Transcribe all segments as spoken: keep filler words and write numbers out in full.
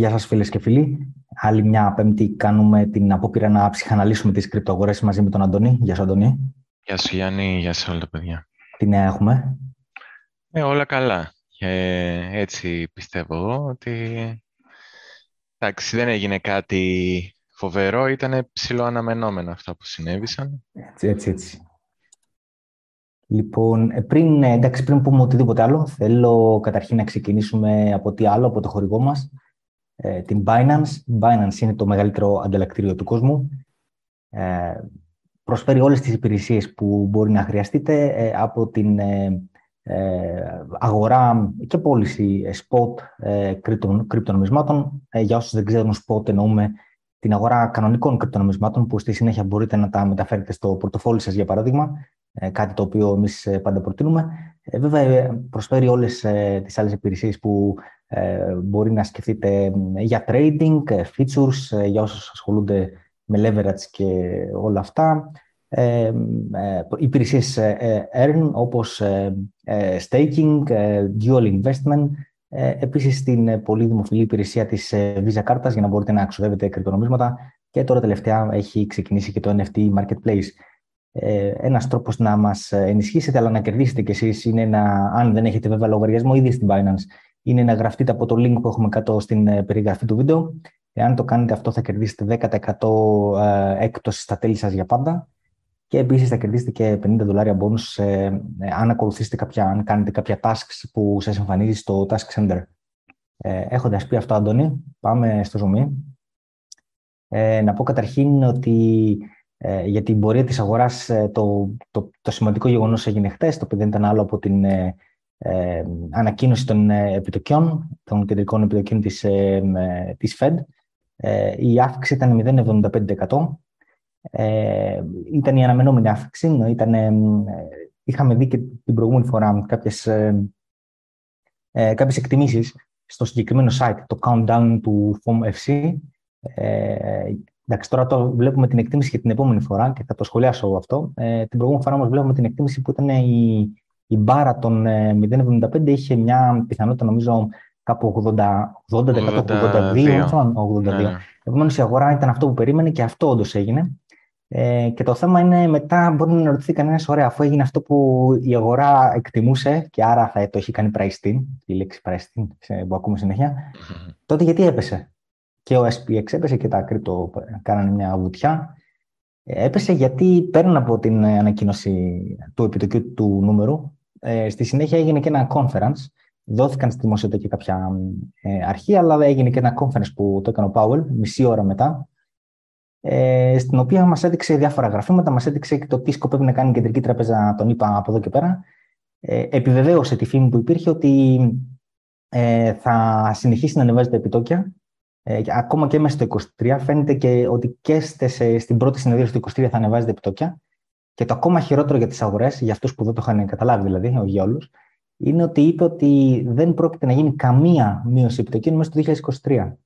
Γεια σας φίλες και φίλοι. Άλλη μια Πέμπτη κάνουμε την απόπειρα να ψυχαναλύσουμε τις κρυπτοαγορές μαζί με τον Αντώνη. Γεια σου Αντώνη. Γεια σου Γιάννη, γεια σας όλα τα παιδιά. Τι νέα έχουμε? Ε, όλα καλά. Ε, έτσι πιστεύω εγώ ότι εντάξει, δεν έγινε κάτι φοβερό, ήταν ψηλοαναμενόμενα αυτά που συνέβησαν. Έτσι, έτσι, έτσι. Λοιπόν, πριν, εντάξει, πριν πούμε οτιδήποτε άλλο, θέλω καταρχήν να ξεκινήσουμε από τι άλλο, από το χορηγό μας, την Binance. Binance είναι το μεγαλύτερο ανταλλακτήριο του κόσμου. Ε, προσφέρει όλες τις υπηρεσίες που μπορεί να χρειαστείτε, ε, από την ε, ε, αγορά και πώληση spot ε, κρυπτο, κρυπτονομισμάτων. Ε, για όσους δεν ξέρουν spot, εννοούμε την αγορά κανονικών κρυπτονομισμάτων, που στη συνέχεια μπορείτε να τα μεταφέρετε στο πορτοφόλι σας, για παράδειγμα, ε, κάτι το οποίο εμείς πάντα προτείνουμε. Ε, βέβαια, προσφέρει όλες ε, τις άλλες υπηρεσίες που Ε, μπορεί να σκεφτείτε για trading, features, ε, για όσους ασχολούνται με leverage και όλα αυτά. Ε, ε, υπηρεσίες ε, earn, όπως ε, ε, staking, ε, dual investment. Ε, επίσης, την πολύ δημοφιλή υπηρεσία της ε, Visa κάρτας, για να μπορείτε να ξοδεύετε κρυπτονομίσματα. Και τώρα τελευταία έχει ξεκινήσει και το εν εφ τι Marketplace. Ε, ένας τρόπος να μας ενισχύσετε, αλλά να κερδίσετε κι εσείς, είναι να, αν δεν έχετε βέβαια λογαριασμό ήδη στην Binance, είναι να γραφτείτε από το link που έχουμε κάτω στην περιγραφή του βίντεο. Εάν το κάνετε αυτό, θα κερδίσετε δέκα τοις εκατό έκπτωση στα τέλη σας για πάντα. Και επίσης θα κερδίσετε και πενήντα δολάρια bonus ε, αν ακολουθήσετε κάποια, αν κάνετε κάποια tasks που σας εμφανίζει στο Task Center. Ε, έχοντας πει αυτό, Αντώνη, πάμε στο zoom. Ε, να πω καταρχήν ότι ε, για την πορεία της αγοράς το, το, το σημαντικό γεγονός έγινε χτες, το οποίο δεν ήταν άλλο από την Ε, Ε, ανακοίνωση των επιτοκιών, των κεντρικών επιτοκίων της, ε, της Fed. Ε, η αύξηση ήταν μηδέν κόμμα εβδομήντα πέντε τοις εκατό. Ε, ήταν η αναμενόμενη αύξηση. Ήταν, ε, είχαμε δει και την προηγούμενη φορά κάποιες, ε, ε, κάποιες εκτιμήσεις στο συγκεκριμένο site, το countdown του FOMC. Ε, εντάξει, τώρα το βλέπουμε την εκτίμηση και την επόμενη φορά και θα το σχολιάσω αυτό. Ε, την προηγούμενη φορά όμως βλέπουμε την εκτίμηση που ήταν η Η μπάρα των μηδέν κόμμα εβδομήντα πέντε είχε μια πιθανότητα, νομίζω, κάπου ογδόντα, ογδόντα, ογδόντα δύο. ογδόντα δύο. Ναι. Επομένως, η αγορά ήταν αυτό που περίμενε και αυτό όντως έγινε. Ε, και το θέμα είναι μετά μπορεί να ρωτηθεί κανένας, ωραία, αφού έγινε αυτό που η αγορά εκτιμούσε και άρα θα το έχει κάνει priced in, η λέξη priced in που ακούμε συνέχεια, mm-hmm. τότε γιατί έπεσε? Και ο ες πι εξ έπεσε και τα κρυπτο κάνανε μια βουτιά. Έπεσε γιατί πέραν από την ανακοίνωση του επιτοκίου του νούμερου, ε, στη συνέχεια έγινε και ένα conference. Δόθηκαν στη δημοσιότητα και κάποια ε, αρχή, αλλά έγινε και ένα conference που το έκανε ο Powell, μισή ώρα μετά, ε, στην οποία μας έδειξε διάφορα γραφήματα, μας έδειξε και το τι σκοπεύει να κάνει η Κεντρική Τράπεζα, τον είπα από εδώ και πέρα. Ε, επιβεβαίωσε τη φήμη που υπήρχε ότι ε, θα συνεχίσει να ανεβάζει τα επιτόκια. Ε, ακόμα και μέσα στο είκοσι τρία, φαίνεται και ότι και σε, στην πρώτη συνεδρίαση του είκοσι τρία θα ανεβάζετε επιτόκια. Και το ακόμα χειρότερο για τις αγορές, για αυτούς που δεν το είχαν καταλάβει δηλαδή, όχι για όλους, είναι ότι είπε ότι δεν πρόκειται να γίνει καμία μείωση επιτοκίων μέσα στο είκοσι τρία.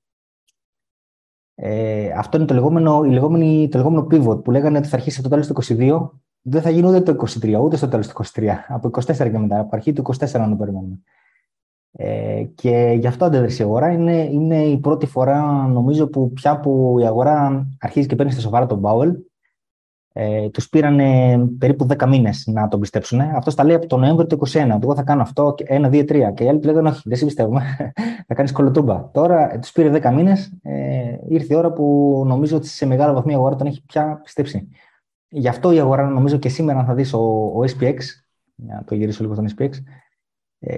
Ε, αυτό είναι το λεγόμενο, η λεγόμενη, το λεγόμενο pivot που λέγανε ότι θα αρχίσει από το τέλος του είκοσι δύο. Δεν θα γίνει ούτε το είκοσι τρία, ούτε στο τέλος του είκοσι τρία. Από είκοσι τέσσερα και μετά, από αρχή του είκοσι τέσσερα να το περιμένουμε. Ε, και γι' αυτό αντέδρασε η αγορά. Είναι, είναι η πρώτη φορά, νομίζω, που πια που η αγορά αρχίζει και παίρνει στα σοβαρά τον Powell. Ε, τους πήρανε περίπου δέκα μήνες να τον πιστέψουν. Αυτό τα λέει από τον Νοέμβριο του είκοσι ένα. Ότι εγώ θα κάνω αυτό, ένα, δύο, τρία. Και οι άλλοι του λέγανε όχι, δεν σε πιστεύουμε. Θα κάνεις κολοτούμπα. Τώρα τους πήρε δέκα μήνες. Ε, ήρθε η ώρα που νομίζω ότι σε μεγάλο βαθμό η αγορά τον έχει πια πιστέψει. Γι' αυτό η αγορά, νομίζω, και σήμερα θα δεις ο, ο ες πι εξ. Να το γυρίσω λίγο στον ες πι εξ.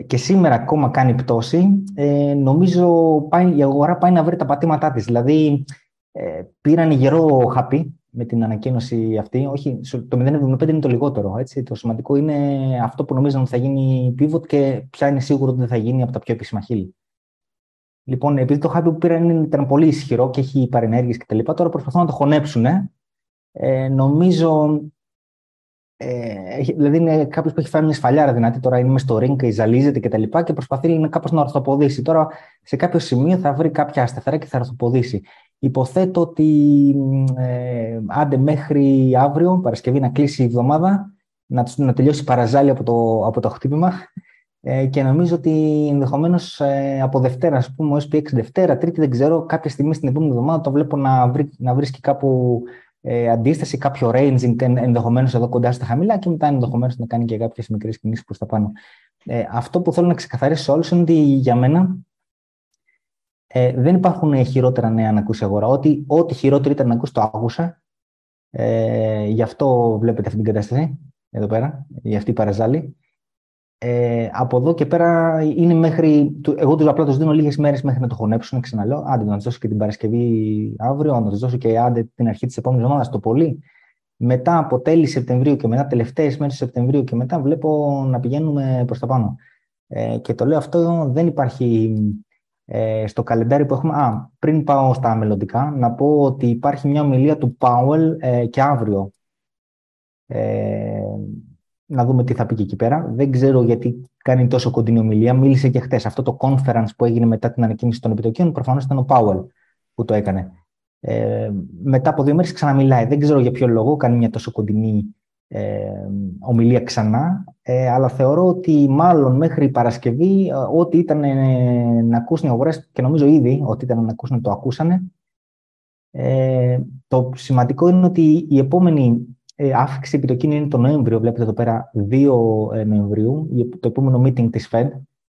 Και σήμερα ακόμα κάνει πτώση, ε, νομίζω πάει, η αγορά πάει να βρει τα πατήματά της. Δηλαδή, ε, πήραν γερό χάπι με την ανακοίνωση αυτή. Όχι, το μηδέν κόμμα εβδομήντα πέντε είναι το λιγότερο. Έτσι. Το σημαντικό είναι αυτό που νομίζαν ότι θα γίνει pivot και ποια είναι σίγουρο ότι δεν θα γίνει από τα πιο επίσημα χείλη. Λοιπόν, επειδή το χάπι που πήραν ήταν πολύ ισχυρό και έχει παρενέργειες κτλ., τώρα προσπαθούν να το χωνέψουν. Ε. Ε, νομίζω. Ε, δηλαδή, είναι κάποιος που έχει φάει μια σφαλιάρα δυνατή. Τώρα είναι μες στο ring και ζαλίζεται κτλ. Και, και προσπαθεί να κάπως να ορθοποδήσει. Τώρα, σε κάποιο σημείο θα βρει κάποια σταθερά και θα ορθοποδήσει. Υποθέτω ότι ε, άντε μέχρι αύριο, Παρασκευή, να κλείσει η εβδομάδα, να, να τελειώσει η παραζάλη από το, από το χτύπημα Ε, και νομίζω ότι ενδεχομένως ε, από Δευτέρα, ας πούμε, ο ες πι έξι Δευτέρα, Τρίτη, δεν ξέρω, κάποια στιγμή στην επόμενη εβδομάδα το βλέπω να, βρει, να βρίσκει κάπου ε, αντίσταση, κάποιο ranging ενδεχομένως εδώ κοντά στα χαμηλά και μετά ενδεχομένως να κάνει και κάποιες μικρές κινήσεις προς τα πάνω. Ε, αυτό που θέλω να ξεκαθαρίσω σε όλους είναι ότι για μένα ε, δεν υπάρχουν χειρότερα νέα να ακούσει η αγορά. Ό,τι, ό,τι χειρότερο ήταν να ακούσει, το άκουσα. Ε, γι' αυτό βλέπετε αυτή την κατάσταση εδώ πέρα, για αυτή η παραζάλη. Ε, από εδώ και πέρα είναι μέχρι. Εγώ τους απλά τους δίνω λίγες μέρες μέχρι να το χωνέψουν. Ξαναλέω, άντε να τους δώσω και την Παρασκευή αύριο, να τους δώσω και άντε την αρχή της επόμενης εβδομάδας το πολύ. Μετά από τέλη Σεπτεμβρίου και μετά, τελευταίες μέρες του Σεπτεμβρίου και μετά, βλέπω να πηγαίνουμε προς τα πάνω. Ε, και το λέω αυτό, δεν υπάρχει ε, στο καλεντάρι που έχουμε. Α, πριν πάω στα μελλοντικά, να πω ότι υπάρχει μια ομιλία του Πάουελ ε, και αύριο. Ε, Να δούμε τι θα πει και εκεί πέρα. Δεν ξέρω γιατί κάνει τόσο κοντινή ομιλία. Μίλησε και χθες. Αυτό το conference που έγινε μετά την ανακοίνωση των επιτοκίων, προφανώς ήταν ο Πάουελ που το έκανε. Ε, μετά από δύο μέρες ξαναμιλάει. Δεν ξέρω για ποιο λόγο κάνει μια τόσο κοντινή ε, ομιλία ξανά. Ε, αλλά θεωρώ ότι μάλλον μέχρι Παρασκευή, ό,τι ήταν ε, να ακούσουν οι αγορές, και νομίζω ήδη ότι ήταν να ακούσουν, το ακούσανε. Ε, το σημαντικό είναι ότι η επόμενη. Ε, αύξηση επιτοκίων είναι το Νοέμβριο, βλέπετε εδώ πέρα, δύο Νοεμβρίου, το επόμενο meeting της Fed.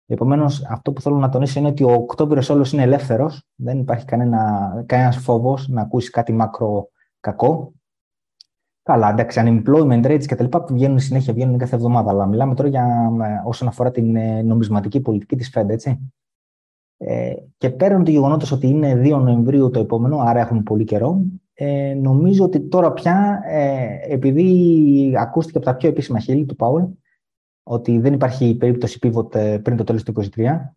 Επομένως, αυτό που θέλω να τονίσω είναι ότι ο Οκτώβριος όλος είναι ελεύθερος, δεν υπάρχει κανένα, κανένας φόβος να ακούσει κάτι μακρο κακό. Καλά, εντάξει, unemployment rates κτλ. Που βγαίνουν συνέχεια, βγαίνουν κάθε εβδομάδα, αλλά μιλάμε τώρα για όσον αφορά την νομισματική πολιτική της Fed, έτσι. Ε, και πέραν του γεγονότος ότι είναι δύο Νοεμβρίου το επόμενο, άρα έχουμε πολύ καιρό. Ε, νομίζω ότι τώρα πια, ε, επειδή ακούστηκε από τα πιο επίσημα χείλη του Πάουελ ότι δεν υπάρχει περίπτωση pivot πριν το τέλος του είκοσι τρία,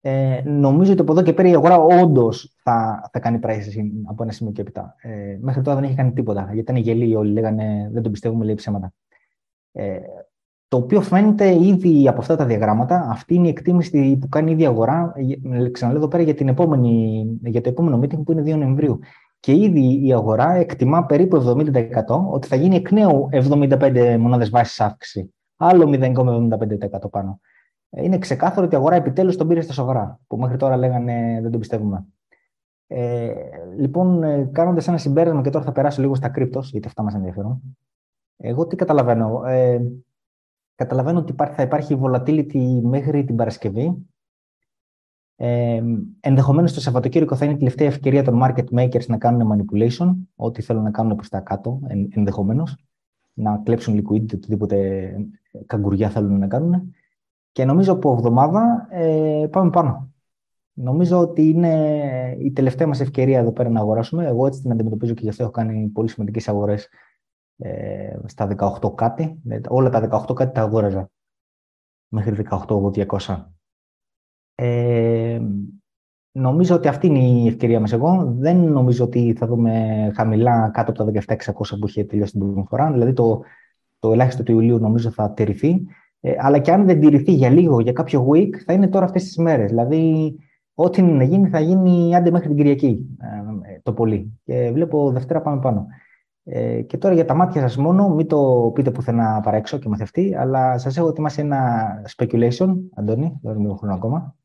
ε, νομίζω ότι από εδώ και πέρα η αγορά όντως θα, θα κάνει price από ένα σημείο και έπειτα. Ε, μέχρι τώρα δεν έχει κάνει τίποτα, γιατί ήταν γελοί όλοι, λέγανε δεν τον πιστεύουμε, λέει ψέματα. Ε, το οποίο φαίνεται ήδη από αυτά τα διαγράμματα. Αυτή είναι η εκτίμηση που κάνει ήδη η αγορά, ξαναλέω εδώ πέρα, για, την επόμενη, για το επόμενο meeting που είναι δύο Νοεμβρίου. Και ήδη η αγορά εκτιμά περίπου εβδομήντα τοις εκατό ότι θα γίνει εκ νέου εβδομήντα πέντε μονάδες βάσης αύξηση. Άλλο μηδέν κόμμα εβδομήντα πέντε τοις εκατό πάνω. Είναι ξεκάθαρο ότι η αγορά επιτέλους τον πήρε στα σοβαρά, που μέχρι τώρα λέγανε δεν τον πιστεύουμε. Ε, λοιπόν, κάνοντας ένα συμπέρασμα, και τώρα θα περάσω λίγο στα κρύπτος, γιατί αυτά μας ενδιαφέρουν. Εγώ τι καταλαβαίνω. Ε, καταλαβαίνω ότι θα υπάρχει volatility μέχρι την Παρασκευή. Ε, ενδεχομένως το Σαββατοκύριακο θα είναι η τελευταία ευκαιρία των market makers να κάνουν manipulation, ό,τι θέλουν να κάνουν προς τα κάτω, εν, ενδεχομένως, να κλέψουν liquidity, οτιδήποτε καγκουριά θέλουν να κάνουν. Και νομίζω από εβδομάδα ε, πάμε πάνω. Νομίζω ότι είναι η τελευταία μας ευκαιρία εδώ πέρα να αγοράσουμε. Εγώ έτσι την αντιμετωπίζω και γι' αυτό έχω κάνει πολύ σημαντικές αγορές ε, στα δεκαοκτώ κάτι. Όλα τα δεκαοκτώ κάτι τα αγόραζα μέχρι δεκαοκτώ χιλιάδες διακόσια. Ε, νομίζω ότι αυτή είναι η ευκαιρία μας. Εγώ δεν νομίζω ότι θα δούμε χαμηλά κάτω από τα δεκαεπτά χιλιάδες εξακόσια που είχε τελειώσει την προηγούμενη φορά. Δηλαδή το, το ελάχιστο του Ιουλίου νομίζω θα τηρηθεί. Ε, αλλά και αν δεν τηρηθεί για λίγο, για κάποιο week, θα είναι τώρα αυτές τις μέρες. Δηλαδή ό,τι είναι να γίνει θα γίνει άντε μέχρι την Κυριακή ε, το πολύ. Και βλέπω Δευτέρα πάμε πάνω. Ε, και τώρα για τα μάτια σας μόνο, μην το πείτε πουθενά παραέξω και μαθευτεί, αλλά σας έχω ετοιμάσει ένα speculation. Αντώνη, δεν έχουμε χρόνο ακόμα.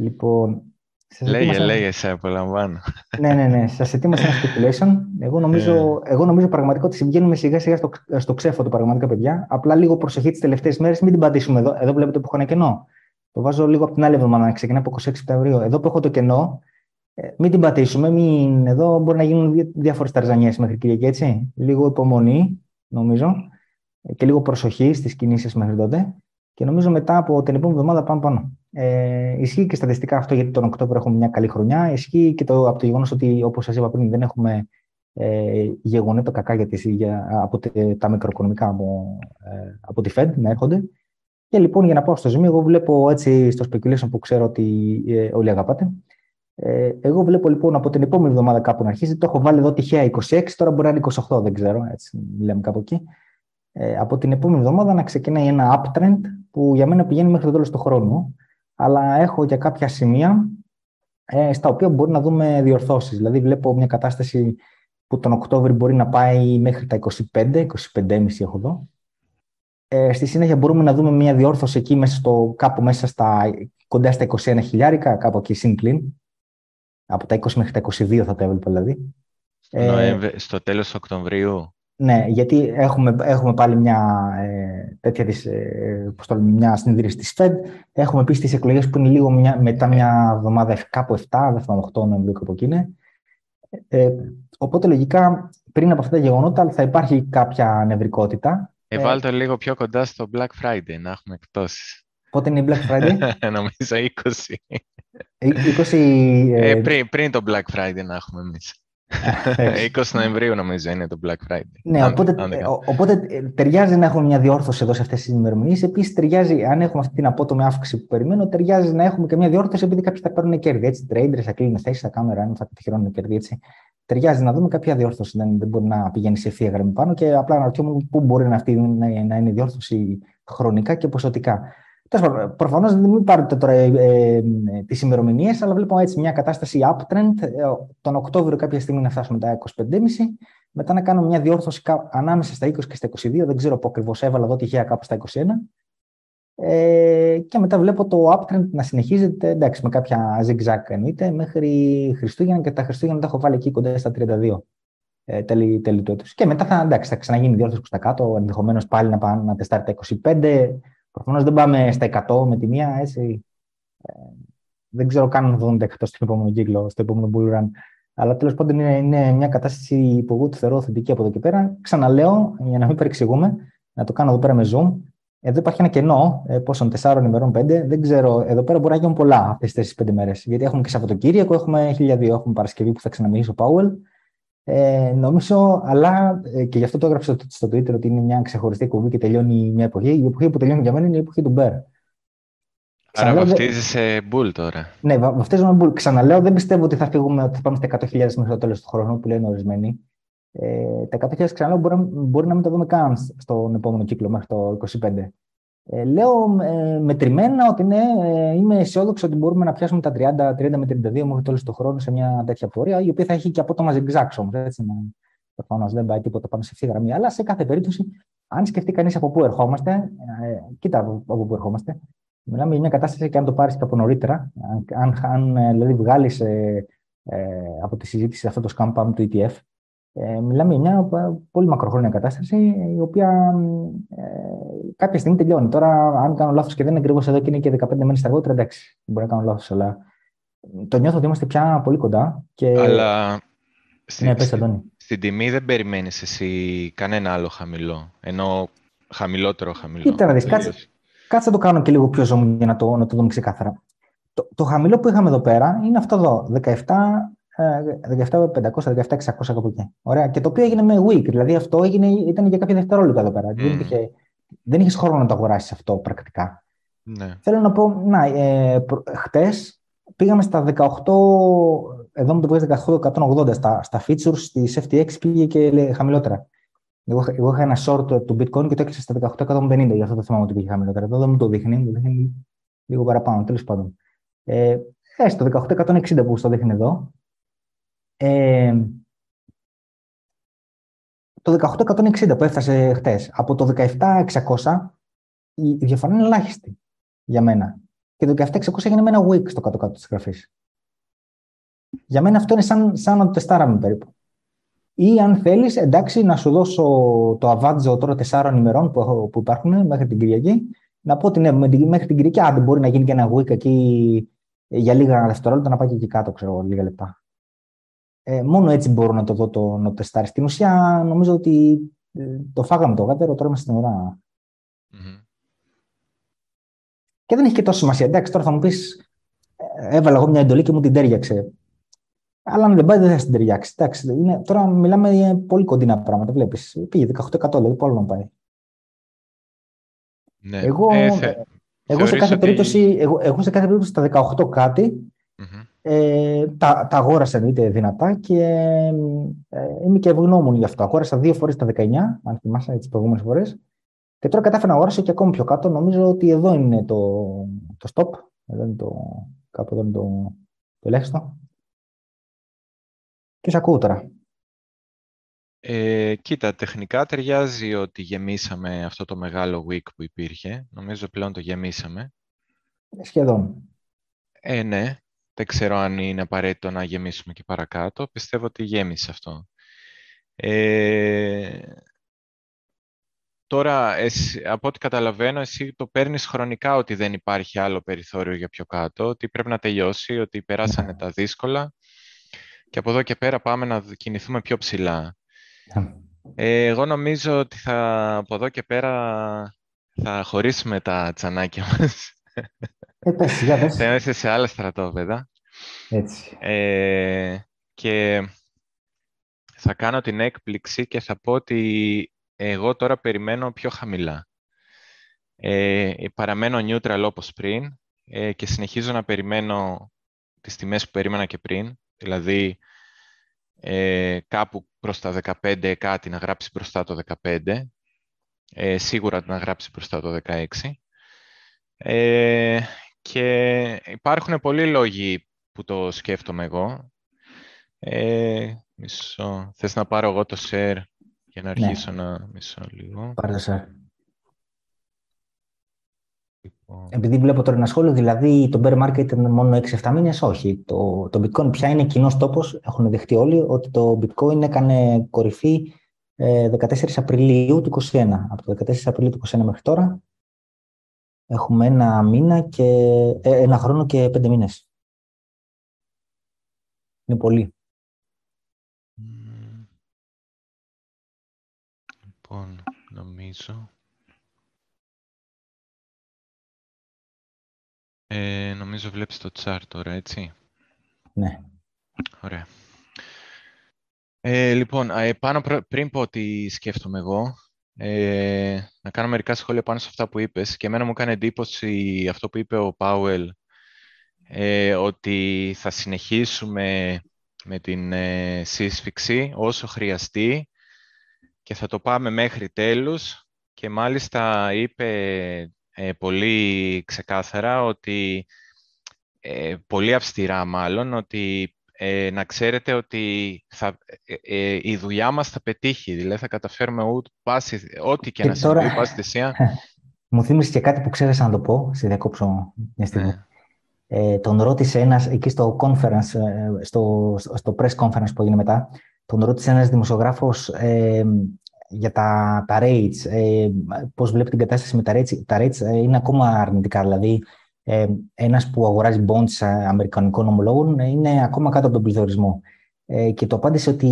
Λοιπόν, λέγε, ετοίμασα... λέγε, σε απολαμβάνω. Ναι, ναι, ναι. Σας ετοίμασα ένα speculation. Εγώ νομίζω, εγώ νομίζω πραγματικά ότι συμβγαίνουμε σιγά σιγά στο, στο ξέφωτο, πραγματικά, παιδιά. Απλά λίγο προσοχή τις τελευταίες μέρες, μην την πατήσουμε εδώ. Εδώ βλέπετε που έχω ένα κενό. Το βάζω λίγο από την άλλη εβδομάδα, να ξεκινά από είκοσι έξι Σεπτεμβρίου. Εδώ που έχω το κενό, μην την πατήσουμε. Μην... Εδώ μπορεί να γίνουν διάφορες ταρζανιές μέχρι Κυριακή, έτσι. Λίγο υπομονή, νομίζω. Και λίγο προσοχή στις κινήσεις μέχρι τότε. Και νομίζω μετά από την επόμενη εβδομάδα πάμε πάνω. Ε, ισχύει και στατιστικά αυτό, γιατί τον Οκτώβριο έχουμε μια καλή χρονιά. Ισχύει και το, από το γεγονός ότι, όπως σας είπα πριν, δεν έχουμε ε, γεγονέτα κακά για τις, για, από τε, τα μικροοικονομικά από, ε, από τη Fed να έρχονται. Και λοιπόν, για να πάω στο σημείο, εγώ βλέπω έτσι στο speculation που ξέρω ότι ε, όλοι αγαπάτε. Ε, εγώ βλέπω λοιπόν από την επόμενη εβδομάδα κάπου να αρχίζει. Το έχω βάλει εδώ τυχαία είκοσι έξι, τώρα μπορεί να είναι είκοσι οκτώ, δεν ξέρω. Έτσι, λέμε κάπου εκεί. Ε, από την επόμενη εβδομάδα να ξεκινάει ένα uptrend που για μένα πηγαίνει μέχρι το τέλος του χρόνου. Αλλά έχω για κάποια σημεία ε, στα οποία μπορεί να δούμε διορθώσεις. Δηλαδή, βλέπω μια κατάσταση που τον Οκτώβριο μπορεί να πάει μέχρι τα είκοσι πέντε, είκοσι πέντε κόμμα πέντε έχω εδώ. Ε, στη συνέχεια μπορούμε να δούμε μια διόρθωση εκεί μέσα στο, κάπου μέσα στα, κοντά στα είκοσι ένα χιλιάρικα, κάπου εκεί συμπλήν. Από τα είκοσι μέχρι τα είκοσι δύο θα το έβλεπα δηλαδή. Στο, Νοέμβρη, ε, στο τέλος Οκτωβρίου. Ναι, γιατί έχουμε, έχουμε πάλι μια, ε, τέτοια της, ε, πώς το λέμε, μια συνεδρίαση της Fed. Έχουμε επίσης τις εκλογές που είναι λίγο μια, μετά μια εβδομάδα, κάπου επτά, δεν θυμάμαι, οκτώ Νοεμβρίου, κάπου εκεί είναι. Ε, οπότε λογικά πριν από αυτά τα γεγονότα θα υπάρχει κάποια νευρικότητα. Ε, βάλτε λίγο πιο κοντά στο Black Friday, να έχουμε εκτός. Πότε είναι η Black Friday? Νομίζω είκοσι. είκοσι... Ε, πριν, πριν το Black Friday να έχουμε εμείς. είκοσι Νοεμβρίου νομίζω είναι το Black Friday. Ναι, αν, οπότε, αν... οπότε ταιριάζει να έχουμε μια διόρθωση εδώ σε αυτές τις ημερομηνίες. Επίσης, ταιριάζει, αν έχουμε αυτή την απότομη αύξηση που περιμένω, ταιριάζει να έχουμε και μια διόρθωση επειδή κάποιοι θα παίρνουν κέρδη. Έτσι, traders θα κλείνουν θέσεις, θα κάνουν ράνι, θα επιχειρώνουν κέρδη. Έτσι. Ταιριάζει να δούμε κάποια διόρθωση. Δεν, δεν μπορεί να πηγαίνει σε ευθεία γραμμή πάνω και απλά αναρωτιόμαι πού μπορεί να, αυτή, να, να είναι η διόρθωση χρονικά και ποσοτικά. Προφανώς δεν μην πάρετε τώρα ε, ε, τις ημερομηνίες, αλλά βλέπω έτσι μια κατάσταση uptrend, ε, τον Οκτώβριο κάποια στιγμή να φτάσουμε τα είκοσι πέντε κόμμα πέντε, μετά να κάνω μια διόρθωση ανάμεσα στα είκοσι και στα είκοσι δύο, δεν ξέρω πού ακριβώς, έβαλα εδώ τυχαία κάπου στα είκοσι ένα, ε, και μετά βλέπω το uptrend να συνεχίζεται, εντάξει, με κάποια zigzag εννοείται, μέχρι Χριστούγεννα, και τα Χριστούγεννα τα έχω βάλει εκεί κοντά στα τριάντα δύο. Τέλη, τέλη του έτους. Και μετά θα, εντάξει, θα ξαναγίνει η διόρθωση προς τα κάτω, ενδεχομένως πάλι να, να τεστάρει τα είκοσι πέντε. Προφανώς δεν πάμε στα εκατό με τη μία, έτσι. Ε, δεν ξέρω καν να δούμε τα εκατό στον επόμενο κύκλο, στο επόμενο bull run. Αλλά τέλος πάντων είναι, είναι μια κατάσταση που εγώ τη θεωρώ θετική από εδώ και πέρα. Ξαναλέω, για να μην παρεξηγούμε, να το κάνω εδώ πέρα με zoom. Εδώ υπάρχει ένα κενό ε, πόσων τεσσάρων ημερών, πέντε. Δεν ξέρω, εδώ πέρα μπορεί να γίνουν πολλά αυτές τις τέσσερις πέντε μέρες. Γιατί έχουμε και Σαββατοκύριακο, έχουμε χίλια δύο, έχουμε Παρασκευή που θα ξαναμιλήσει ο Πάουελ. Ε, νομίζω, αλλά ε, και γι' αυτό το έγραψα στο, στο Twitter ότι είναι μια ξεχωριστή κουβή και τελειώνει μια εποχή. Η εποχή που τελειώνει για μένα είναι η εποχή του Μπέρ. Άρα βαφτίζεσαι μπουλ τώρα. Ναι, βαφτίζομαι μπουλ. Ξαναλέω, δεν πιστεύω ότι θα φύγουμε, ότι θα πάμε στα εκατό χιλιάδες μέχρι το τέλος του χρόνου που λένε ορισμένοι. Ε, τα εκατό χιλιάδες ξαναλέω μπορεί, μπορεί να μην τα δούμε καν στον επόμενο κύκλο μέχρι το είκοσι πέντε. Ε, λέω ε, μετρημένα ότι ναι, ε, είμαι αισιόδοξο ότι μπορούμε να πιάσουμε τα τριάντα, τριάντα με τριάντα δύο μέχρι τέλος του χρόνου σε μια τέτοια πορεία, η οποία θα έχει και απότομα zigzags όμως. Προφανώς δεν πάει τίποτα πάνω σε αυτή τη γραμμή. Αλλά σε κάθε περίπτωση, αν σκεφτεί κανείς από πού ερχόμαστε, ε, κοίτα από, από πού ερχόμαστε. Μιλάμε για μια κατάσταση και αν το πάρεις και από νωρίτερα, αν, αν δηλαδή βγάλεις ε, ε, από τη συζήτηση αυτό το scam pump του ι τι εφ, Ε, μιλάμε για μια πολύ μακροχρόνια κατάσταση, η οποία ε, κάποια στιγμή τελειώνει. Τώρα, αν κάνω λάθος και δεν είναι ακριβώς εδώ και είναι και δεκαπέντε μέρες αργότερα, εντάξει, μπορεί να κάνω λάθος, αλλά το νιώθω ότι είμαστε πια πολύ κοντά. Και... Αλλά ναι, πες, Αντώνη. Στην τιμή δεν περιμένεις εσύ κανένα άλλο χαμηλό, ενώ χαμηλότερο χαμηλό. Κοίτα να δεις, κάτσε, κάτσε να το κάνω και λίγο πιο zoom για να το, να το δούμε ξεκάθαρα. Το, το χαμηλό που είχαμε εδώ πέρα είναι αυτό εδώ, δεκαεπτά. δεκαεπτά πεντακόσια, δεκαεπτά εξακόσια κάπου εκεί. Ωραία. Και το οποίο έγινε με week, δηλαδή αυτό έγινε, ήταν για κάποια δευτερόλεπτα εδώ πέρα. Mm. Δεν είχε, δεν είχες χρόνο να το αγοράσεις αυτό πρακτικά. Ναι. Θέλω να πω, να, ε, προ, χτες πήγαμε στα δεκαοκτώ, εδώ μου το πήγες δεκαοκτώ εκατόν ογδόντα, στα, στα features, στις εφ τι εξ πήγε και χαμηλότερα. Εγώ, εγώ είχα ένα short του bitcoin και το έκλεισα στα δεκαοκτώ εκατόν πενήντα, γι' αυτό το θυμάμαι ότι πήγε χαμηλότερα. Εδώ δεν μου το δείχνει, μου δείχνει λίγο παραπάνω, τέλος πάντων. Ε, ε, στο δεκαοκτώ εκατόν εξήντα που το δείχνει εδώ. Ε, το δεκαοκτώ εκατόν εξήντα που έφτασε χτες, από το δεκαεπτά εξακόσια, η διαφορά είναι ελάχιστη για μένα. Και το δεκαεπτά εξακόσια έγινε με ένα week στο κάτω-κάτω της γραφής. Για μένα αυτό είναι σαν, σαν να το τεστάραμε περίπου. Ή αν θέλεις, εντάξει, να σου δώσω το αβάτζο τώρα τεσσάρων ημερών που, έχω, που υπάρχουν μέχρι την Κυριακή, να πω ότι ναι, μέχρι την Κυριακή, αν δεν μπορεί να γίνει και ένα week εκεί για λίγα δευτερόλεπτα, να πάει και εκεί κάτω, ξέρω, λίγα λεπτά. Ε, μόνο έτσι μπορώ να το δω το, να το τεστάρει. Στην ουσία, νομίζω ότι ε, το φάγαμε το γάτερο, τώρα είμαστε στην ώρα. Mm-hmm. Και δεν έχει και τόσο σημασία. Εντάξει, τώρα θα μου πεις, ε, έβαλα εγώ μια εντολή και μου την τέριαξε. Αλλά αν δεν πάει, δεν θα την ταιριάξει. Εντάξει, είναι, τώρα μιλάμε για πολύ κοντινά πράγματα, βλέπεις. Πήγε δεκαοκτώ τοις εκατό, δηλαδή πολύ να πάει. Ναι. Εγώ, ε, θε... εγώ, σε κάθε ότι... εγώ, εγώ σε κάθε περίπτωση τα δεκαοκτώ κάτι, mm-hmm. Ε, τα, τα αγόρασα είτε δυνατά και ε, ε, είμαι και ευγνώμων γι' αυτό. Αγόρασα δύο φορές τα δεκαεννιά, αν θυμάσαι τις προηγούμενες φορές. Και τώρα κατάφερα να αγοράσω και ακόμη πιο κάτω. Νομίζω ότι εδώ είναι το, το stop. Εδώ είναι το, κάπου εδώ είναι το, το ελάχιστο. Και σε ακούω τώρα. Ε, κοίτα, τεχνικά ταιριάζει ότι γεμίσαμε αυτό το μεγάλο week που υπήρχε. Νομίζω πλέον το γεμίσαμε. Σχεδόν. Ε, ναι. Δεν ξέρω αν είναι απαραίτητο να γεμίσουμε και παρακάτω. Πιστεύω ότι γέμισε αυτό. Ε, τώρα, εσύ, από ό,τι καταλαβαίνω, εσύ το παίρνεις χρονικά ότι δεν υπάρχει άλλο περιθώριο για πιο κάτω, ότι πρέπει να τελειώσει, ότι περάσανε yeah. τα δύσκολα και από εδώ και πέρα πάμε να κινηθούμε πιο ψηλά. Yeah. Ε, εγώ νομίζω ότι θα, από εδώ και πέρα θα χωρίσουμε τα τσανάκια μας. Θα είμαστε σε άλλα στρατόπεδα. Έτσι. Ε, και θα κάνω την έκπληξη και θα πω ότι εγώ τώρα περιμένω πιο χαμηλά. Ε, παραμένω neutral όπως πριν ε, και συνεχίζω να περιμένω τις τιμές που περίμενα και πριν. Δηλαδή ε, κάπου προς τα δεκαπέντε κάτι να γράψει μπροστά το δεκαπέντε. Ε, σίγουρα να γράψει μπροστά το δεκαέξι. Ε, και υπάρχουν πολλοί λόγοι που το σκέφτομαι εγώ. Ε, μισό. Θες να πάρω εγώ το share για να αρχίσω ναι. να μισώ λίγο. Πάρε το share. Λοιπόν. Επειδή βλέπω τώρα ένα σχόλιο, δηλαδή το bear market είναι μόνο έξι εφτά μήνες, όχι. Το, το bitcoin πια είναι κοινός τόπος, έχουν δεχτεί όλοι, ότι το bitcoin έκανε κορυφή ε, δεκατέσσερις Απριλίου του είκοσι ένα. Από το δεκατέσσερις Απριλίου του είκοσι ένα μέχρι τώρα. Έχουμε ένα μήνα και ένα χρόνο και πέντε μήνες. Είναι πολύ. Λοιπόν, νομίζω... Ε, νομίζω βλέπεις το chart τώρα, έτσι. Ναι. Ωραία. Ε, λοιπόν, πάνω πριν πω ότι σκέφτομαι εγώ, Ε, να κάνω μερικά σχόλια πάνω σε αυτά που είπες. Και εμένα μου κάνει εντύπωση αυτό που είπε ο Πάουελ, ε, ότι θα συνεχίσουμε με την ε, σύσφιξη όσο χρειαστεί και θα το πάμε μέχρι τέλους. Και μάλιστα είπε ε, πολύ ξεκάθαρα ότι, ε, πολύ αυστηρά μάλλον, ότι Ε, να ξέρετε ότι θα, ε, ε, η δουλειά μας θα πετύχει. Δηλαδή θα καταφέρουμε ούτ, πάση, ό,τι και, και να τώρα... συμβεί, πάση θυσία. Μου θύμισε και κάτι που ξέρεις να το πω, σε διακόψω μια στιγμή. Yeah. Ε, τον ρώτησε ένας, εκεί στο conference, στο, στο press conference που έγινε μετά, τον ρώτησε ένας δημοσιογράφος ε, για τα, τα rates, ε, πώς βλέπει την κατάσταση με τα rates. Τα rates ε, είναι ακόμα αρνητικά, δηλαδή. Ε, ένας που αγοράζει bonds αμερικανικών ομολόγων είναι ακόμα κάτω από τον πληθωρισμό. Ε, και το απάντησε ότι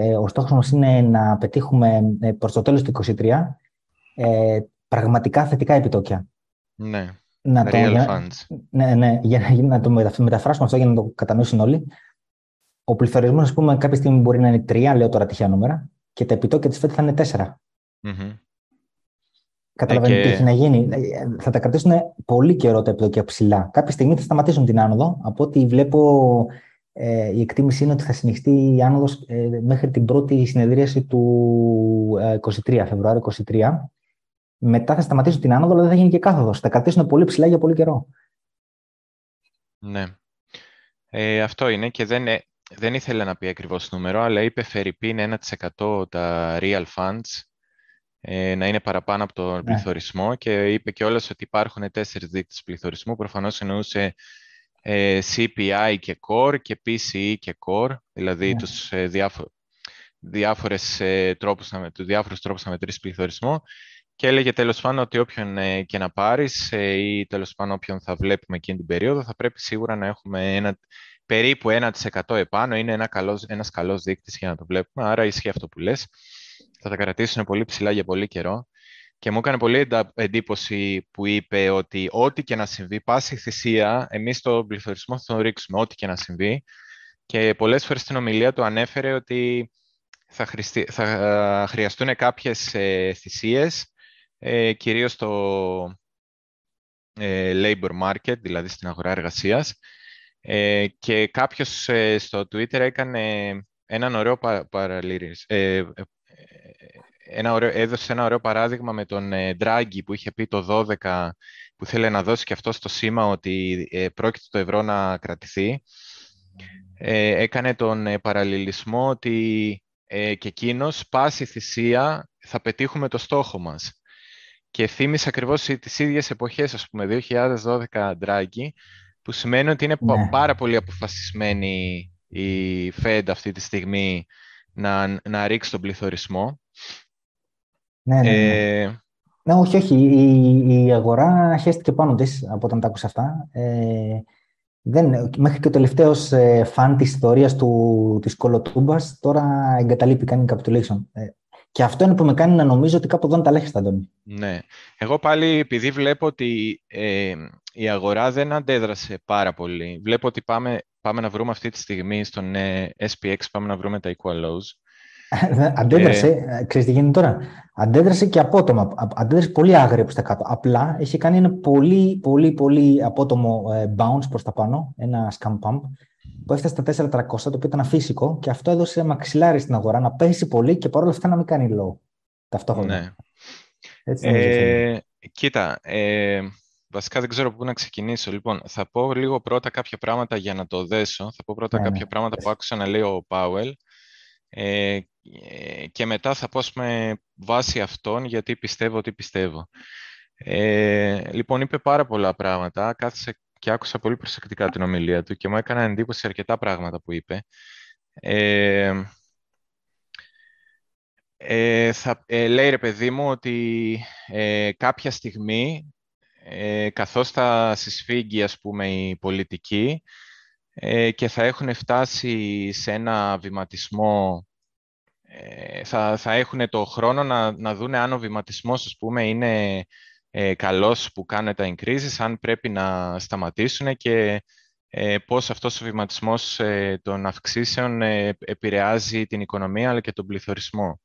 ε, ο στόχος μας είναι να πετύχουμε ε, προς το τέλος του είκοσι τρία ε, πραγματικά θετικά επιτόκια. Ναι, να real το, funds. Ναι, ναι, για να, να το μεταφράσουμε αυτό για να το κατανοήσουν όλοι. Ο πληθωρισμός, ας πούμε, κάποια στιγμή μπορεί να είναι τρία, λέω τώρα τυχαία νούμερα, και τα επιτόκια της ΦΕΤ θα είναι τέσσερα. Mm-hmm. Καταλαβαίνετε τι έχει να γίνει. Θα τα κρατήσουν πολύ καιρό τα επιτόκια ψηλά. Κάποια στιγμή θα σταματήσουν την άνοδο. Από ό,τι βλέπω, ε, η εκτίμηση είναι ότι θα συνεχιστεί η άνοδος ε, μέχρι την πρώτη συνεδρίαση του ε, είκοσι τρία, Φεβρουάριο είκοσι τρία. Μετά θα σταματήσουν την άνοδο, αλλά δεν θα γίνει και κάθοδος. Θα κρατήσουν πολύ ψηλά για πολύ καιρό. Ναι. Ε, αυτό είναι και δεν, δεν ήθελα να πει ακριβώς νούμερο, αλλά είπε φερειπίν ένα τοις εκατό τα real funds. Να είναι παραπάνω από τον yeah. πληθωρισμό και είπε κιόλας ότι υπάρχουν τέσσερις δείκτες πληθωρισμού. Προφανώς εννοούσε ε, σι πι άι και Core και πι σι άι και Core, δηλαδή yeah. τους ε, διάφο- διάφορες, ε, τρόπους να, τους διάφορους τρόπους να μετρήσεις πληθωρισμό και έλεγε τέλος πάντων ότι όποιον ε, και να πάρεις ε, ή τέλος πάντων όποιον θα βλέπουμε εκείνη την περίοδο θα πρέπει σίγουρα να έχουμε ένα, περίπου ένα τοις εκατό επάνω, είναι ένα καλός, ένας καλός δείκτης για να το βλέπουμε, άρα ισχύει αυτό που λες. Θα τα κρατήσουν πολύ ψηλά για πολύ καιρό. Και μου έκανε πολύ εντύπωση που είπε ότι ό,τι και να συμβεί, πάση θυσία, εμείς τον πληθωρισμό θα τον ρίξουμε, ό,τι και να συμβεί. Και πολλές φορές στην ομιλία του ανέφερε ότι θα, χρηστη... θα χρειαστούν κάποιες ε, θυσίες, ε, κυρίως στο ε, labor market, δηλαδή στην αγορά εργασίας. Ε, και κάποιος ε, στο Twitter έκανε έναν ωραίο πα... παραλήρηση. Ε, Ένα ωραίο, έδωσε ένα ωραίο παράδειγμα με τον Ντράγκη που είχε πει το δώδεκα που θέλει να δώσει και αυτό στο σήμα ότι ε, πρόκειται το ευρώ να κρατηθεί. Ε, έκανε τον παραλληλισμό ότι ε, και εκείνος, πάση θυσία, θα πετύχουμε το στόχο μας. Και θύμισε ακριβώς τις ίδιες εποχές, ας πούμε, δύο χιλιάδες δώδεκα Ντράγκη, που σημαίνει ότι είναι ναι. πάρα πολύ αποφασισμένη η Fed αυτή τη στιγμή να, να ρίξει τον πληθωρισμό. Ναι, ναι, ναι. Ε, ναι, όχι, όχι. Η, η αγορά χέστηκε πάνω της από όταν τα άκουσα αυτά. Ε, δεν, μέχρι και ο τελευταίος ε, φαν της ιστορίας του, της Κολοτούμπας τώρα εγκαταλείπει, κάνει capitulation. Ε, και αυτό είναι που με κάνει να νομίζω ότι κάπου εδώ να τα λέχεις, Αντώνη. Ναι. Εγώ πάλι, επειδή βλέπω ότι ε, η αγορά δεν αντέδρασε πάρα πολύ, βλέπω ότι πάμε, πάμε να βρούμε αυτή τη στιγμή στον ε, ες πι εξ, πάμε να βρούμε τα equal lows. Αντέδρασε, ε... ξέρεις τι γίνεται τώρα. Αντέδρασε και απότομα. Αντέδρασε πολύ άγρια προς τα κάτω. Απλά έχει κάνει ένα πολύ, πολύ, πολύ απότομο bounce προς τα πάνω, ένα scam pump, που έφτασε στα τέσσερα τριακόσια, το οποίο ήταν αφύσικο, και αυτό έδωσε μαξιλάρι στην αγορά να πέσει πολύ και παρόλα αυτά να μην κάνει low. Ταυτόχρονα. Ναι. Έτσι ε... Κοίτα, ε... βασικά δεν ξέρω πού να ξεκινήσω. Λοιπόν, θα πω λίγο πρώτα κάποια πράγματα για να το δέσω. Θα πω πρώτα ναι, κάποια ναι. πράγματα που άκουσα να λέει ο Πάουελ. Ε, και μετά θα πω με βάση αυτόν γιατί πιστεύω ότι πιστεύω. Ε, λοιπόν, είπε πάρα πολλά πράγματα, κάθισε και άκουσα πολύ προσεκτικά την ομιλία του και μου έκανα εντύπωση αρκετά πράγματα που είπε. Ε, ε, θα, ε, λέει ρε παιδί μου ότι ε, κάποια στιγμή, ε, καθώς θα συσφίγγει ας πούμε η πολιτική, και θα έχουν φτάσει σε ένα βηματισμό, θα, θα έχουν το χρόνο να, να δουν αν ο βηματισμός, ας πούμε, είναι ε, καλός που κάνουν τα increases, αν πρέπει να σταματήσουν και ε, πώς αυτός ο βηματισμός ε, των αυξήσεων ε, επηρεάζει την οικονομία αλλά και τον πληθωρισμό.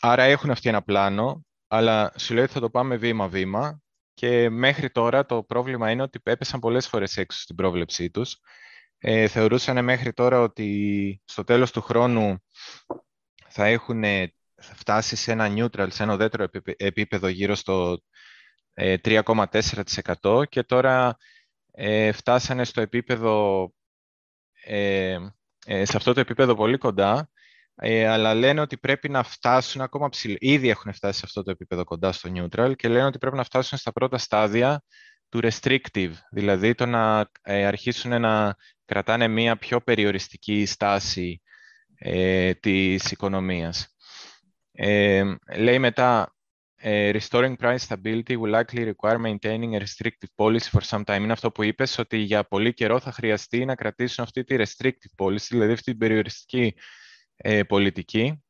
Άρα έχουν αυτοί ένα πλάνο, αλλά σου λέει ότι θα το πάμε βήμα-βήμα. Και μέχρι τώρα το πρόβλημα είναι ότι έπεσαν πολλές φορές έξω στην πρόβλεψή τους. Ε, θεωρούσαν μέχρι τώρα ότι στο τέλος του χρόνου θα έχουν θα φτάσει σε ένα neutral, σε ένα ουδέτερο επίπεδο γύρω στο ε, τρία κόμμα τέσσερα τοις εκατό και τώρα ε, φτάσανε στο επίπεδο, ε, ε, σε αυτό το επίπεδο πολύ κοντά. Ε, αλλά λένε ότι πρέπει να φτάσουν ακόμα ψηλά. Ήδη έχουν φτάσει σε αυτό το επίπεδο κοντά στο neutral και λένε ότι πρέπει να φτάσουν στα πρώτα στάδια του restrictive, δηλαδή το να ε, αρχίσουν να κρατάνε μία πιο περιοριστική στάση ε, της οικονομίας. Ε, λέει μετά, restoring price stability will likely require maintaining a restrictive policy for some time. Είναι αυτό που είπες, ότι για πολύ καιρό θα χρειαστεί να κρατήσουν αυτή τη restrictive policy, δηλαδή αυτή την περιοριστική Ε, πολιτική.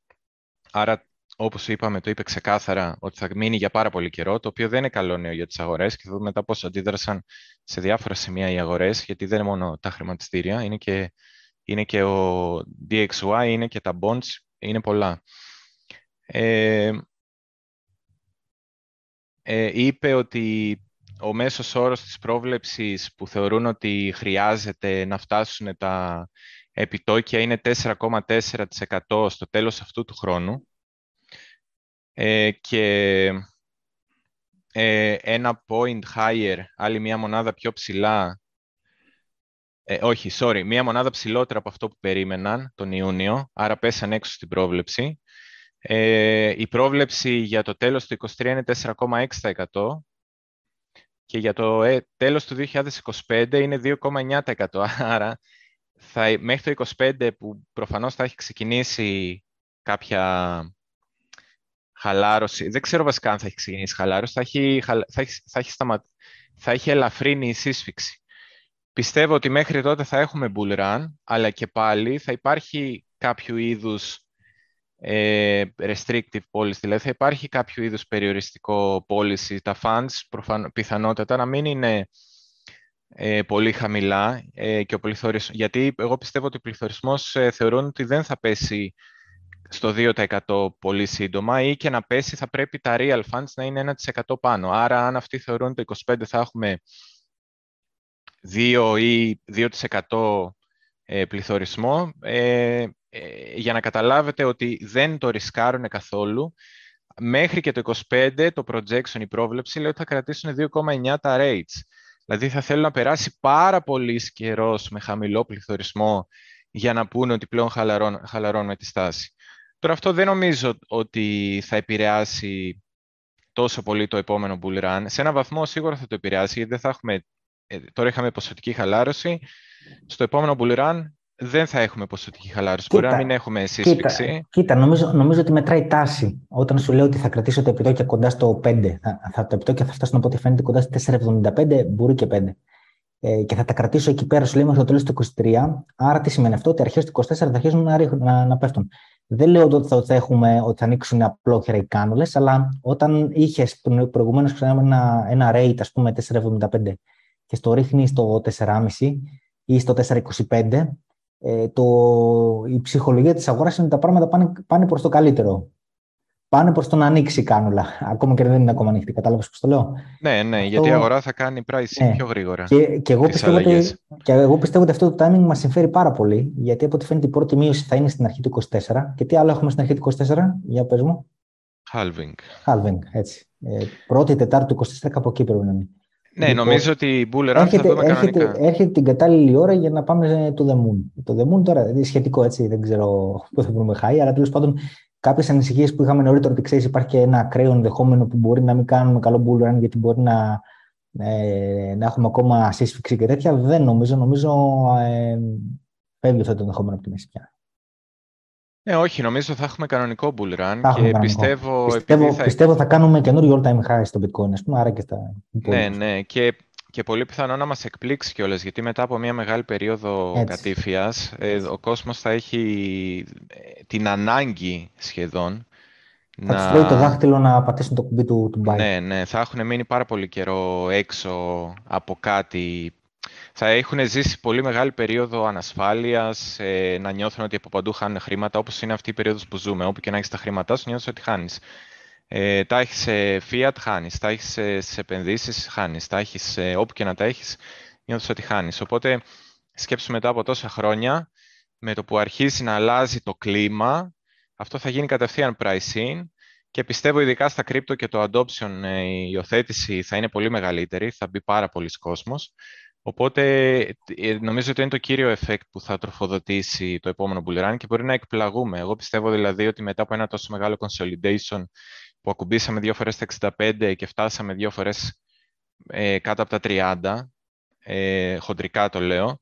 Άρα, όπως είπαμε, το είπε ξεκάθαρα ότι θα μείνει για πάρα πολύ καιρό, το οποίο δεν είναι καλό νέο για τις αγορές και θα δούμε μετά πώς αντίδρασαν σε διάφορα σημεία οι αγορές, γιατί δεν είναι μόνο τα χρηματιστήρια, είναι και, είναι και ο ντι εξ γουάι, είναι και τα bonds, είναι πολλά. Ε, ε, είπε ότι ο μέσος όρος της πρόβλεψης που θεωρούν ότι χρειάζεται να φτάσουν τα επιτόκια είναι τέσσερα κόμμα τέσσερα τοις εκατό στο τέλος αυτού του χρόνου ε, και ε, ένα point higher, άλλη μία μονάδα πιο ψηλά, ε, όχι, sorry, μία μονάδα ψηλότερα από αυτό που περίμεναν τον Ιούνιο, άρα πέσαν έξω στην πρόβλεψη. Ε, η πρόβλεψη για το τέλος του είκοσι τρία είναι τέσσερα κόμμα έξι τοις εκατό και για το ε, τέλος του δύο χιλιάδες είκοσι πέντε είναι δύο κόμμα εννιά τοις εκατό, άρα θα, μέχρι το είκοσι πέντε που προφανώς θα έχει ξεκινήσει κάποια χαλάρωση, δεν ξέρω βασικά αν θα έχει ξεκινήσει χαλάρωση, θα έχει, θα έχει, θα έχει, σταμα... θα έχει ελαφρύνει η σύσφυξη. Πιστεύω ότι μέχρι τότε θα έχουμε bull run, αλλά και πάλι θα υπάρχει κάποιο είδους ε, restrictive policy, δηλαδή θα υπάρχει κάποιο είδους περιοριστικό policy. Τα funds προφαν... πιθανότατα να μην είναι Ε, πολύ χαμηλά ε, και ο πληθωρισμός, γιατί εγώ πιστεύω ότι ο πληθωρισμός ε, θεωρούν ότι δεν θα πέσει στο δύο τοις εκατό πολύ σύντομα ή και να πέσει θα πρέπει τα real funds να είναι ένα τοις εκατό πάνω. Άρα αν αυτοί θεωρούν το είκοσι πέντε θα έχουμε δύο ή δύο τοις εκατό ε, πληθωρισμό, ε, ε, για να καταλάβετε ότι δεν το ρισκάρουν καθόλου. Μέχρι και το είκοσι πέντε το projection, η πρόβλεψη λέει ότι θα κρατήσουν δύο κόμμα εννιά τα rates. Δηλαδή θα θέλουν να περάσει πάρα πολύ καιρός με χαμηλό πληθωρισμό για να πούνε ότι πλέον χαλαρών, χαλαρώνουμε τη στάση. Τώρα αυτό δεν νομίζω ότι θα επηρεάσει τόσο πολύ το επόμενο bull run. Σε έναν βαθμό σίγουρα θα το επηρεάσει, γιατί δεν θα έχουμε, τώρα είχαμε ποσοτική χαλάρωση. Στο επόμενο bull run δεν θα έχουμε ποσοτική χαλάρωση. Μπορεί να μην έχουμε σύσφυξη. Κοίτα, κοίτα νομίζω, νομίζω ότι μετράει τάση. Όταν σου λέω ότι θα κρατήσω τα επιτόκια κοντά στο πέντε, θα, θα, τα επιτόκια θα φτάσουν από ό,τι φαίνεται κοντά στο τέσσερα εβδομήντα πέντε, μπορεί και πέντε. Ε, και θα τα κρατήσω εκεί πέρα, σου λέει, μέχρι το τέλος του είκοσι τρία. Άρα τι σημαίνει αυτό, ότι αρχές του είκοσι τέσσερα θα αρχίσουν να, να, να πέφτουν. Δεν λέω ότι θα, έχουμε, ότι θα ανοίξουν απλόχερα οι κάνουλες, αλλά όταν είχες προηγουμένως ένα, ένα rate, ας πούμε, τέσσερα εβδομήντα πέντε και στο ρίχνει στο τέσσερα κόμμα πέντε ή στο τέσσερα είκοσι πέντε, ε, το, η ψυχολογία της αγοράς είναι ότι τα πράγματα πάνε, πάνε προς το καλύτερο. Πάνε προς το να ανοίξει η κάνουλα. Ακόμα και δεν είναι ακόμα ανοιχτή, κατάλαβες πώς το λέω. Ναι, ναι, αυτό... γιατί η αγορά θα κάνει pricing ναι. πιο γρήγορα. Και, και, εγώ πιστεύω ότι, και εγώ πιστεύω ότι αυτό το timing μας συμφέρει πάρα πολύ, γιατί από ό,τι φαίνεται η πρώτη μείωση θα είναι στην αρχή του είκοσι τέσσερα. Και τι άλλο έχουμε στην αρχή του είκοσι τέσσερα, για πες μου. Halving. Halving, έτσι. Ε, πρώτη Τετάρτη του είκοσι τέσσερα, κάπου εκεί πρέπει να είναι. Ναι, λοιπόν, νομίζω ότι η Bull Run έρχεται, θα δούμε έρχεται, κανονικά. Έρχεται την κατάλληλη ώρα για να πάμε το The Moon. Το The Moon τώρα είναι σχετικό, έτσι, δεν ξέρω πού θα βρούμε high, αλλά τέλος πάντων. Κάποιες ανησυχίες που είχαμε νωρίτερα, ότι ξέρεις, υπάρχει και ένα ακραίο ενδεχόμενο που μπορεί να μην κάνουμε καλό bull run, γιατί μπορεί να, ε, να έχουμε ακόμα σύσφυξη και τέτοια. Δεν νομίζω, νομίζω ε, φεύγει αυτό το ενδεχόμενο από τη μέση πια. Ναι, όχι, νομίζω θα έχουμε κανονικό bull run. Θα και κανονικό. Πιστεύω, πιστεύω, θα... πιστεύω θα κάνουμε καινούριο all time high στο bitcoin, ας πούμε, άρα και στα... Ναι, ναι, και, και πολύ πιθανό να μας εκπλήξει κιόλας, γιατί μετά από μια μεγάλη περίοδο κατήφιας, ε, ο κόσμος θα έχει... την ανάγκη σχεδόν θα να... τους λέει το δάχτυλο να πατήσουν το κουμπί του, του buy. Ναι, ναι, θα έχουν μείνει πάρα πολύ καιρό έξω από κάτι. Θα έχουν ζήσει πολύ μεγάλη περίοδο ανασφάλειας, ε, να νιώθουν ότι από παντού χάνουν χρήματα, όπως είναι αυτή η περίοδος που ζούμε. Όπου και να έχεις τα χρήματά σου, νιώθεις ότι χάνεις. Ε, τα έχεις σε fiat, χάνεις. Τα έχεις σε επενδύσεις, χάνεις. Τα έχεις ε, όπου και να τα έχεις, νιώθεις ότι χάνεις. Οπότε σκέψου μετά από τόσα χρόνια, με το που αρχίζει να αλλάζει το κλίμα, αυτό θα γίνει κατευθείαν price-in και πιστεύω ειδικά στα κρύπτο και το adoption, η υιοθέτηση θα είναι πολύ μεγαλύτερη, θα μπει πάρα πολλοί κόσμος. Οπότε νομίζω ότι είναι το κύριο effect που θα τροφοδοτήσει το επόμενο bull run και μπορεί να εκπλαγούμε. Εγώ πιστεύω δηλαδή ότι μετά από ένα τόσο μεγάλο consolidation που ακουμπήσαμε δύο φορές τα εξήντα πέντε και φτάσαμε δύο φορές ε, κάτω από τα τριάντα, ε, χοντρικά το λέω,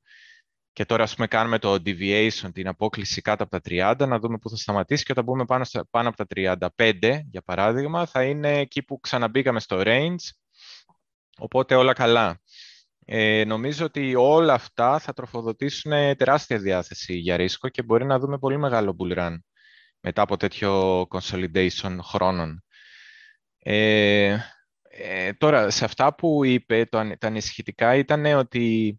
και τώρα, ας πούμε, κάνουμε το deviation, την απόκληση κάτω από τα τριάντα, να δούμε πού θα σταματήσει. Και όταν μπούμε πάνω, στα, πάνω από τα τριάντα πέντε, για παράδειγμα, θα είναι εκεί που ξαναμπήκαμε στο range. Οπότε όλα καλά. Ε, νομίζω ότι όλα αυτά θα τροφοδοτήσουν τεράστια διάθεση για ρίσκο και μπορεί να δούμε πολύ μεγάλο bull run μετά από τέτοιο consolidation χρόνων. Ε, ε, τώρα, σε αυτά που είπε, το, τα ανησυχητικά ήταν ότι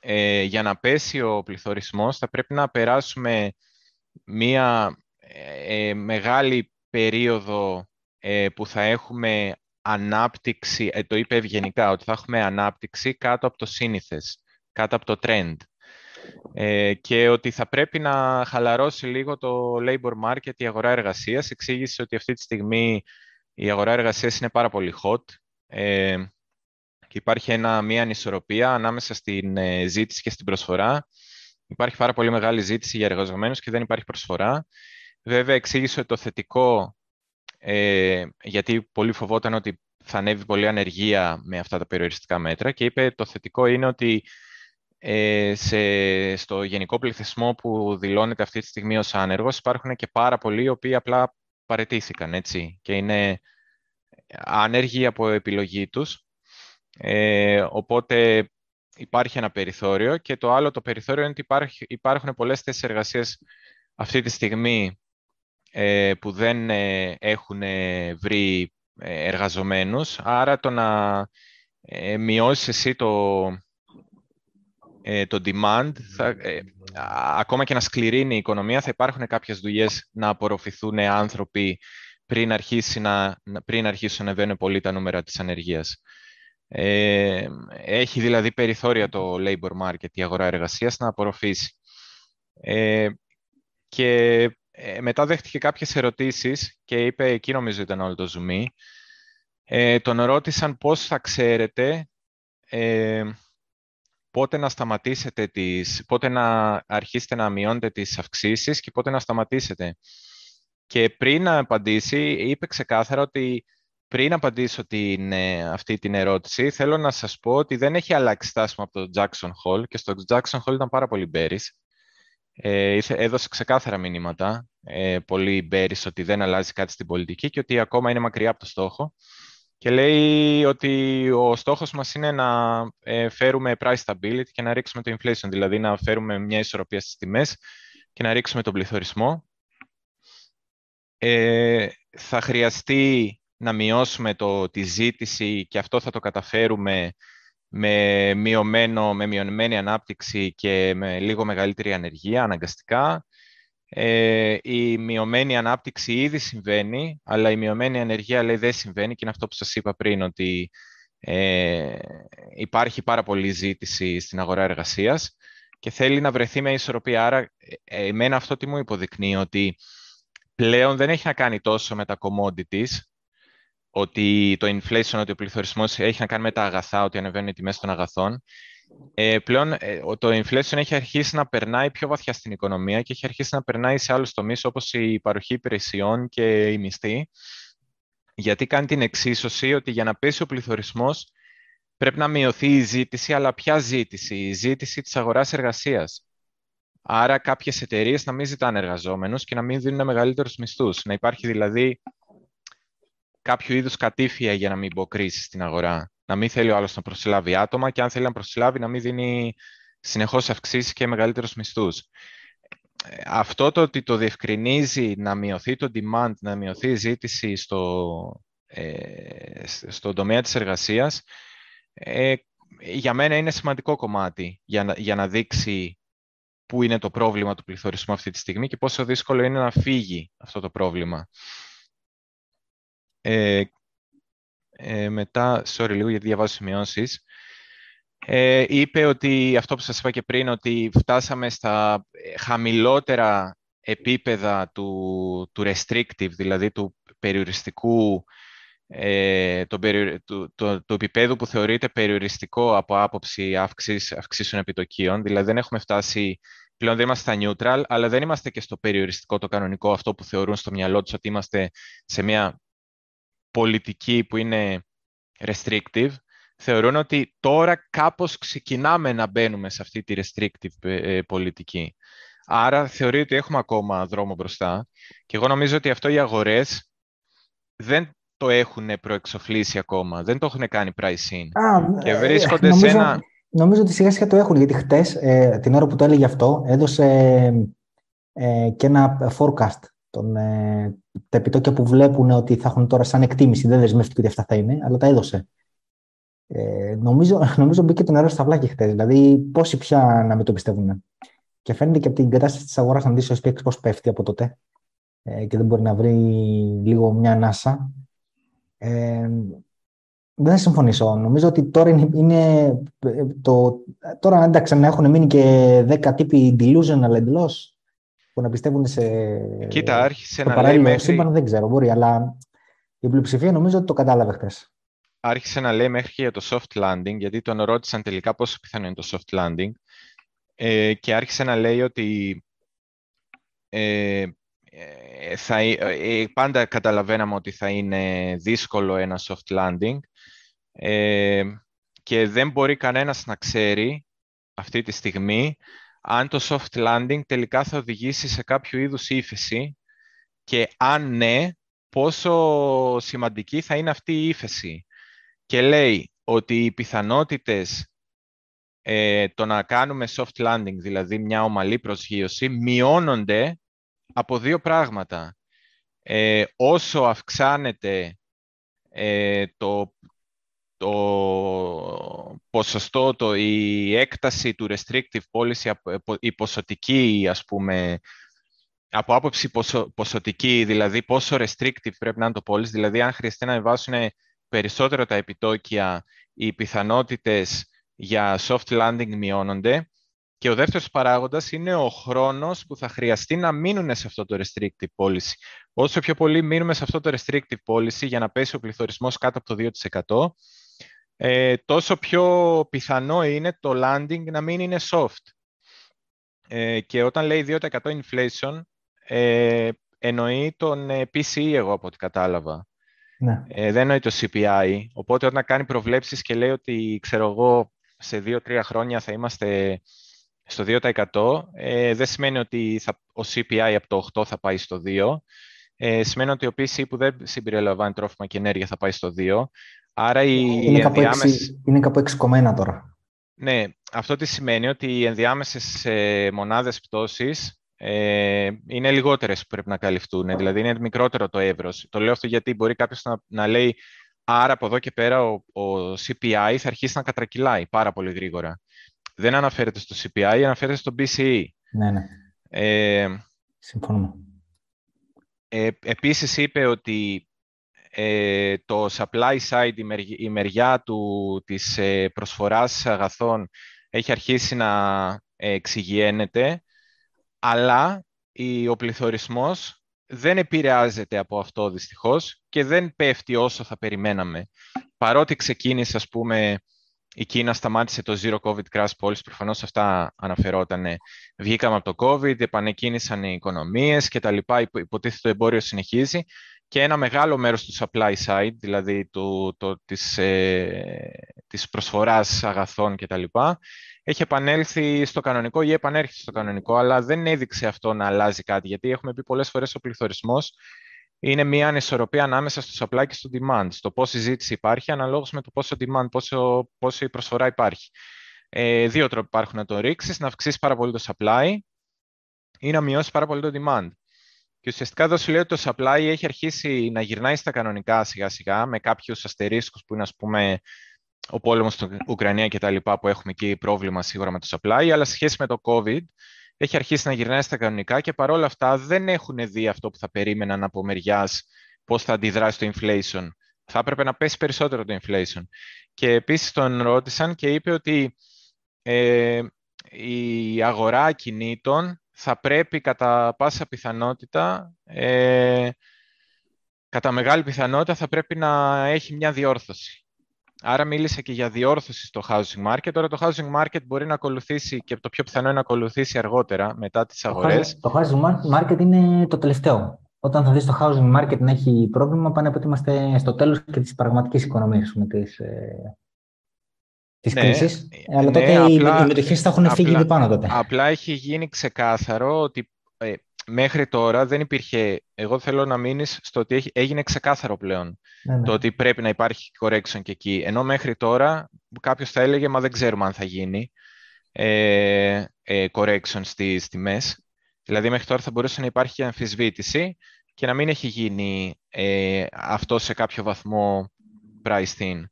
Ε, για να πέσει ο πληθωρισμός θα πρέπει να περάσουμε μία ε, μεγάλη περίοδο ε, που θα έχουμε ανάπτυξη, ε, το είπε ευγενικά, ότι θα έχουμε ανάπτυξη κάτω από το σύνηθες, κάτω από το trend ε, και ότι θα πρέπει να χαλαρώσει λίγο το labor market, η αγορά εργασίας. Εξήγησε ότι αυτή τη στιγμή η αγορά εργασίας είναι πάρα πολύ hot. Ε, Και υπάρχει ένα, μια ανισορροπία ανάμεσα στην ε, ζήτηση και στην προσφορά. Υπάρχει πάρα πολύ μεγάλη ζήτηση για εργαζομένους και δεν υπάρχει προσφορά. Βέβαια, εξήγησε ότι το θετικό, ε, γιατί πολλοί φοβόταν ότι θα ανέβει πολύ ανεργία με αυτά τα περιοριστικά μέτρα, και είπε το θετικό είναι ότι ε, σε, στο γενικό πληθυσμό που δηλώνεται αυτή τη στιγμή ως άνεργος, υπάρχουν και πάρα πολλοί οι οποίοι απλά παραιτήθηκαν, έτσι, και είναι άνεργοι από επιλογή τους. Ε, οπότε υπάρχει ένα περιθώριο, και το άλλο το περιθώριο είναι ότι υπάρχει, υπάρχουν πολλές θέσεις εργασίας αυτή τη στιγμή ε, που δεν ε, έχουν βρει ε, εργαζομένους, άρα το να ε, μειώσεις εσύ το, ε, το demand, θα, ε, ακόμα και να σκληρύνει η οικονομία, θα υπάρχουν κάποιες δουλειές να απορροφηθούν άνθρωποι πριν, αρχίσει να, πριν αρχίσουν να ανεβαίνουν πολύ τα νούμερα της ανεργίας. Ε, έχει δηλαδή περιθώρια το labor market, η αγορά εργασίας, να απορροφήσει. Ε, και ε, μετά δέχτηκε κάποιες ερωτήσεις και είπε, εκεί νομίζω ήταν όλο το ζουμί, ε, τον ρώτησαν πώς θα ξέρετε ε, πότε να σταματήσετε τις, πότε να αρχίσετε να μειώνετε τις αυξήσεις και πότε να σταματήσετε. Και πριν να απαντήσει, είπε ξεκάθαρα ότι πριν απαντήσω την, αυτή την ερώτηση, θέλω να σας πω ότι δεν έχει αλλάξει στάση μου από το Jackson Hole και στο Jackson Hole ήταν πάρα πολύ μπέρις. Ε, έδωσε ξεκάθαρα μηνύματα, ε, πολύ μπέρις ότι δεν αλλάζει κάτι στην πολιτική και ότι ακόμα είναι μακριά από το στόχο. Και λέει ότι ο στόχος μας είναι να ε, φέρουμε price stability και να ρίξουμε το inflation, δηλαδή να φέρουμε μια ισορροπία στις τιμές και να ρίξουμε τον πληθωρισμό. Ε, θα χρειαστεί να μειώσουμε το, τη ζήτηση και αυτό θα το καταφέρουμε με, μειωμένο, με μειωμένη ανάπτυξη και με λίγο μεγαλύτερη ανεργία αναγκαστικά. Ε, η μειωμένη ανάπτυξη ήδη συμβαίνει, αλλά η μειωμένη ανεργία λέει, δεν συμβαίνει και είναι αυτό που σας είπα πριν, ότι ε, υπάρχει πάρα πολλή ζήτηση στην αγορά εργασίας και θέλει να βρεθεί μια ισορροπία. Άρα εμένα αυτό τι μου υποδεικνύει, ότι πλέον δεν έχει να κάνει τόσο με τα commodities, ότι το inflation, ότι ο πληθωρισμός έχει να κάνει με τα αγαθά, ότι ανεβαίνουν οι τιμές των αγαθών. Ε, πλέον το inflation έχει αρχίσει να περνάει πιο βαθιά στην οικονομία και έχει αρχίσει να περνάει σε άλλους τομείς όπως η παροχή υπηρεσιών και η μισθή, γιατί κάνει την εξίσωση ότι για να πέσει ο πληθωρισμός πρέπει να μειωθεί η ζήτηση, αλλά ποια ζήτηση, η ζήτηση της αγοράς εργασίας. Άρα κάποιες εταιρείες να μην ζητάνε εργαζόμενους και να μην δίνουν μεγαλύτερους μισθούς. Να υπάρχει δηλαδή κάποιο είδους κατήφια για να μην υποκρίσει στην αγορά. Να μην θέλει ο άλλος να προσλάβει άτομα και αν θέλει να προσλάβει να μην δίνει συνεχώς αυξήσεις και μεγαλύτερους μισθούς. Αυτό το ότι το διευκρινίζει να μειωθεί το demand, να μειωθεί η ζήτηση στο, ε, στον τομέα της εργασίας, ε, για μένα είναι σημαντικό κομμάτι για να, για να δείξει πού είναι το πρόβλημα του πληθωρισμού αυτή τη στιγμή και πόσο δύσκολο είναι να φύγει αυτό το πρόβλημα. Ε, ε, μετά, sorry λίγο γιατί διαβάζω σημειώσεις, ε, είπε ότι, αυτό που σας είπα και πριν, ότι φτάσαμε στα χαμηλότερα επίπεδα του, του restrictive, δηλαδή του περιοριστικού, ε, το, το, το, το επίπεδο που θεωρείται περιοριστικό από άποψη αυξήσεων επιτοκίων, δηλαδή δεν έχουμε φτάσει, πλέον δεν είμαστε στα neutral, αλλά δεν είμαστε και στο περιοριστικό, το κανονικό, αυτό που θεωρούν στο μυαλό τους ότι είμαστε σε μια πολιτική που είναι restrictive, θεωρούν ότι τώρα κάπως ξεκινάμε να μπαίνουμε σε αυτή τη restrictive πολιτική. Άρα θεωρεί ότι έχουμε ακόμα δρόμο μπροστά και εγώ νομίζω ότι αυτό οι αγορές δεν το έχουν προεξοφλήσει ακόμα, δεν το έχουν κάνει price in. Α, και βρίσκονται νομίζω, σε ένα... Νομίζω ότι σιγά σιγά το έχουν, γιατί χτες, ε, την ώρα που το έλεγε αυτό, έδωσε ε, ε, και ένα forecast. Τον, ε, τα επιτόκια που βλέπουν ότι θα έχουν τώρα σαν εκτίμηση, δεν δεσμεύτηκε ότι αυτά θα είναι, αλλά τα έδωσε. Ε, νομίζω, νομίζω μπήκε το νερό στα βλάκια χτες. Δηλαδή, πόσοι πια να μην το πιστεύουν. Και φαίνεται και από την κατάσταση της αγοράς, να δεις ο ες πι εξ πώς πέφτει από τότε ε, και δεν μπορεί να βρει λίγο μια ανάσα. Ε, δεν θα συμφωνήσω. Νομίζω ότι τώρα είναι. είναι το, τώρα, εντάξει, να έχουν μείνει και δέκα τύποι delusion, αλλά εντελώς. Που να πιστεύουν σε. Κοίτα, άρχισε το να λέει μέχρι. Σύμπαν, δεν ξέρω, μπορεί, αλλά η πλειοψηφία νομίζω ότι το κατάλαβε χθες. Άρχισε να λέει μέχρι και για το soft landing, γιατί τον ρώτησαν τελικά πόσο πιθανό είναι το soft landing. Ε, και άρχισε να λέει ότι. Ε, θα, ε, πάντα καταλαβαίναμε ότι θα είναι δύσκολο ένα soft landing. Ε, και δεν μπορεί κανένας να ξέρει αυτή τη στιγμή αν το soft landing τελικά θα οδηγήσει σε κάποιο είδους ύφεση και αν ναι, πόσο σημαντική θα είναι αυτή η ύφεση. Και λέει ότι οι πιθανότητες ε, το να κάνουμε soft landing, δηλαδή μια ομαλή προσγείωση, μειώνονται από δύο πράγματα. Ε, όσο αυξάνεται ε, το... το ποσοστό, το, η έκταση του restrictive policy, η ποσοτική, ας πούμε, από άποψη ποσο, ποσοτική, δηλαδή πόσο restrictive πρέπει να είναι το policy, δηλαδή αν χρειαστεί να ανεβάσουν περισσότερο τα επιτόκια, οι πιθανότητες για soft landing μειώνονται. Και ο δεύτερος παράγοντας είναι ο χρόνος που θα χρειαστεί να μείνουν σε αυτό το restrictive policy. Όσο πιο πολύ μείνουμε σε αυτό το restrictive policy για να πέσει ο πληθωρισμός κάτω από το δύο τοις εκατό, ε, τόσο πιο πιθανό είναι το landing να μην είναι soft. Ε, και όταν λέει δύο τοις εκατό inflation, ε, εννοεί τον πι σι ι, εγώ από ό,τι κατάλαβα. Ναι. Ε, δεν εννοεί το σι πι άι. Οπότε όταν κάνει προβλέψεις και λέει ότι, ξέρω εγώ, σε δύο τρία χρόνια θα είμαστε στο δύο τοις εκατό, ε, δεν σημαίνει ότι θα, ο σι πι άι από το οκτώ θα πάει στο δύο. Ε, σημαίνει ότι ο πι σι άι που δεν συμπεριλαμβάνει τρόφιμα και ενέργεια θα πάει στο δύο. Άρα η, είναι, η ενδιάμεση... κάπου έξι, είναι κάπου έξι κόμμα ένα τώρα. Ναι, αυτό τι σημαίνει ότι οι ενδιάμεσες ε, μονάδες πτώσης ε, είναι λιγότερες που πρέπει να καλυφθούν. Δηλαδή είναι μικρότερο το εύρος. Το λέω αυτό γιατί μπορεί κάποιος να, να λέει άρα από εδώ και πέρα ο, ο σι πι άι θα αρχίσει να κατρακυλάει πάρα πολύ γρήγορα. Δεν αναφέρεται στο σι πι άι, αναφέρεται στο πι σι ι. Ναι, ναι. Ε, Συμφωνώ. Ε, επίσης είπε ότι ε, το supply side, η, μερι, η μεριά του, της ε, προσφοράς αγαθών έχει αρχίσει να ε, εξυγιένεται, αλλά η, ο πληθωρισμός δεν επηρεάζεται από αυτό δυστυχώς και δεν πέφτει όσο θα περιμέναμε. Παρότι ξεκίνησε, ας πούμε, η Κίνα σταμάτησε το Zero COVID Crash Policy, προφανώς αυτά αναφερότανε. Βγήκαμε από το COVID, επανεκκίνησαν οι οικονομίες και τα λοιπά, υποτίθεται το εμπόριο συνεχίζει και ένα μεγάλο μέρος του supply side, δηλαδή του, το, της, ε, της προσφοράς αγαθών και τα λοιπά, έχει επανέλθει στο κανονικό ή επανέρχεται στο κανονικό, αλλά δεν έδειξε αυτό να αλλάζει κάτι, γιατί έχουμε πει πολλές φορές ο πληθωρισμός είναι μια ανισορροπία ανάμεσα στο supply και στο demand, στο πόση ζήτηση υπάρχει, αναλόγως με το πόσο demand, πόσο, πόση προσφορά υπάρχει. Ε, δύο τρόποι υπάρχουν να το ρίξεις, να αυξήσεις πάρα πολύ το supply ή να μειώσεις πάρα πολύ το demand. Και ουσιαστικά εδώ σου λέει ότι το supply έχει αρχίσει να γυρνάει στα κανονικά σιγά-σιγά, με κάποιους αστερίσκους που είναι, ας πούμε, ο πόλεμος στην Ουκρανία και τα λοιπά, που έχουμε εκεί πρόβλημα σίγουρα με το supply, αλλά σε σχέση με το COVID, έχει αρχίσει να γυρνάει στα κανονικά και παρόλα αυτά δεν έχουν δει αυτό που θα περίμεναν από μεριάς πώς θα αντιδράσει το inflation. Θα έπρεπε να πέσει περισσότερο το inflation. Και επίσης τον ρώτησαν και είπε ότι ε, η αγορά κινήτων θα πρέπει κατά πάσα πιθανότητα, ε, κατά μεγάλη πιθανότητα θα πρέπει να έχει μια διόρθωση. Άρα μίλησε και για διόρθωση στο housing market. Τώρα το housing market μπορεί να ακολουθήσει και το πιο πιθανό είναι να ακολουθήσει αργότερα μετά τις αγορές. Το housing market είναι το τελευταίο. Όταν θα δεις το housing market να έχει πρόβλημα, πάνε από ότι είμαστε στο τέλος και της πραγματικής οικονομίας της, της ναι, κρίσης. Αλλά ναι, τότε απλά, οι μετοχές θα έχουν απλά, φύγει πάνω τότε. Απλά έχει γίνει ξεκάθαρο ότι ε, μέχρι τώρα δεν υπήρχε, εγώ θέλω να μείνεις στο ότι έχει, έγινε ξεκάθαρο πλέον ναι, ναι. το ότι πρέπει να υπάρχει correction και εκεί. Ενώ μέχρι τώρα κάποιος θα έλεγε, μα δεν ξέρουμε αν θα γίνει ε, ε, correction στις τιμές. Δηλαδή μέχρι τώρα θα μπορούσε να υπάρχει και αμφισβήτηση και να μην έχει γίνει ε, αυτό σε κάποιο βαθμό priced in.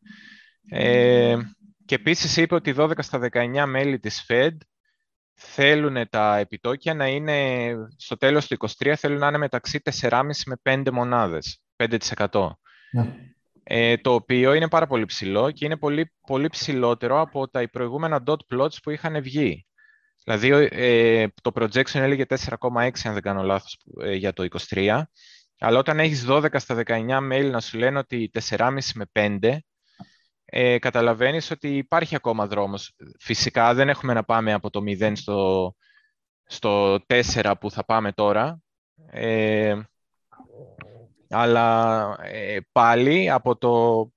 Ε, και επίσης είπε ότι δώδεκα στα δεκαεννιά μέλη της Fed θέλουν τα επιτόκια να είναι, στο τέλος του είκοσι τρία θέλουν να είναι μεταξύ τέσσερα κόμμα πέντε με πέντε μονάδες, πέντε τοις εκατό. Ναι. Ε, το οποίο είναι πάρα πολύ ψηλό και είναι πολύ, πολύ ψηλότερο από τα προηγούμενα dot plots που είχαν βγει. Δηλαδή ε, το projection έλεγε τέσσερα κόμμα έξι αν δεν κάνω λάθος ε, για το είκοσι τρία, αλλά όταν έχεις δώδεκα στα δεκαεννιά mail να σου λένε ότι τέσσερα κόμμα πέντε με πέντε, Ε, καταλαβαίνεις ότι υπάρχει ακόμα δρόμος. Φυσικά δεν έχουμε να πάμε από το μηδέν στο, στο τέσσερα που θα πάμε τώρα, ε, αλλά ε, πάλι από το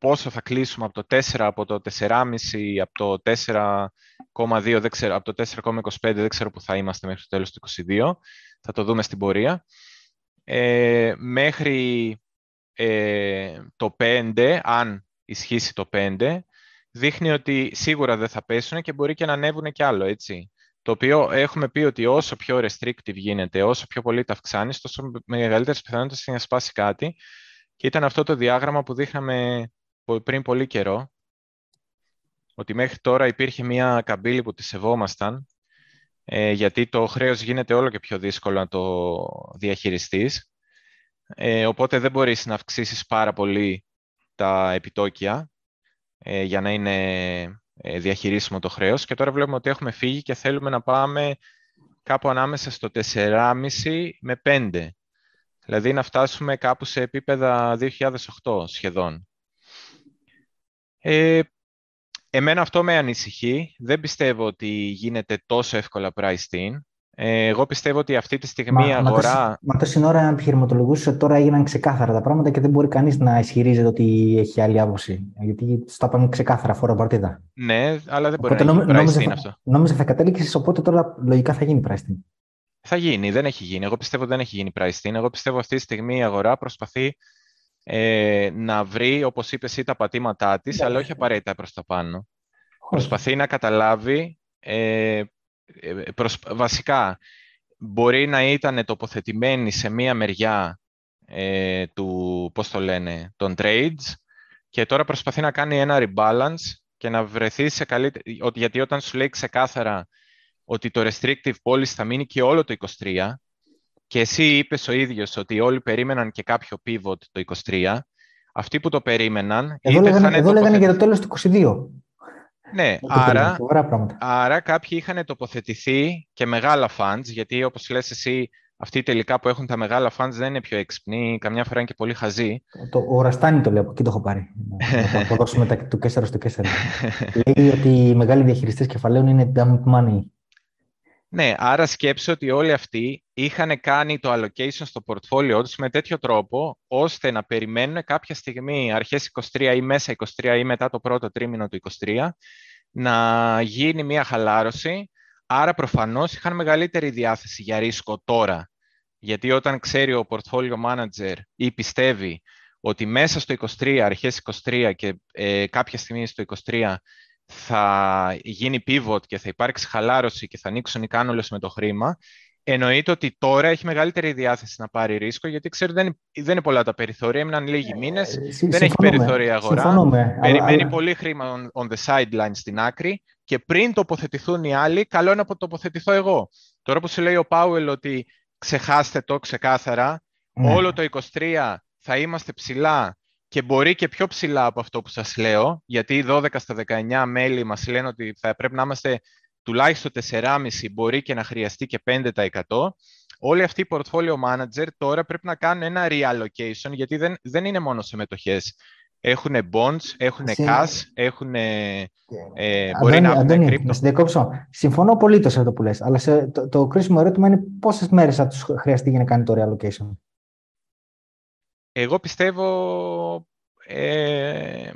πόσο θα κλείσουμε, από το τέσσερα, από το τέσσερα κόμμα πέντε, από το τέσσερα κόμμα δύο, δεν ξέρω, από το τέσσερα κόμμα είκοσι πέντε, δεν ξέρω που θα είμαστε μέχρι το τέλος του είκοσι δύο, θα το δούμε στην πορεία, ε, μέχρι ε, το πέντε, αν ισχύσει το πέντε, δείχνει ότι σίγουρα δεν θα πέσουν και μπορεί και να ανέβουν κι άλλο, έτσι. Το οποίο έχουμε πει ότι όσο πιο restrictive γίνεται, όσο πιο πολύ τα αυξάνεις, τόσο μεγαλύτερες πιθανότητες να σπάσει κάτι. Και ήταν αυτό το διάγραμμα που δείχναμε πριν πολύ καιρό, ότι μέχρι τώρα υπήρχε μια καμπύλη που τη σεβόμασταν, ε, γιατί το χρέος γίνεται όλο και πιο δύσκολο να το διαχειριστείς. Ε, οπότε δεν μπορείς να αυξήσεις πάρα πολύ τα επιτόκια ε, για να είναι ε, διαχειρίσιμο το χρέος και τώρα βλέπουμε ότι έχουμε φύγει και θέλουμε να πάμε κάπου ανάμεσα στο τέσσερα κόμμα πέντε με πέντε. Δηλαδή να φτάσουμε κάπου σε επίπεδα δύο χιλιάδες οκτώ σχεδόν. Ε, εμένα αυτό με ανησυχεί. Δεν πιστεύω ότι γίνεται τόσο εύκολα priced in. Ε, εγώ πιστεύω ότι αυτή τη στιγμή η αγορά... Μα τόση ώρα επιχειρηματολογούσε, τώρα έγιναν ξεκάθαρα τα πράγματα και δεν μπορεί κανείς να ισχυρίζεται ότι έχει άλλη άποψη. Γιατί στα πάνε ξεκάθαρα φορά παρτίδα. Ναι, αλλά δεν μπορεί οπότε, να γίνει priced in αυτό. Νόμιζα θα κατέληξες, οπότε τώρα λογικά θα γίνει priced in. Θα γίνει, δεν έχει γίνει. Εγώ πιστεύω δεν έχει γίνει priced in. Εγώ πιστεύω αυτή τη στιγμή η αγορά προσπαθεί ε, να βρει, όπως είπες, ή τα πατήματά της, yeah. αλλά όχι απαραίτητα προς τα πάνω. Oh. Προσπαθεί να καταλάβει... Ε, Προς, βασικά, μπορεί να ήταν τοποθετημένη σε μία μεριά ε, του, πώς το λένε, των trades και τώρα προσπαθεί να κάνει ένα rebalance και να βρεθεί σε καλύτερη... Γιατί όταν σου λέει ξεκάθαρα ότι το restrictive policy θα μείνει και όλο το είκοσι τρία και εσύ είπες ο ίδιος ότι όλοι περίμεναν και κάποιο pivot το είκοσι τρία, αυτοί που το περίμεναν... Εδώ λέγανε, εδώ λέγανε για το τέλος του είκοσι δύο. Ναι, άρα, άρα κάποιοι είχαν τοποθετηθεί και μεγάλα funds, γιατί όπως λες εσύ, αυτοί τελικά που έχουν τα μεγάλα funds δεν είναι πιο έξυπνοι, καμιά φορά είναι και πολύ χαζοί. Ο Ραστάνη το λέει, από εκεί το έχω πάρει. Θα το δώσουμε του τέσσερα στο τέσσερα. Λέει ότι οι μεγάλοι διαχειριστές κεφαλαίων είναι dump money. Ναι, άρα σκέψω ότι όλοι αυτοί είχαν κάνει το allocation στο portfolio τους με τέτοιο τρόπο, ώστε να περιμένουν κάποια στιγμή, αρχές είκοσι τρία ή μέσα είκοσι τρία ή μετά το πρώτο τρίμηνο του είκοσι τρία, να γίνει μια χαλάρωση. Άρα προφανώς είχαν μεγαλύτερη διάθεση για ρίσκο τώρα. Γιατί όταν ξέρει ο portfolio manager ή πιστεύει ότι μέσα στο είκοσι τρία, αρχές είκοσι τρία και ε, κάποια στιγμή στο είκοσι τρία, θα γίνει pivot και θα υπάρξει χαλάρωση και θα ανοίξουν οι κάνουλες με το χρήμα, εννοείται ότι τώρα έχει μεγαλύτερη διάθεση να πάρει ρίσκο, γιατί ξέρει δεν, δεν είναι πολλά τα περιθώρια, έμειναν λίγοι μήνες, ε, δεν έχει περιθώρια αγορά, συμφωνούμε, περιμένει αλλά... πολύ χρήμα on, on the sidelines στην άκρη και πριν τοποθετηθούν οι άλλοι, καλό είναι να τοποθετηθώ εγώ. Τώρα που σου λέει ο Πάουελ ότι ξεχάστε το ξεκάθαρα, ναι. όλο το είκοσι τρία θα είμαστε ψηλά, και μπορεί και πιο ψηλά από αυτό που σας λέω, γιατί δώδεκα στα δεκαεννιά μέλη μας λένε ότι θα πρέπει να είμαστε τουλάχιστον τέσσερα κόμμα πέντε, μπορεί και να χρειαστεί και πέντε τοις εκατό. Όλοι αυτοί οι portfolio manager τώρα πρέπει να κάνουν ένα reallocation, γιατί δεν, δεν είναι μόνο σε μετοχές. Έχουν bonds, έχουν cash, έχουν... Ε, ε, μπορεί Αντώνη, να έχουν κρύπτο. Να συνδεκόψω. Συμφωνώ απολύτως σε αυτό που λες, αλλά σε, το, το κρίσιμο ερώτημα είναι πόσες μέρες θα τους χρειαστεί για να κάνει το reallocation. Εγώ πιστεύω ε,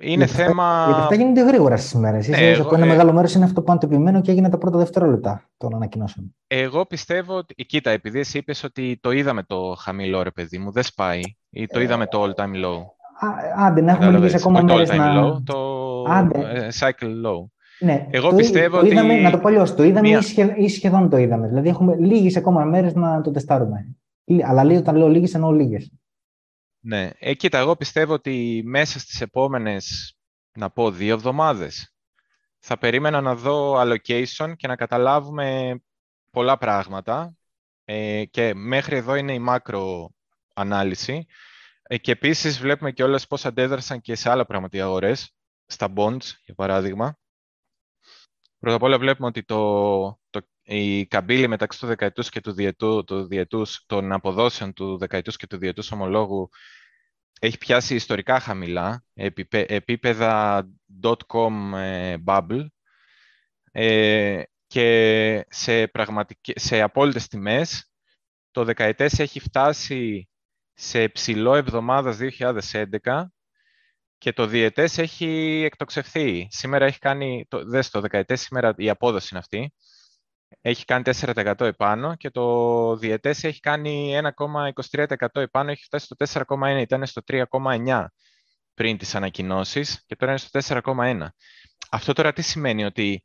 είναι γιατί θέμα... Γιατί αυτά γίνονται γρήγορα στις ημέρες. Ναι, εγώ, ένα ε... μεγάλο μέρος είναι αυτό που παντεπιμένο και έγινε τα πρώτα δευτερόλεπτα των ανακοινώσεων. Εγώ πιστεύω ότι... Κοίτα, επειδή εσύ είπες ότι το είδαμε το χαμηλό, ρε παιδί μου, δεν σπάει. Ή το ε... είδαμε το all time low. Α, άντε, να έχουμε λίγες ακόμα το μέρες all time να... Low, το άντε. Cycle low. Ναι, εγώ το πιστεύω το ότι... Είδαμε, να το πω λίγο, το είδαμε Μια... ή, σχεδόν, ή σχεδόν το είδαμε. Δηλαδή έχουμε λίγες ακόμα μέρες να το τεστάρουμε. Αλλά λέει, όταν λέω λίγες, εννοώ λίγες. Ναι, ε, κοίτα, εγώ πιστεύω ότι μέσα στις επόμενες, να πω, δύο εβδομάδες θα περίμενα να δω allocation και να καταλάβουμε πολλά πράγματα ε, και μέχρι εδώ είναι η μάκρο ανάλυση ε, και επίσης βλέπουμε και όλες πώς αντέδρασαν και σε άλλα πραγματικά αγορές, στα bonds, για παράδειγμα. Πρώτα απ' όλα βλέπουμε ότι το, το, η καμπύλη μεταξύ του δεκαετούς και του διετού, του διετούς, των αποδόσεων του δεκαετούς και του διετούς ομολόγου έχει πιάσει ιστορικά χαμηλά, επίπε, επίπεδα dot-com ε, bubble ε, και σε, σε απόλυτες τιμές το δεκαετές έχει φτάσει σε ψηλό εβδομάδας δύο χιλιάδες έντεκα και το διετές έχει εκτοξευθεί. Σήμερα έχει κάνει, το, δες το δεκαετές, σήμερα η απόδοση είναι αυτή, έχει κάνει τέσσερα τοις εκατό επάνω και το διετές έχει κάνει ένα κόμμα είκοσι τρία τοις εκατό επάνω, έχει φτάσει στο τέσσερα κόμμα ένα, ήταν στο τρία κόμμα εννιά πριν τις ανακοινώσεις και τώρα είναι στο τέσσερα κόμμα ένα. Αυτό τώρα τι σημαίνει, ότι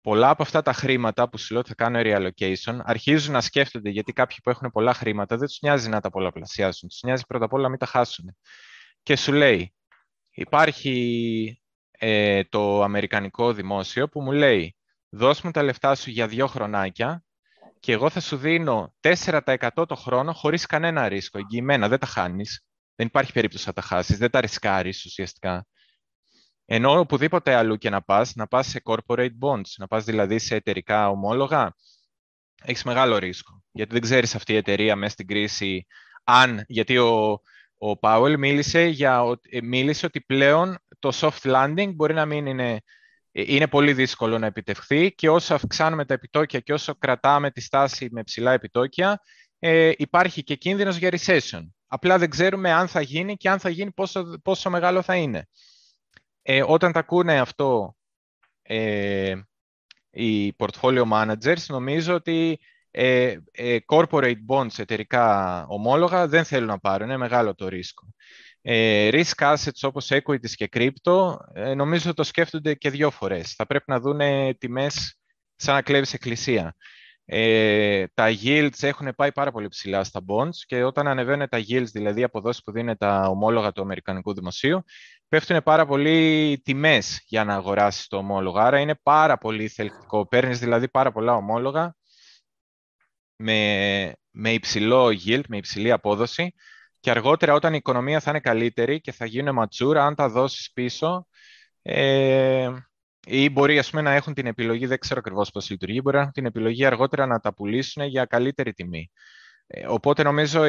πολλά από αυτά τα χρήματα που σου λέω ότι θα κάνουν reallocation αρχίζουν να σκέφτονται, γιατί κάποιοι που έχουν πολλά χρήματα δεν τους νοιάζει να τα πολλαπλασιάσουν, τους νοιάζει πρώτα απ' όλα να μην τα χάσουν. Και σου λέει, υπάρχει ε, το αμερικανικό δημόσιο που μου λέει δώσ' μου τα λεφτά σου για δύο χρονάκια και εγώ θα σου δίνω τέσσερα τοις εκατό το χρόνο χωρίς κανένα ρίσκο. Εγγυημένα, δεν τα χάνεις. Δεν υπάρχει περίπτωση να τα χάσεις. Δεν τα ρισκάρεις ουσιαστικά. Ενώ οπουδήποτε αλλού και να πας, να πας σε corporate bonds, να πας δηλαδή σε εταιρικά ομόλογα, έχεις μεγάλο ρίσκο. Γιατί δεν ξέρεις αυτή η εταιρεία μέσα στην κρίση, αν, γιατί ο... Ο Πάουελ μίλησε, για, μίλησε ότι πλέον το soft landing μπορεί να μην είναι, είναι πολύ δύσκολο να επιτευχθεί και όσο αυξάνουμε τα επιτόκια και όσο κρατάμε τη στάση με ψηλά επιτόκια, ε, υπάρχει και κίνδυνος για recession. Απλά δεν ξέρουμε αν θα γίνει και αν θα γίνει πόσο, πόσο μεγάλο θα είναι. Ε, όταν τα ακούνε αυτό ε, οι portfolio managers, νομίζω ότι ε, ε, corporate bonds, εταιρικά ομόλογα, δεν θέλουν να πάρουν, είναι μεγάλο το ρίσκο. Ε, risk assets όπως equities και crypto, ε, νομίζω το σκέφτονται και δύο φορές. Θα πρέπει να δουν τιμές σαν να κλέβεις εκκλησία. Ε, τα yields έχουν πάει πάρα πολύ ψηλά στα bonds και όταν ανεβαίνουν τα yields, δηλαδή αποδόσεις που δίνουν τα ομόλογα του Αμερικανικού Δημοσίου, πέφτουν πάρα πολύ τιμές για να αγοράσεις το ομόλογο. Άρα είναι πάρα πολύ θελκτικό. Παίρνεις δηλαδή πάρα πολλά ομόλογα με, με υψηλό yield, με υψηλή απόδοση και αργότερα όταν η οικονομία θα είναι καλύτερη και θα γίνουν ματσούρα, αν τα δώσεις πίσω ε, ή μπορεί ας πούμε, να έχουν την επιλογή, δεν ξέρω ακριβώς πώς λειτουργεί, μπορεί να έχουν την επιλογή αργότερα να τα πουλήσουν για καλύτερη τιμή. Ε, οπότε νομίζω...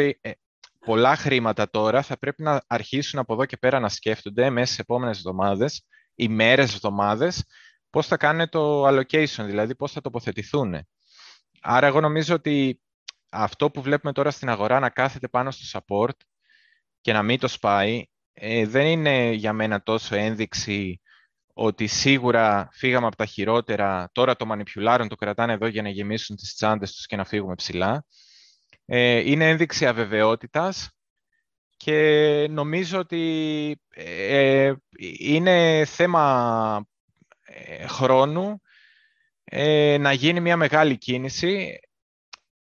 Πολλά χρήματα τώρα θα πρέπει να αρχίσουν από εδώ και πέρα να σκέφτονται μέσα στις επόμενες εβδομάδες, ημέρες, εβδομάδες, πώς θα κάνουν το allocation, δηλαδή πώς θα τοποθετηθούν. Άρα εγώ νομίζω ότι αυτό που βλέπουμε τώρα στην αγορά να κάθεται πάνω στο support και να μην το σπάει, ε, δεν είναι για μένα τόσο ένδειξη ότι σίγουρα φύγαμε από τα χειρότερα, τώρα το μανιπιουλάρουν, το κρατάνε εδώ για να γεμίσουν τις τσάντες τους και να φύγουμε ψηλά. Είναι ένδειξη αβεβαιότητας και νομίζω ότι ε, είναι θέμα ε, χρόνου ε, να γίνει μια μεγάλη κίνηση.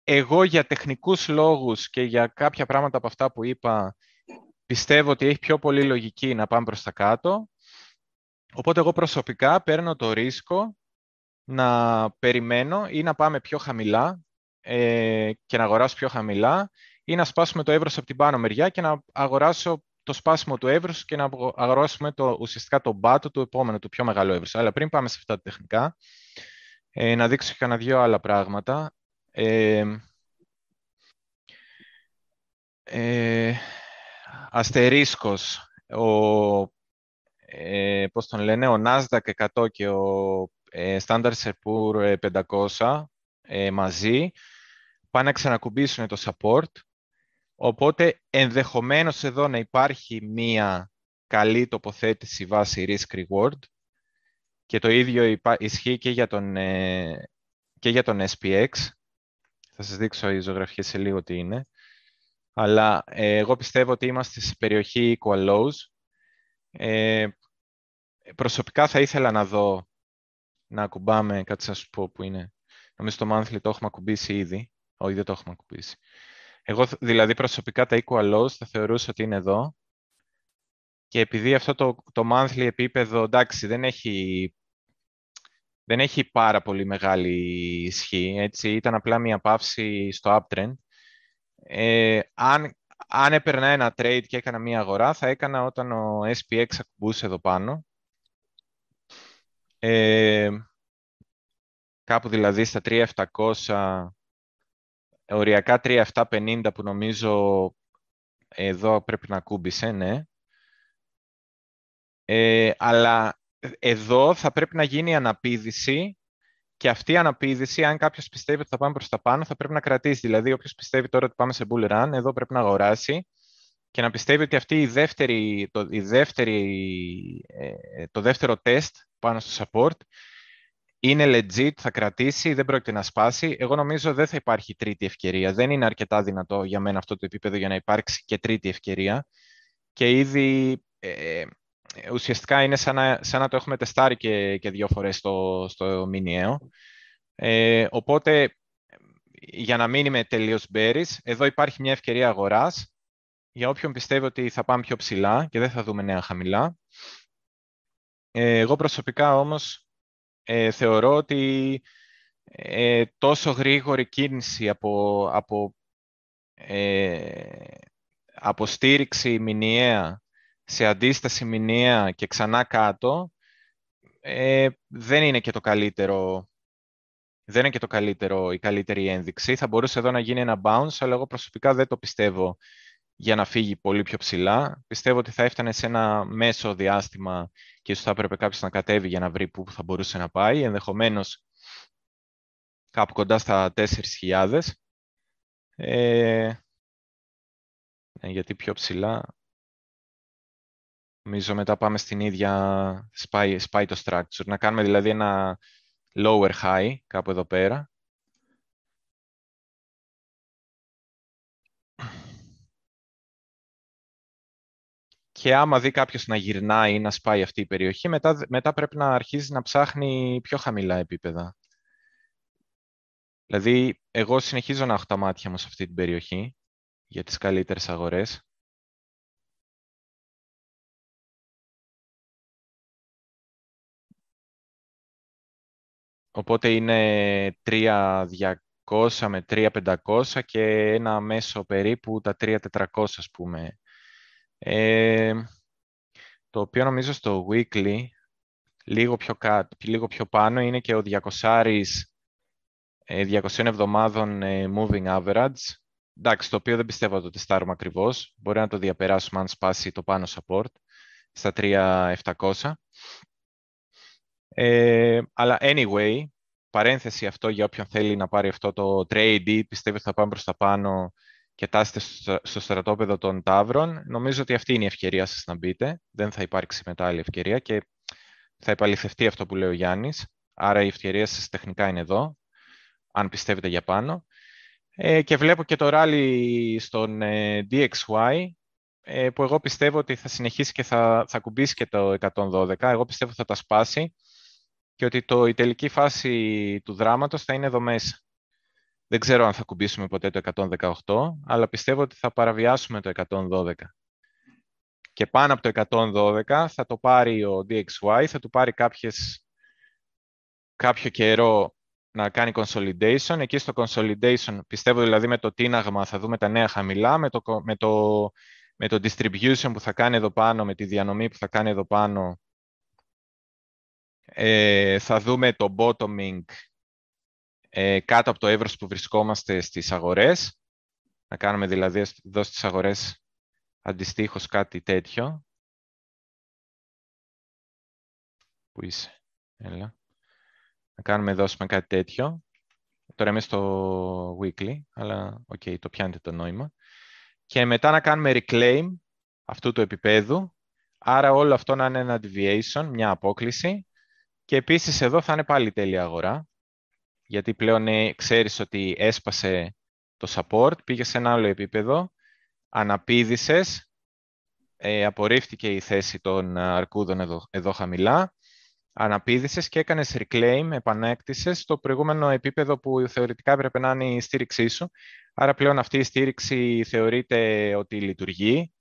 Εγώ για τεχνικούς λόγους και για κάποια πράγματα από αυτά που είπα πιστεύω ότι έχει πιο πολύ λογική να πάμε προς τα κάτω. Οπότε εγώ προσωπικά παίρνω το ρίσκο να περιμένω ή να πάμε πιο χαμηλά και να αγοράσω πιο χαμηλά ή να σπάσουμε το εύρος από την πάνω μεριά και να αγοράσω το σπάσιμο του εύρους και να αγοράσουμε το, ουσιαστικά τον πάτο του επόμενου, του πιο μεγάλου εύρους. Αλλά πριν πάμε σε αυτά τα τεχνικά, ε, να δείξω και κανένα δύο άλλα πράγματα. Ε, ε, Αστερίσκος, ο, ε, πώς τον λένε, ο Nasdaq εκατό και ο ε, Standard Poor's πεντακόσια, μαζί, πάνε να ξανακουμπήσουν το support, οπότε ενδεχομένως εδώ να υπάρχει μία καλή τοποθέτηση βάση risk-reward και το ίδιο ισχύει και για, τον, και για τον ες πι εξ. Θα σας δείξω οι ζωγραφίες σε λίγο τι είναι, αλλά εγώ πιστεύω ότι είμαστε σε περιοχή equal lows. Ε, προσωπικά θα ήθελα να δω, να ακουμπάμε, κάτι σας πω που είναι. Νομίζω το monthly το έχουμε ακουμπήσει ήδη. Όχι, δεν το έχουμε ακουμπήσει. Εγώ δηλαδή προσωπικά τα equal lows θα θεωρούσα ότι είναι εδώ. Και επειδή αυτό το, το monthly επίπεδο, εντάξει, δεν έχει, δεν έχει πάρα πολύ μεγάλη ισχύ. Έτσι, ήταν απλά μια παύση στο uptrend. Ε, αν, αν έπαιρνα ένα trade και έκανα μια αγορά, θα έκανα όταν ο ες πι εξ ακουμπούσε εδώ πάνω. Ε, Κάπου δηλαδή στα τρία χιλιάδες επτακόσια, οριακά τρία χιλιάδες επτακόσια πενήντα που νομίζω εδώ πρέπει να ακούμπησε, ναι. Ε, αλλά εδώ θα πρέπει να γίνει η αναπήδηση και αυτή η αναπήδηση, αν κάποιος πιστεύει ότι θα πάμε προς τα πάνω, θα πρέπει να κρατήσει. Δηλαδή, όποιος πιστεύει τώρα ότι πάμε σε bull run, εδώ πρέπει να αγοράσει και να πιστεύει ότι αυτή η δεύτερη, το, η δεύτερη, το δεύτερο τεστ πάνω στο support είναι legit, θα κρατήσει, δεν πρόκειται να σπάσει. Εγώ νομίζω δεν θα υπάρχει τρίτη ευκαιρία. Δεν είναι αρκετά δυνατό για μένα αυτό το επίπεδο για να υπάρξει και τρίτη ευκαιρία. Και ήδη ε, ουσιαστικά είναι σαν να, σαν να το έχουμε τεστάρει και, και δύο φορές στο, στο μηνιαίο. Ε, οπότε, για να μην είμαι τελείως bearish, εδώ υπάρχει μια ευκαιρία αγοράς για όποιον πιστεύει ότι θα πάμε πιο ψηλά και δεν θα δούμε νέα χαμηλά. Ε, εγώ προσωπικά όμως... Ε, θεωρώ ότι ε, τόσο γρήγορη κίνηση από, από, ε, από στήριξη μηνιαία σε αντίσταση μηνιαία και ξανά κάτω ε, δεν είναι και το καλύτερο, δεν είναι και το καλύτερο, η καλύτερη ένδειξη. Θα μπορούσε εδώ να γίνει ένα bounce, αλλά εγώ προσωπικά δεν το πιστεύω για να φύγει πολύ πιο ψηλά. Πιστεύω ότι θα έφτανε σε ένα μέσο διάστημα και ίσως θα έπρεπε κάποιος να κατέβει για να βρει πού θα μπορούσε να πάει. Ενδεχομένως κάπου κοντά στα τέσσερις χιλιάδες. Ε, γιατί πιο ψηλά... Νομίζω μετά πάμε στην ίδια, σπάει, σπάει το structure. Να κάνουμε δηλαδή ένα lower high κάπου εδώ πέρα. Και άμα δει κάποιος να γυρνάει ή να σπάει αυτή η περιοχή, μετά, μετά πρέπει να αρχίζει να ψάχνει πιο χαμηλά επίπεδα. Δηλαδή, εγώ συνεχίζω να έχω τα μάτια μου σε αυτή την περιοχή για τις καλύτερες αγορές. Οπότε είναι τρεις χιλιάδες διακόσια με τρεις χιλιάδες πεντακόσια και ένα μέσο περίπου τα τρεις χιλιάδες τετρακόσια, ας πούμε. Ε, το οποίο νομίζω στο weekly, λίγο πιο, κάτω, λίγο πιο πάνω, είναι και ο διακόσια, διακόσια εβδομάδων moving average. Εντάξει, το οποίο δεν πιστεύω να το τεστάρουμε ακριβώς. Μπορεί να το διαπεράσουμε αν σπάσει το πάνω support στα τρεις χιλιάδες επτακόσια. Ε, αλλά anyway, παρένθεση αυτό για όποιον θέλει να πάρει αυτό το trade, πιστεύω ότι θα πάμε προς τα πάνω και τάσετε στο στρατόπεδο των ταύρων. Νομίζω ότι αυτή είναι η ευκαιρία σας να μπείτε. Δεν θα υπάρξει μετά άλλη ευκαιρία και θα επαληθευτεί αυτό που λέει ο Γιάννης. Άρα η ευκαιρία σας τεχνικά είναι εδώ, αν πιστεύετε για πάνω. Ε, και βλέπω και το ράλι στον ε, ντι εξ γουάι, ε, που εγώ πιστεύω ότι θα συνεχίσει και θα, θα κουμπίσει και το εκατόν δώδεκα. Εγώ πιστεύω θα τα σπάσει. Και ότι το, η τελική φάση του δράματος θα είναι εδώ μέσα. Δεν ξέρω αν θα κουμπίσουμε ποτέ το εκατόν δεκαοκτώ, αλλά πιστεύω ότι θα παραβιάσουμε το εκατόν δώδεκα. Και πάνω από το εκατόν δώδεκα θα το πάρει ο ντι εξ γουάι, θα του πάρει κάποιες, κάποιο καιρό να κάνει consolidation. Εκεί στο consolidation, πιστεύω δηλαδή με το τίναγμα θα δούμε τα νέα χαμηλά, με το, με το, με το distribution που θα κάνει εδώ πάνω, με τη διανομή που θα κάνει εδώ πάνω, Ε, θα δούμε το bottoming ε, κάτω από το εύρος που βρισκόμαστε στις αγορές. Να κάνουμε δηλαδή εδώ στις αγορές αντιστοίχως κάτι τέτοιο. Πού είσαι? Έλα. Να κάνουμε εδώ με κάτι τέτοιο. Τώρα είμαι στο weekly, αλλά okay, το πιάνετε το νόημα. Και μετά να κάνουμε reclaim αυτού του επίπεδου. Άρα όλο αυτό να είναι ένα deviation, μια απόκληση. Και επίσης εδώ θα είναι πάλι τέλεια αγορά, γιατί πλέον ε, ξέρεις ότι έσπασε το support, πήγε σε ένα άλλο επίπεδο, αναπήδησες, ε, απορρίφθηκε η θέση των αρκούδων εδώ, εδώ χαμηλά, αναπήδησες και έκανες reclaim, επανέκτησες στο προηγούμενο επίπεδο που θεωρητικά έπρεπε να είναι η στήριξή σου. Άρα πλέον αυτή η στήριξη θεωρείται ότι λειτουργεί,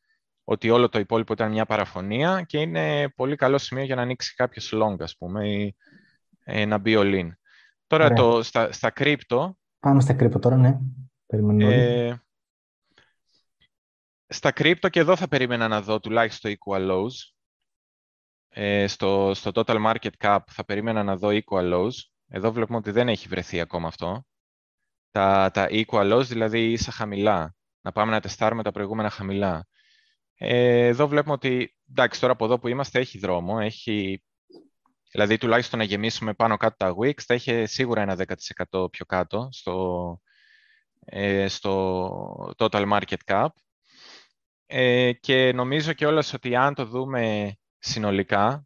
ότι όλο το υπόλοιπο ήταν μια παραφωνία και είναι πολύ καλό σημείο για να ανοίξει κάποιος long, ας πούμε, ή να μπει all in. Τώρα το, στα, στα κρύπτο... Πάμε στα κρύπτο τώρα, ναι. Περιμένουμε. Ε, στα κρύπτο και εδώ θα περίμενα να δω τουλάχιστον equal lows. Ε, στο, στο total market cap θα περίμενα να δω equal lows. Εδώ βλέπουμε ότι δεν έχει βρεθεί ακόμα αυτό. Τα, τα equal lows, δηλαδή ίσα χαμηλά. Να πάμε να τεστάρουμε τα προηγούμενα χαμηλά. Εδώ βλέπουμε ότι, εντάξει, τώρα από εδώ που είμαστε έχει δρόμο, έχει, δηλαδή τουλάχιστον να γεμίσουμε πάνω κάτω τα weeks, θα είχε σίγουρα ένα δέκα τοις εκατό πιο κάτω στο, στο total market cap. Και νομίζω κιόλας ότι αν το δούμε συνολικά,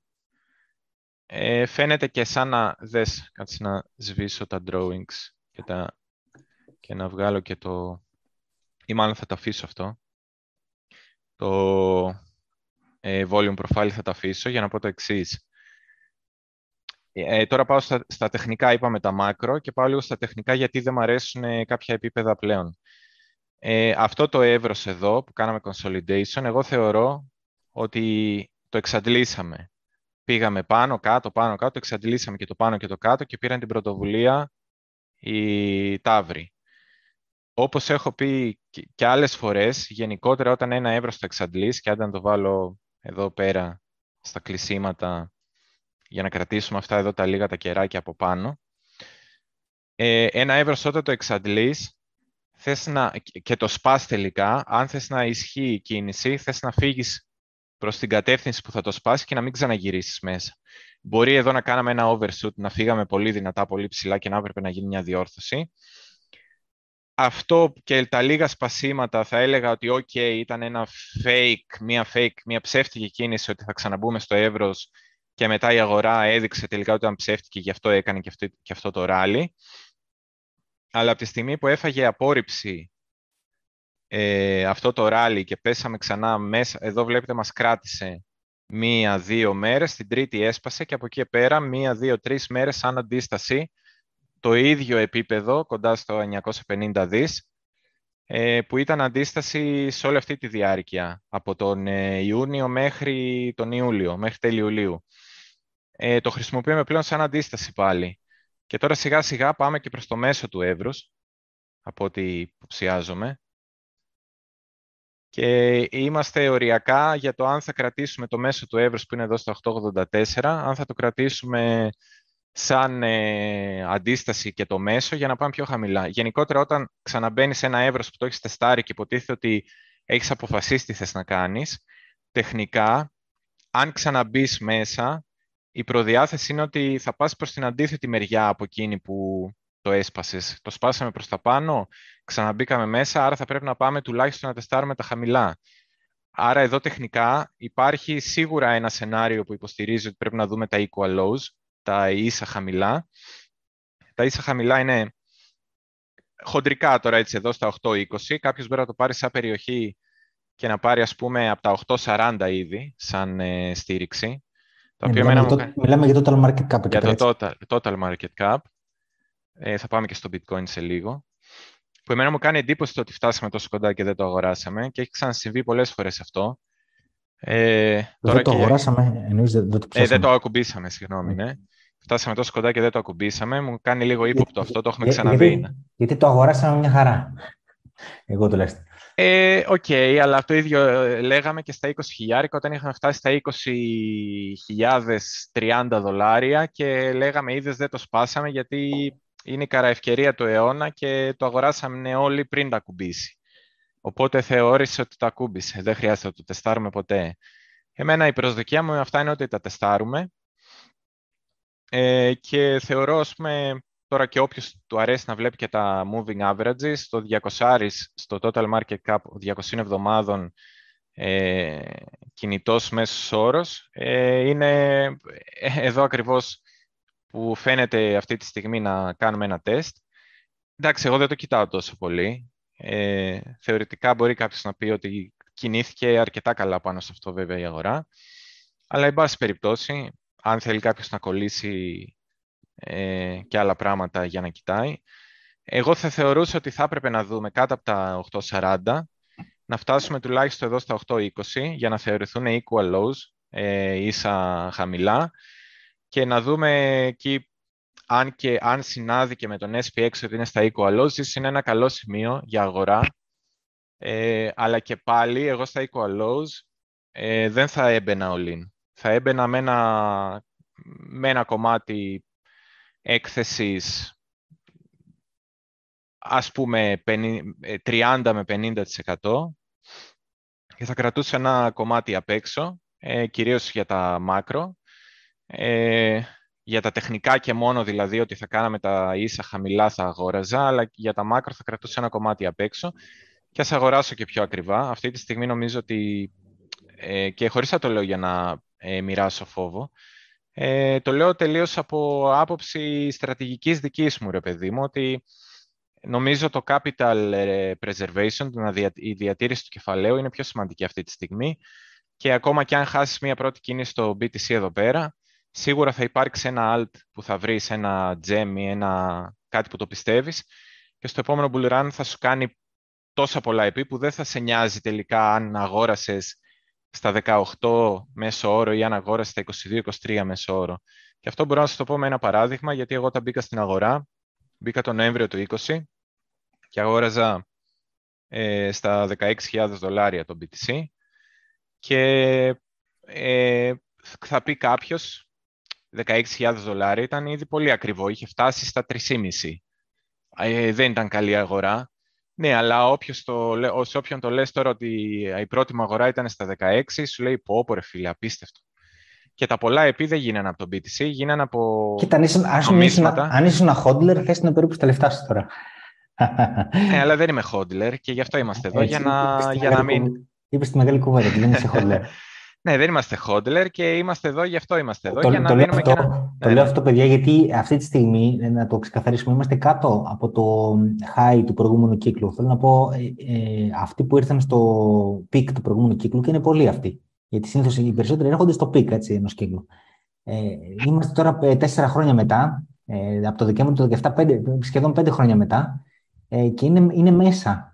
φαίνεται και σαν να, δες, κάτσε να σβήσω τα drawings και, τα, και να βγάλω και το, ή μάλλον θα το αφήσω αυτό. Το ε, volume profile θα τα αφήσω για να πω το εξής. Ε, τώρα πάω στα, στα τεχνικά, είπαμε τα μάκρο, και πάω λίγο στα τεχνικά γιατί δεν μου αρέσουν ε, κάποια επίπεδα πλέον. Ε, αυτό το εύρος εδώ που κάναμε consolidation, εγώ θεωρώ ότι το εξαντλήσαμε. Πήγαμε πάνω, κάτω, πάνω, κάτω, εξαντλήσαμε και το πάνω και το κάτω και πήραν την πρωτοβουλία οι ταύροι. Όπως έχω πει και άλλες φορές, γενικότερα όταν ένα εύρος το εξαντλείς και αν το βάλω εδώ πέρα στα κλεισίματα για να κρατήσουμε αυτά εδώ τα λίγα τα κεράκια από πάνω, ένα εύρος όταν το εξαντλείς θες να, και το σπάς τελικά, αν θες να ισχύει η κίνηση, θες να φύγεις προς την κατεύθυνση που θα το σπάσει και να μην ξαναγυρίσεις μέσα. Μπορεί εδώ να κάναμε ένα overshoot, να φύγαμε πολύ δυνατά, πολύ ψηλά και να έπρεπε να γίνει μια διόρθωση. Αυτό και τα λίγα σπασίματα θα έλεγα ότι ok, ήταν ένα fake, μια fake, μια ψεύτικη κίνηση ότι θα ξαναμπούμε στο εύρος και μετά η αγορά έδειξε τελικά ότι ήταν ψεύτικη, γι' αυτό έκανε και αυτό, και αυτό το ράλι. Αλλά από τη στιγμή που έφαγε απόρριψη ε, αυτό το ράλι και πέσαμε ξανά μέσα, εδώ βλέπετε μας κράτησε μία-δύο μέρες, την τρίτη έσπασε και από εκεί πέρα μία-δύο-τρεις μέρες σαν αντίσταση το ίδιο επίπεδο, κοντά στο εννιακόσια πενήντα δις, που ήταν αντίσταση σε όλη αυτή τη διάρκεια, από τον Ιούνιο μέχρι τον Ιούλιο, μέχρι τέλη Ιουλίου. Το χρησιμοποιούμε πλέον σαν αντίσταση πάλι. Και τώρα σιγά-σιγά πάμε και προς το μέσο του εύρους, από ό,τι υποψιάζομαι. Και είμαστε οριακά για το αν θα κρατήσουμε το μέσο του εύρους που είναι εδώ στο οκτακόσια ογδόντα τέσσερα, αν θα το κρατήσουμε σαν ε, αντίσταση και το μέσο για να πάμε πιο χαμηλά. Γενικότερα όταν ξαναμπαίνεις σε ένα εύρος που το έχεις τεστάρει και υποτίθεται ότι έχεις αποφασίσει τι θες να κάνεις, τεχνικά, αν ξαναμπείς μέσα, η προδιάθεση είναι ότι θα πας προς την αντίθετη μεριά από εκείνη που το έσπασες. Το σπάσαμε προς τα πάνω, ξαναμπήκαμε μέσα, άρα θα πρέπει να πάμε τουλάχιστον να τεστάρουμε τα χαμηλά. Άρα εδώ τεχνικά υπάρχει σίγουρα ένα σενάριο που υποστηρίζει ότι πρέπει να δούμε τα equal lows, τα ίσα χαμηλά. Τα ίσα χαμηλά είναι χοντρικά τώρα έτσι εδώ στα οκτώ είκοσι. Κάποιος μπορεί να το πάρει σαν περιοχή και να πάρει ας πούμε από τα οκτώ σαράντα ήδη σαν ε, στήριξη. Το ναι, μιλάμε, για το, μου... μιλάμε για total market cap. Για το total, total market cap. Ε, θα πάμε και στο bitcoin σε λίγο. Που εμένα μου κάνει εντύπωση το ότι φτάσαμε τόσο κοντά και δεν το αγοράσαμε και έχει ξανασυμβεί πολλές φορές αυτό. Ε, τώρα δεν το και... αγοράσαμε, εννοείς δεν το ψάσαμε. Ε, δεν το ακουμπήσαμε, συγγνώμη, ναι. Φτάσαμε τόσο κοντά και δεν το ακουμπήσαμε. Μου κάνει λίγο ύποπτο αυτό, το έχουμε ξαναδεί. Γιατί, γιατί το αγοράσαμε μια χαρά. Εγώ τουλάχιστον. Ε, Οκ, okay, αλλά το ίδιο λέγαμε και στα είκοσι χιλιάρικα, όταν είχαμε φτάσει στα είκοσι χιλιάδες τριάντα δολάρια και λέγαμε είδες δεν το σπάσαμε γιατί είναι η καραευκαιρία του αιώνα και το αγοράσαμε όλοι πριν τα ακουμπήσει. Οπότε θεώρησε ότι τα ακούμπησε. Δεν χρειάζεται να το τεστάρουμε ποτέ. Εμένα η προσδοκία μου αυτά είναι ότι τα τεστάρουμε. Ε, και θεωρώ, ας πούμε, τώρα και όποιος του αρέσει να βλέπει και τα moving averages, το διακόσια στο total market cap διακόσιων εβδομάδων ε, κινητός μέσος όρος, ε, είναι εδώ ακριβώς που φαίνεται αυτή τη στιγμή να κάνουμε ένα τεστ. Εντάξει, εγώ δεν το κοιτάω τόσο πολύ. Ε, θεωρητικά μπορεί κάποιος να πει ότι κινήθηκε αρκετά καλά πάνω σε αυτό βέβαια η αγορά, αλλά εν πάση περιπτώσει αν θέλει κάποιος να κολλήσει ε, και άλλα πράγματα για να κοιτάει, εγώ θα θεωρούσα ότι θα έπρεπε να δούμε κάτω από τα οκτώ σαράντα να φτάσουμε τουλάχιστον εδώ στα οκτώ είκοσι για να θεωρηθούν equal lows, ε, ίσα χαμηλά, και να δούμε εκεί αν και αν συνάδει και με τον ες πι εξ ότι είναι στα equal lows, είναι ένα καλό σημείο για αγορά. Ε, αλλά και πάλι, εγώ στα equal lows ε, δεν θα έμπαινα all in. Θα έμπαινα με ένα, με ένα κομμάτι έκθεσης, ας πούμε, τριάντα με πενήντα τοις εκατό και θα κρατούσα ένα κομμάτι απ' έξω, ε, κυρίως για τα μάκρο. Ε, Για τα τεχνικά και μόνο, δηλαδή, ότι θα κάναμε τα ίσα χαμηλά θα αγόραζα, αλλά για τα μάκρο θα κρατούσα ένα κομμάτι απ' έξω και ας αγοράσω και πιο ακριβά. Αυτή τη στιγμή νομίζω ότι, ε, και χωρίς να το λέω για να ε, μοιράσω φόβο, ε, το λέω τελείως από άποψη στρατηγικής δικής μου, ρε παιδί μου, ότι νομίζω το capital preservation, η διατήρηση του κεφαλαίου, είναι πιο σημαντική αυτή τη στιγμή και ακόμα και αν χάσεις μία πρώτη κίνηση στο μπι τι σι εδώ πέρα, σίγουρα θα υπάρξει ένα alt που θα βρεις, ένα gem ή ένα κάτι που το πιστεύεις και στο επόμενο bull run θα σου κάνει τόσα πολλά επί που δεν θα σε νοιάζει τελικά αν αγόρασες στα δεκαοκτώ μέσο όρο ή αν αγόρασες στα είκοσι δύο είκοσι τρία μέσο όρο. Και αυτό μπορώ να σας το πω με ένα παράδειγμα, γιατί εγώ τα μπήκα στην αγορά, μπήκα τον Νοέμβριο του είκοσι και αγόραζα ε, στα δεκαέξι χιλιάδες δολάρια τον μπι τι σι και ε, θα πει κάποιος δεκαέξι χιλιάδες δολάρια ήταν ήδη πολύ ακριβό, είχε φτάσει στα τρία και μισό. Ε, δεν ήταν καλή αγορά. Ναι, αλλά όποιος το, σε όποιον το λες τώρα ότι η πρώτη μου αγορά ήταν στα δεκαέξι, σου λέει πω, πω ρε φίλε, απίστευτο. Και τα πολλά επί δεν γίνανε από τον μπι τι σι, γίνανε από νομίσματα. Αν ήσουν ένα hodler, θα ήσουν περίπου στα λεφτά σου τώρα. Ναι, αλλά δεν είμαι hodler και γι' αυτό είμαστε εδώ, έτσι, για να, για να μην... Είπες τη μεγάλη κουβέντα, δεν είσαι hodler. Ναι, δεν είμαστε hodler και είμαστε εδώ, γι' αυτό είμαστε εδώ. Το, για να το, λέω, αυτό, και να... το ναι. λέω αυτό, παιδιά, γιατί αυτή τη στιγμή, να το ξεκαθαρίσουμε, είμαστε κάτω από το high του προηγούμενου κύκλου. Θέλω να πω, ε, ε, αυτοί που ήρθαν στο peak του προηγούμενου κύκλου, και είναι πολλοί αυτοί. Γιατί συνήθως οι περισσότεροι έρχονται στο peak ενός κύκλου. Ε, είμαστε τώρα τέσσερα χρόνια μετά, ε, από το Δεκέμβριο του δύο χιλιάδες δεκαεπτά, σχεδόν πέντε χρόνια μετά, ε, και είναι, είναι μέσα.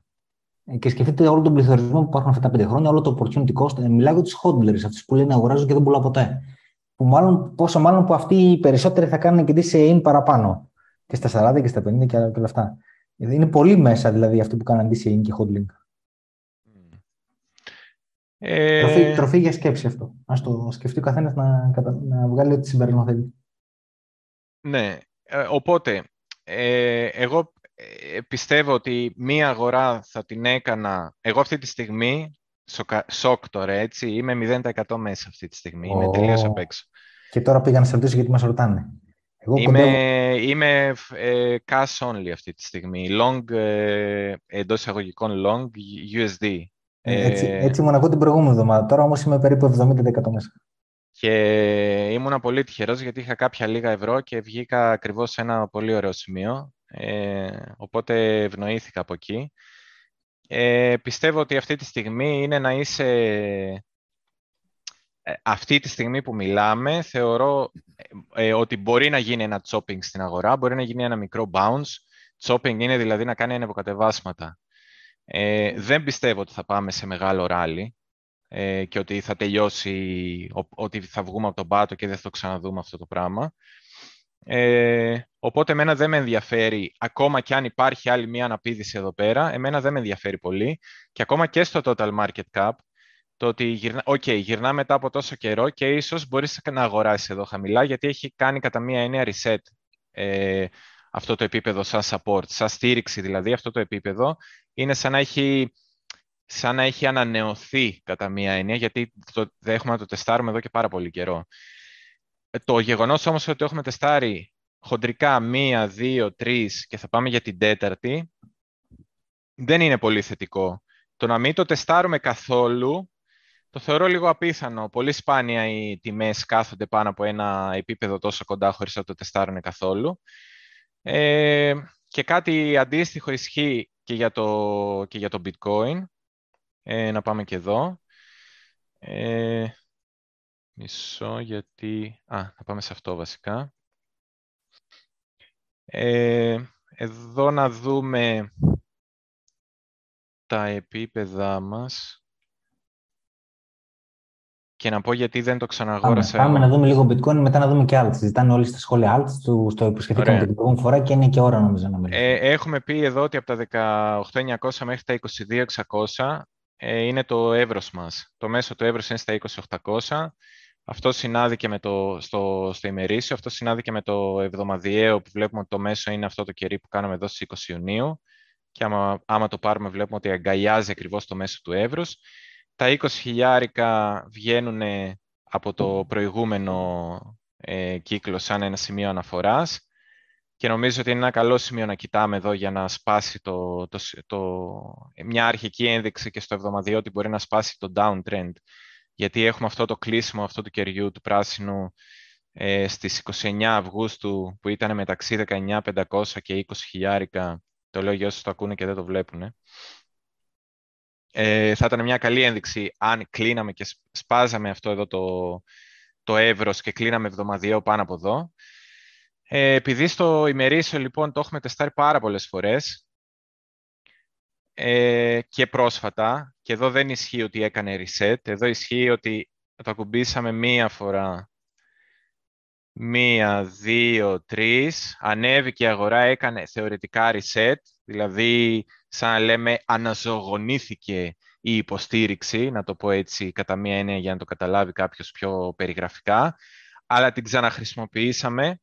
Και σκεφτείτε όλο τον πληθωρισμό που υπάρχουν αυτά τα πέντε χρόνια, όλο το opportunity cost. Μιλάω για τους hodlers, αυτούς που λένε αγοράζω και δεν πουλάω ποτέ. Που μάλλον, πόσο μάλλον που αυτοί οι περισσότεροι θα κάνουν και τι in παραπάνω. Και στα σαράντα και στα πενήντα και όλα αυτά. Είναι πολύ μέσα δηλαδή αυτοί που κάνουν τι in και hodling. Ε... Τροφή, τροφή για σκέψη αυτό. Ας το σκεφτεί ο καθένας να, να βγάλει ό,τι συμπέρασμα θέλει. Ναι. Ε, οπότε, ε, εγώ. Πιστεύω ότι μία αγορά θα την έκανα... Εγώ αυτή τη στιγμή, σοκα... σοκ τώρα, έτσι, είμαι μηδέν τοις εκατό μέσα αυτή τη στιγμή. Oh. Είμαι τελείως απ' έξω. Και τώρα πήγα να σε ρωτήσω γιατί μας ρωτάνε. Εγώ είμαι κοντά... είμαι ε, cash only αυτή τη στιγμή. Long, ε, εντός εισαγωγικών long, γιου ες ντι. Ε, έτσι, έτσι ήμουν εγώ την προηγούμενη εβδομάδα. Τώρα όμως είμαι περίπου εβδομήντα τοις εκατό μέσα. Και ήμουν πολύ τυχερός γιατί είχα κάποια λίγα ευρώ και βγήκα ακριβώς σε ένα πολύ ωραίο σημείο. Ε, οπότε ευνοήθηκα από εκεί. Ε, πιστεύω ότι αυτή τη στιγμή είναι να είσαι... Ε, αυτή τη στιγμή που μιλάμε, θεωρώ ε, ότι μπορεί να γίνει ένα chopping στην αγορά, μπορεί να γίνει ένα μικρό bounce. Chopping είναι δηλαδή να κάνει ανεβοκατεβάσματα. Ε, δεν πιστεύω ότι θα πάμε σε μεγάλο ράλι ε, και ότι θα τελειώσει, ότι θα βγούμε από τον πάτο και δεν θα το ξαναδούμε αυτό το πράγμα. Ε, οπότε εμένα δεν με ενδιαφέρει, ακόμα και αν υπάρχει άλλη μία αναπήδηση εδώ πέρα, εμένα δεν με ενδιαφέρει πολύ, και ακόμα και στο total market cap, το ότι γυρνά, okay, γυρνά μετά από τόσο καιρό και ίσως μπορείς να αγοράσεις εδώ χαμηλά, γιατί έχει κάνει κατά μία έννοια reset ε, αυτό το επίπεδο σαν support, σαν στήριξη δηλαδή. Αυτό το επίπεδο είναι σαν να έχει, σαν να έχει ανανεωθεί κατά μία έννοια, γιατί το, δεν έχουμε να το τεστάρουμε εδώ και πάρα πολύ καιρό. Το γεγονός όμως ότι έχουμε τεστάρει χοντρικά μία, δύο, τρεις και θα πάμε για την τέταρτη, δεν είναι πολύ θετικό. Το να μην το τεστάρουμε καθόλου, το θεωρώ λίγο απίθανο. Πολύ σπάνια οι τιμές κάθονται πάνω από ένα επίπεδο τόσο κοντά χωρίς να το τεστάρουν καθόλου. Ε, και κάτι αντίστοιχο ισχύει και για το, και για το bitcoin. Ε, να πάμε και εδώ. Ε, Μισό γιατί... Α, να πάμε σε αυτό βασικά. Ε, εδώ να δούμε τα επίπεδα μας και να πω γιατί δεν το ξαναγόρασα. Πάμε, πάμε να δούμε λίγο bitcoin, μετά να δούμε και alt. Ζητάνε όλοι στα σχόλια alt, στο επισκεφτήκαμε την προηγούμενη φορά και είναι και ώρα νομίζω να μιλήσουμε. Ε, έχουμε πει εδώ ότι από τα δεκαοκτώ χιλιάδες εννιακόσια μέχρι τα είκοσι δύο χιλιάδες εξακόσια ε, είναι το εύρος μας. Το μέσο του εύρος είναι στα είκοσι οκτακόσια. Αυτό συνάδει και με το στο, στο ημερήσιο, αυτό συνάδει και με το εβδομαδιαίο που βλέπουμε ότι το μέσο είναι αυτό το κερί που κάναμε εδώ στις είκοσι Ιουνίου, και άμα, άμα το πάρουμε βλέπουμε ότι αγκαλιάζει ακριβώς το μέσο του εύρους. Τα είκοσι χιλιάρικα βγαίνουν από το προηγούμενο ε, κύκλο σαν ένα σημείο αναφοράς και νομίζω ότι είναι ένα καλό σημείο να κοιτάμε εδώ για να σπάσει το, το, το, μια αρχική ένδειξη και στο εβδομαδιαίο ότι μπορεί να σπάσει το downtrend. Γιατί έχουμε αυτό το κλείσιμο αυτό του κεριού του πράσινου ε, στις είκοσι εννέα Αυγούστου που ήταν μεταξύ δεκαεννέα χιλιάδες πεντακόσια και είκοσι χιλιάδες. Το λέω για όσους το ακούνε και δεν το βλέπουν. Ε. Ε, θα ήταν μια καλή ένδειξη αν κλείναμε και σπάζαμε αυτό εδώ το, το εύρος και κλείναμε εβδομαδιαίο πάνω από εδώ. Ε, επειδή στο ημερήσιο λοιπόν το έχουμε τεστάρει πάρα πολλές φορές ε, και πρόσφατα, και εδώ δεν ισχύει ότι έκανε reset, εδώ ισχύει ότι το ακουμπήσαμε μία φορά, μία, δύο, τρεις, ανέβηκε η αγορά, έκανε θεωρητικά reset, δηλαδή σαν να λέμε αναζωογονήθηκε η υποστήριξη, να το πω έτσι κατά μία έννοια για να το καταλάβει κάποιος πιο περιγραφικά, αλλά την ξαναχρησιμοποιήσαμε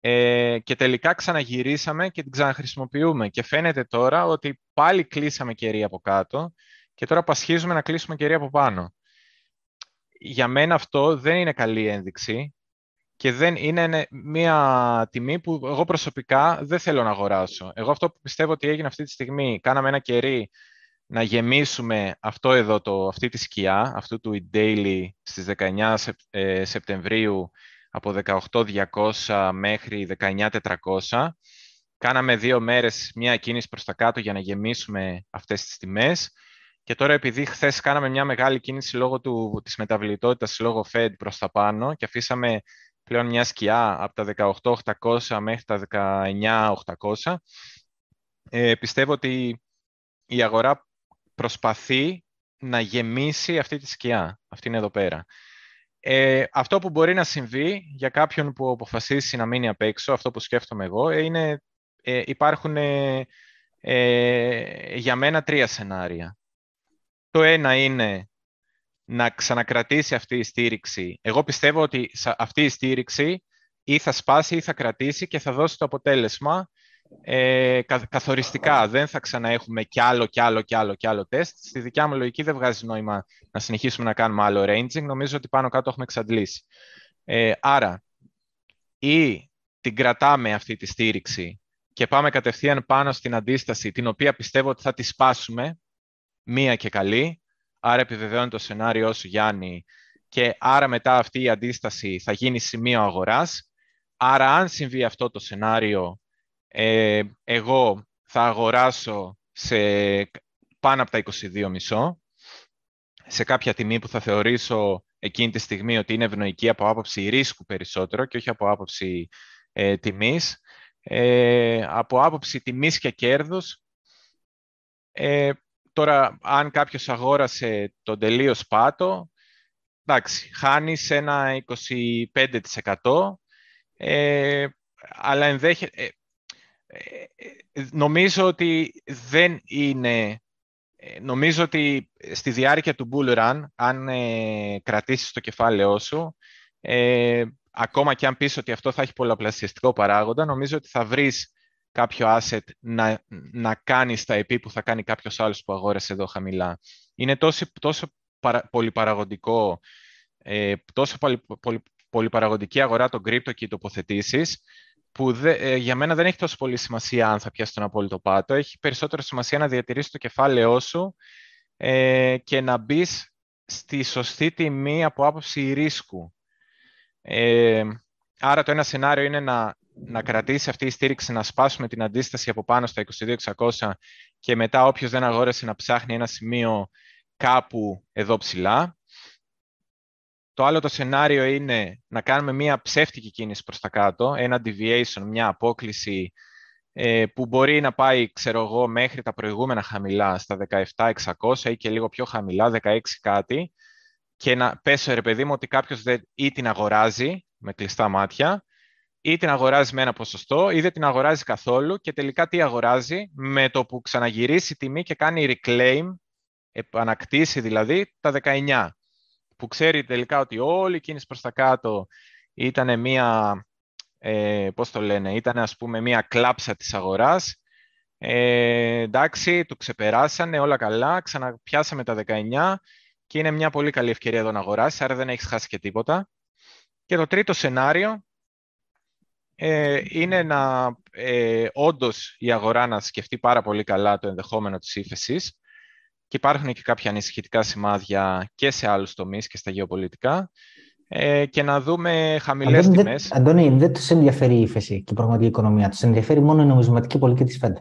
Ε, και τελικά ξαναγυρίσαμε και την ξαναχρησιμοποιούμε. Και φαίνεται τώρα ότι πάλι κλείσαμε κερί από κάτω και τώρα πασχίζουμε να κλείσουμε κερί από πάνω. Για μένα αυτό δεν είναι καλή ένδειξη και δεν είναι μια τιμή που εγώ προσωπικά δεν θέλω να αγοράσω. Εγώ αυτό που πιστεύω ότι έγινε αυτή τη στιγμή, κάναμε ένα κερί να γεμίσουμε αυτό εδώ το, αυτή τη σκιά, αυτού του daily στις δεκαεννιά Σεπ, ε, Σεπτεμβρίου, από δεκαοκτώ χιλιάδες διακόσια μέχρι δεκαεννιά χιλιάδες τετρακόσια. Κάναμε δύο μέρες μια κίνηση προς τα κάτω για να γεμίσουμε αυτές τις τιμές. Και τώρα επειδή χθες κάναμε μια μεγάλη κίνηση λόγω του, της μεταβλητότητας, λόγω Fed προς τα πάνω και αφήσαμε πλέον μια σκιά από τα δεκαοκτώ χιλιάδες οκτακόσια μέχρι τα δεκαεννιά χιλιάδες οκτακόσια, ε, πιστεύω ότι η αγορά προσπαθεί να γεμίσει αυτή τη σκιά. Αυτή είναι εδώ πέρα. Ε, αυτό που μπορεί να συμβεί για κάποιον που αποφασίσει να μείνει απ' έξω, αυτό που σκέφτομαι εγώ, είναι ε, υπάρχουν ε, ε, για μένα τρία σενάρια. Το ένα είναι να ξανακρατήσει αυτή η στήριξη. Εγώ πιστεύω ότι αυτή η στήριξη ή θα σπάσει ή θα κρατήσει και θα δώσει το αποτέλεσμα ε, καθοριστικά. Δεν θα ξαναέχουμε κι άλλο κι άλλο κι άλλο κι άλλο τεστ. Στη δικιά μου λογική δεν βγάζει νόημα να συνεχίσουμε να κάνουμε άλλο ranging. Νομίζω ότι πάνω κάτω έχουμε εξαντλήσει. Ε, άρα, ή την κρατάμε αυτή τη στήριξη και πάμε κατευθείαν πάνω στην αντίσταση, την οποία πιστεύω ότι θα τη σπάσουμε, μία και καλή, άρα επιβεβαιώνει το σενάριό σου, Γιάννη, και άρα μετά αυτή η αντίσταση θα γίνει σημείο αγοράς. Άρα αν συμβεί αυτό το σενάριο, ε, εγώ θα αγοράσω σε πάνω από τα είκοσι δύο κόμμα πέντε, σε κάποια τιμή που θα θεωρήσω εκείνη τη στιγμή ότι είναι ευνοϊκή από άποψη ρίσκου περισσότερο και όχι από άποψη ε, τιμής. Ε, από άποψη τιμής και κέρδους, ε, τώρα, αν κάποιος αγόρασε τον τελείως πάτο, εντάξει, χάνεις ένα είκοσι πέντε τοις εκατό, ε, αλλά ενδέχεται, ε, ε, νομίζω ότι δεν είναι, ε, νομίζω ότι στη διάρκεια του bull run, αν ε, κρατήσεις το κεφάλαιό σου, ε, ακόμα και αν πεις ότι αυτό θα έχει πολλαπλασιαστικό παράγοντα, νομίζω ότι θα βρεις κάποιο asset να, να κάνει στα επί που θα κάνει κάποιος άλλος που αγόρασε εδώ χαμηλά. Είναι τόσο, τόσο παρα, πολυπαραγοντικό, ε, τόσο πολυ, πολυ, πολυπαραγοντική αγορά των κρύπτο και οι τοποθετήσεις, που δε, ε, για μένα δεν έχει τόσο πολύ σημασία αν θα πιάσει τον απόλυτο πάτο. Έχει περισσότερο σημασία να διατηρήσεις το κεφάλαιό σου ε, και να μπει στη σωστή τιμή από άποψη ρίσκου. Ε, άρα το ένα σενάριο είναι να να κρατήσει αυτή η στήριξη, να σπάσουμε την αντίσταση από πάνω στα είκοσι δύο χιλιάδες εξακόσια και μετά όποιος δεν αγόρασε να ψάχνει ένα σημείο κάπου εδώ ψηλά. Το άλλο το σενάριο είναι να κάνουμε μία ψεύτικη κίνηση προς τα κάτω, ένα deviation, μια απόκληση ε, που μπορεί να πάει, ξέρω εγώ, μέχρι τα προηγούμενα χαμηλά, στα δεκαεπτά χιλιάδες εξακόσια ή και λίγο πιο χαμηλά, δεκαέξι κάτι, και να πέσω, ρε παιδί μου, ότι κάποιος δεν, ή την αγοράζει με κλειστά μάτια, ή την αγοράζει με ένα ποσοστό, ή δεν την αγοράζει καθόλου και τελικά τι αγοράζει με το που ξαναγυρίσει η τιμή και κάνει reclaim, επανακτήσει δηλαδή, τα δεκαεννιά. Που ξέρει τελικά ότι όλη η κίνηση προς τα κάτω ήταν μια, ε, πώς το λένε, ήταν ας πούμε μια κλάψα της αγοράς. Ε, εντάξει, του ξεπεράσανε όλα καλά, ξαναπιάσαμε τα δεκαεννιά και είναι μια πολύ καλή ευκαιρία εδώ να αγοράσει, άρα δεν έχεις χάσει και τίποτα. Και το τρίτο σενάριο, Ε, είναι να ε, όντως η αγορά να σκεφτεί πάρα πολύ καλά το ενδεχόμενο της ύφεσης και υπάρχουν και κάποια ανησυχητικά σημάδια και σε άλλους τομείς και στα γεωπολιτικά ε, και να δούμε χαμηλές Αντώνη, τιμές. Δε, Αντώνη, δεν τους ενδιαφέρει η ύφεση και η πραγματική οικονομία. Τους ενδιαφέρει μόνο η νομισματική πολιτική της Fed.